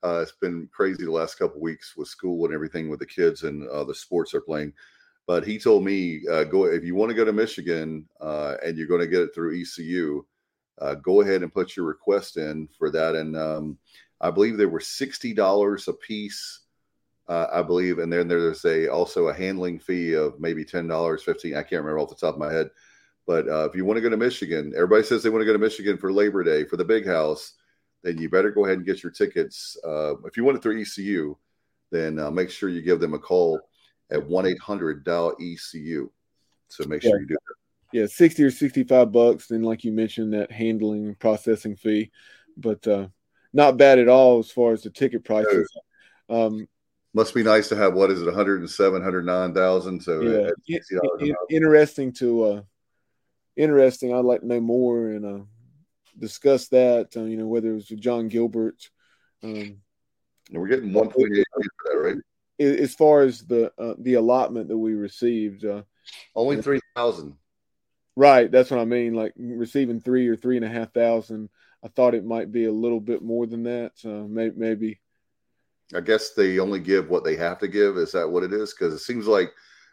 Uh, it's been crazy the last couple of weeks with school and everything with the kids and uh, the sports they're playing. But he told me, uh, go if you want to go to Michigan uh, and you're going to get it through E C U, uh, go ahead and put your request in for that. And um, I believe there were sixty dollars a piece, uh, I believe. And then there's a also a handling fee of maybe ten dollars, fifteen dollars. I can't remember off the top of my head. But uh, if you want to go to Michigan, everybody says they want to go to Michigan for Labor Day, for the Big House, then you better go ahead and get your tickets. Uh, if you want it through E C U, then uh, make sure you give them a call at one eight hundred D A L E C U. So make sure yeah. you do that. Yeah, sixty or sixty-five bucks. Then, like you mentioned, that handling and processing fee. But uh, not bad at all as far as the ticket prices. No. Um, Must be nice to have, what is it, one hundred seven thousand, one hundred nine thousand. So yeah. it, it, interesting to uh, – interesting. I'd like to know more and uh, discuss that, uh, you know, whether it was with John Gilbert. Um, and we're getting one point eight for that, right? As far as the uh, the allotment that we received. Uh, Only three thousand. Right. That's what I mean, like receiving three or three and a half thousand. I thought it might be a little bit more than that, uh, may, maybe – I guess they only give what they have to give. Is that what it is? Because it seems like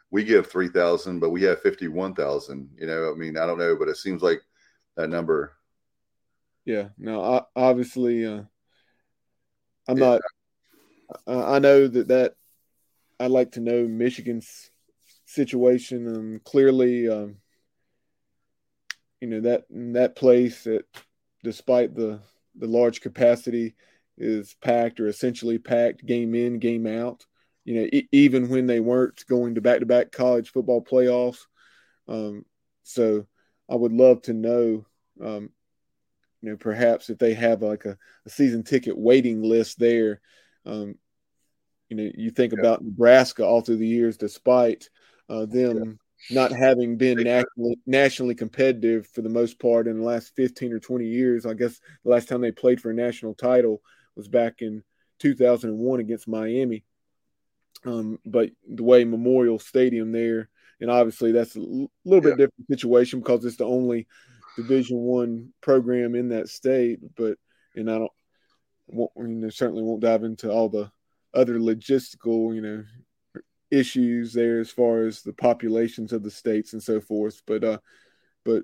we give three thousand, but we have fifty-one thousand. You know, I mean, I don't know, but it seems like that number. Yeah. No, I, obviously, uh, I'm yeah. not. I, I know that that I'd like to know Michigan's situation. Um, clearly, um, you know, that that place that, despite the the large capacity, is packed or essentially packed game in, game out, you know, e- even when they weren't going to back-to-back college football playoffs. Um, so I would love to know, um, you know, perhaps if they have like a, a season ticket waiting list there. Um, you know, you think yeah. about Nebraska all through the years, despite uh, them yeah. not having been nationally, nationally competitive for the most part in the last fifteen or twenty years. I guess the last time they played for a national title was back in two thousand one against Miami. Um, but the way Memorial Stadium there, and obviously that's a l- little bit yeah. different situation because it's the only Division I program in that state. But, and I don't, won't, you know, certainly won't dive into all the other logistical, you know, issues there as far as the populations of the states and so forth. But, uh, but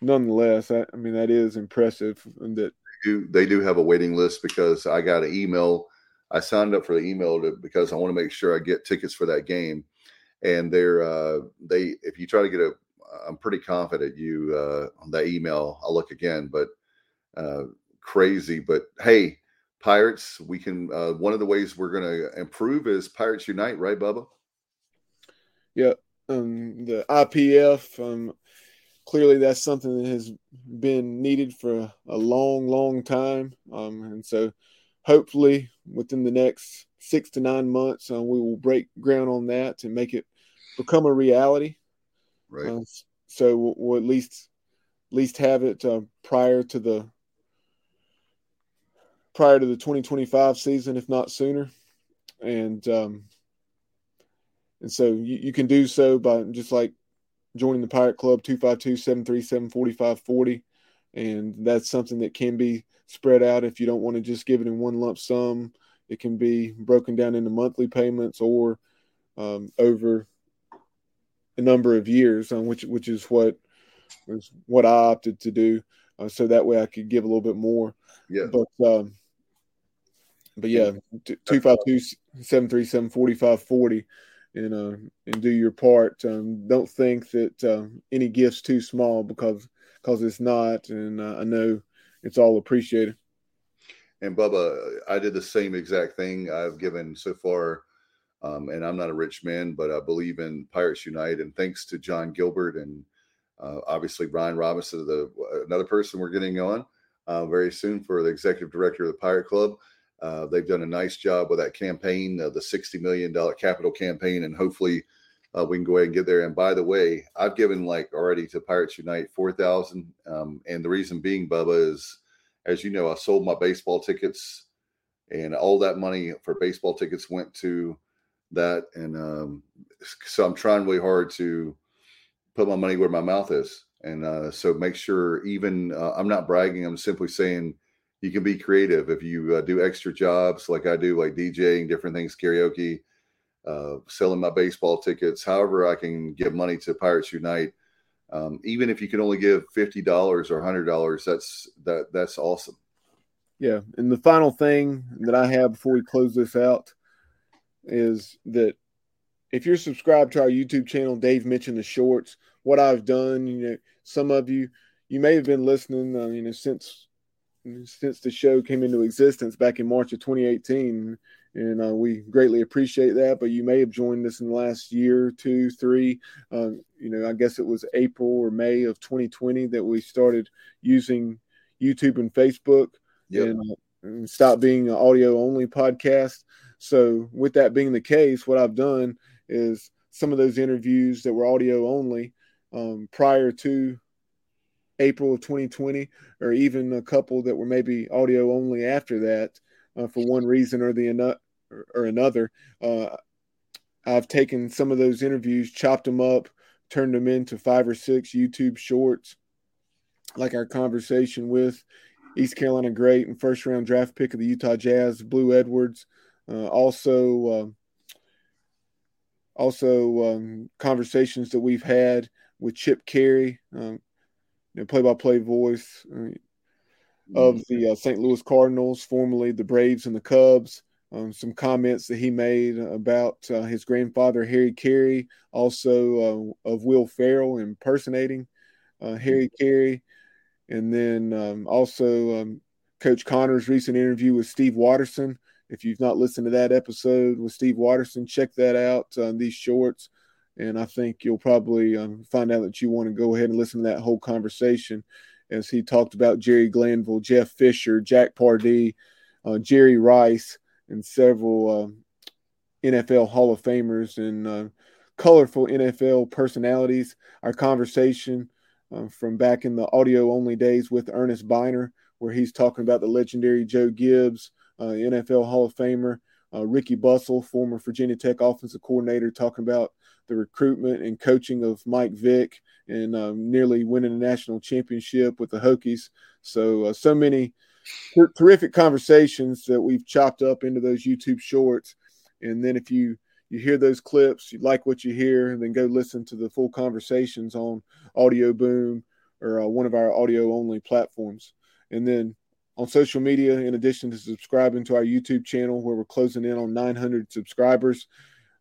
nonetheless, I, I mean, that is impressive that, Do, they do have a waiting list because I got an email. I signed up for the email to, because I want to make sure I get tickets for that game. And they're uh, they if you try to get a, I'm pretty confident you uh, on that email. I'll look again, but uh, crazy. But hey, Pirates, we can. Uh, one of the ways we're going to improve is Pirates Unite, right, Bubba? Yeah, um, the I P F. Um, Clearly, that's something that has been needed for a long, long time. Um, and so hopefully within the next six to nine months, uh, we will break ground on that and make it become a reality. Right. Uh, so we'll, we'll at least at least have it uh, prior to the prior to the twenty twenty-five season, if not sooner. And um, and so you, you can do so by just like joining the Pirate Club, two five two, seven three seven, four five four zero. And that's something that can be spread out if you don't want to just give it in one lump sum. It can be broken down into monthly payments or um, over a number of years, um, which which is what was what I opted to do. Uh, so that way I could give a little bit more. Yeah. But, um, but yeah, two five two, seven three seven, four five four zero. And uh, and do your part. Um, don't think that uh, any gift's too small because because it's not. And uh, I know it's all appreciated. And Bubba, I did the same exact thing I've given so far. Um, and I'm not a rich man, but I believe in Pirates Unite. And thanks to John Gilbert and uh, obviously Brian Robinson, the another person we're getting on uh, very soon for the executive director of the Pirate Club. Uh, they've done a nice job with that campaign, uh, the sixty million dollars capital campaign, and hopefully uh, we can go ahead and get there. And by the way, I've given like already to Pirates Unite four thousand dollars. Um, and the reason being, Bubba, is, as you know, I sold my baseball tickets and all that money for baseball tickets went to that. And um, so I'm trying really hard to put my money where my mouth is. And uh, so make sure even uh, I'm not bragging. I'm simply saying, you can be creative if you uh, do extra jobs like I do, like DJing, different things, karaoke, uh, selling my baseball tickets. However, I can give money to Pirates Unite. Um, even if you can only give fifty dollars or one hundred dollars, that's that that's awesome. Yeah, and the final thing that I have before we close this out is that if you're subscribed to our YouTube channel, Dave mentioned the shorts, what I've done. You know, some of you, you may have been listening, uh, you know, since since the show came into existence back in March of twenty eighteen, and uh, we greatly appreciate that. But you may have joined us in the last year, two, three. Um, you know, I guess it was April or May of twenty twenty that we started using YouTube and Facebook, yep. and, uh, and stopped being an audio-only podcast. So with that being the case, what I've done is some of those interviews that were audio-only um, prior to April of twenty twenty, or even a couple that were maybe audio-only after that, Uh, for one reason or the anu- or, or another, uh, I've taken some of those interviews, chopped them up, turned them into five or six YouTube shorts, like our conversation with East Carolina great and first-round draft pick of the Utah Jazz, Blue Edwards. Uh, also, um, also um, conversations that we've had with Chip Carey, um, you know, play-by-play voice Uh, of the uh, Saint Louis Cardinals, formerly the Braves and the Cubs, um, some comments that he made about uh, his grandfather, Harry Carey, also uh, of Will Ferrell impersonating uh, Harry Carey, and then um, also um, Coach Connor's recent interview with Steve Watterson. If you've not listened to that episode with Steve Watterson, check that out on uh, these shorts, and I think you'll probably um, find out that you want to go ahead and listen to that whole conversation, as he talked about Jerry Glanville, Jeff Fisher, Jack Pardee, uh, Jerry Rice, and several uh, N F L Hall of Famers and uh, colorful N F L personalities. Our conversation uh, from back in the audio-only days with Ernest Biner, where he's talking about the legendary Joe Gibbs, uh, N F L Hall of Famer, uh, Ricky Bussell, former Virginia Tech offensive coordinator, talking about the recruitment and coaching of Mike Vick, and um, nearly winning the national championship with the Hokies. So, uh, so many ter- terrific conversations that we've chopped up into those YouTube shorts. And then if you, you hear those clips, you like what you hear, and then go listen to the full conversations on Audio Boom or uh, one of our audio-only platforms. And then on social media, in addition to subscribing to our YouTube channel, where we're closing in on nine hundred subscribers,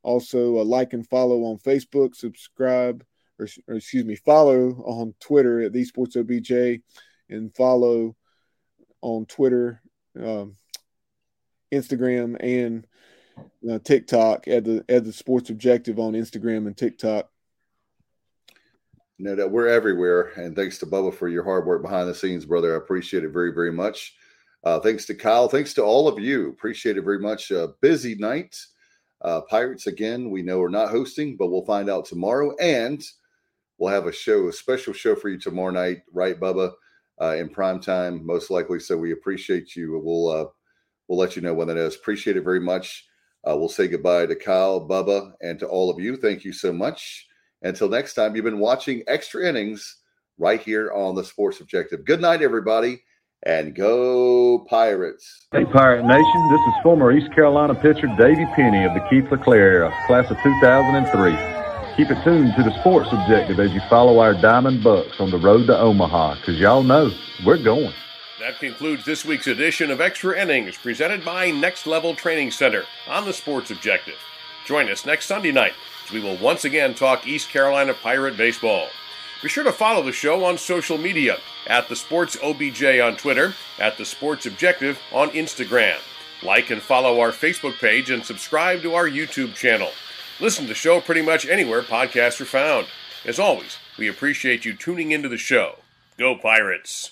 also uh, like and follow on Facebook, subscribe, Or, or excuse me, follow on Twitter at TheSportsOBJ, and follow on Twitter, um, Instagram, and uh, TikTok at the at the Sports Objective on Instagram and TikTok. No doubt, we're everywhere, and thanks to Bubba for your hard work behind the scenes, brother. I appreciate it very, very much. Uh, thanks to Kyle. Thanks to all of you. Appreciate it very much. Uh, busy night. Uh, Pirates again. We know are not hosting, but we'll find out tomorrow, and we'll have a show, a special show for you tomorrow night, right, Bubba, uh, in prime time, most likely. So we appreciate you. We'll uh, we'll let you know when that is. Appreciate it very much. Uh, we'll say goodbye to Kyle, Bubba, and to all of you. Thank you so much. Until next time, you've been watching Extra Innings right here on the Sports Objective. Good night, everybody, and go Pirates. Hey, Pirate Nation, this is former East Carolina pitcher Davey Penny of the Keith LeClaire era, class of two thousand three. Keep it tuned to the Sports Objective as you follow our Diamond Bucks on the road to Omaha, because y'all know we're going. That concludes this week's edition of Extra Innings, presented by Next Level Training Center on the Sports Objective. Join us next Sunday night as we will once again talk East Carolina Pirate baseball. Be sure to follow the show on social media, at the Sports O B J on Twitter, at the Sports Objective on Instagram. Like and follow our Facebook page and subscribe to our YouTube channel. Listen to the show pretty much anywhere podcasts are found. As always, we appreciate you tuning into the show. Go Pirates!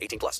eighteen plus.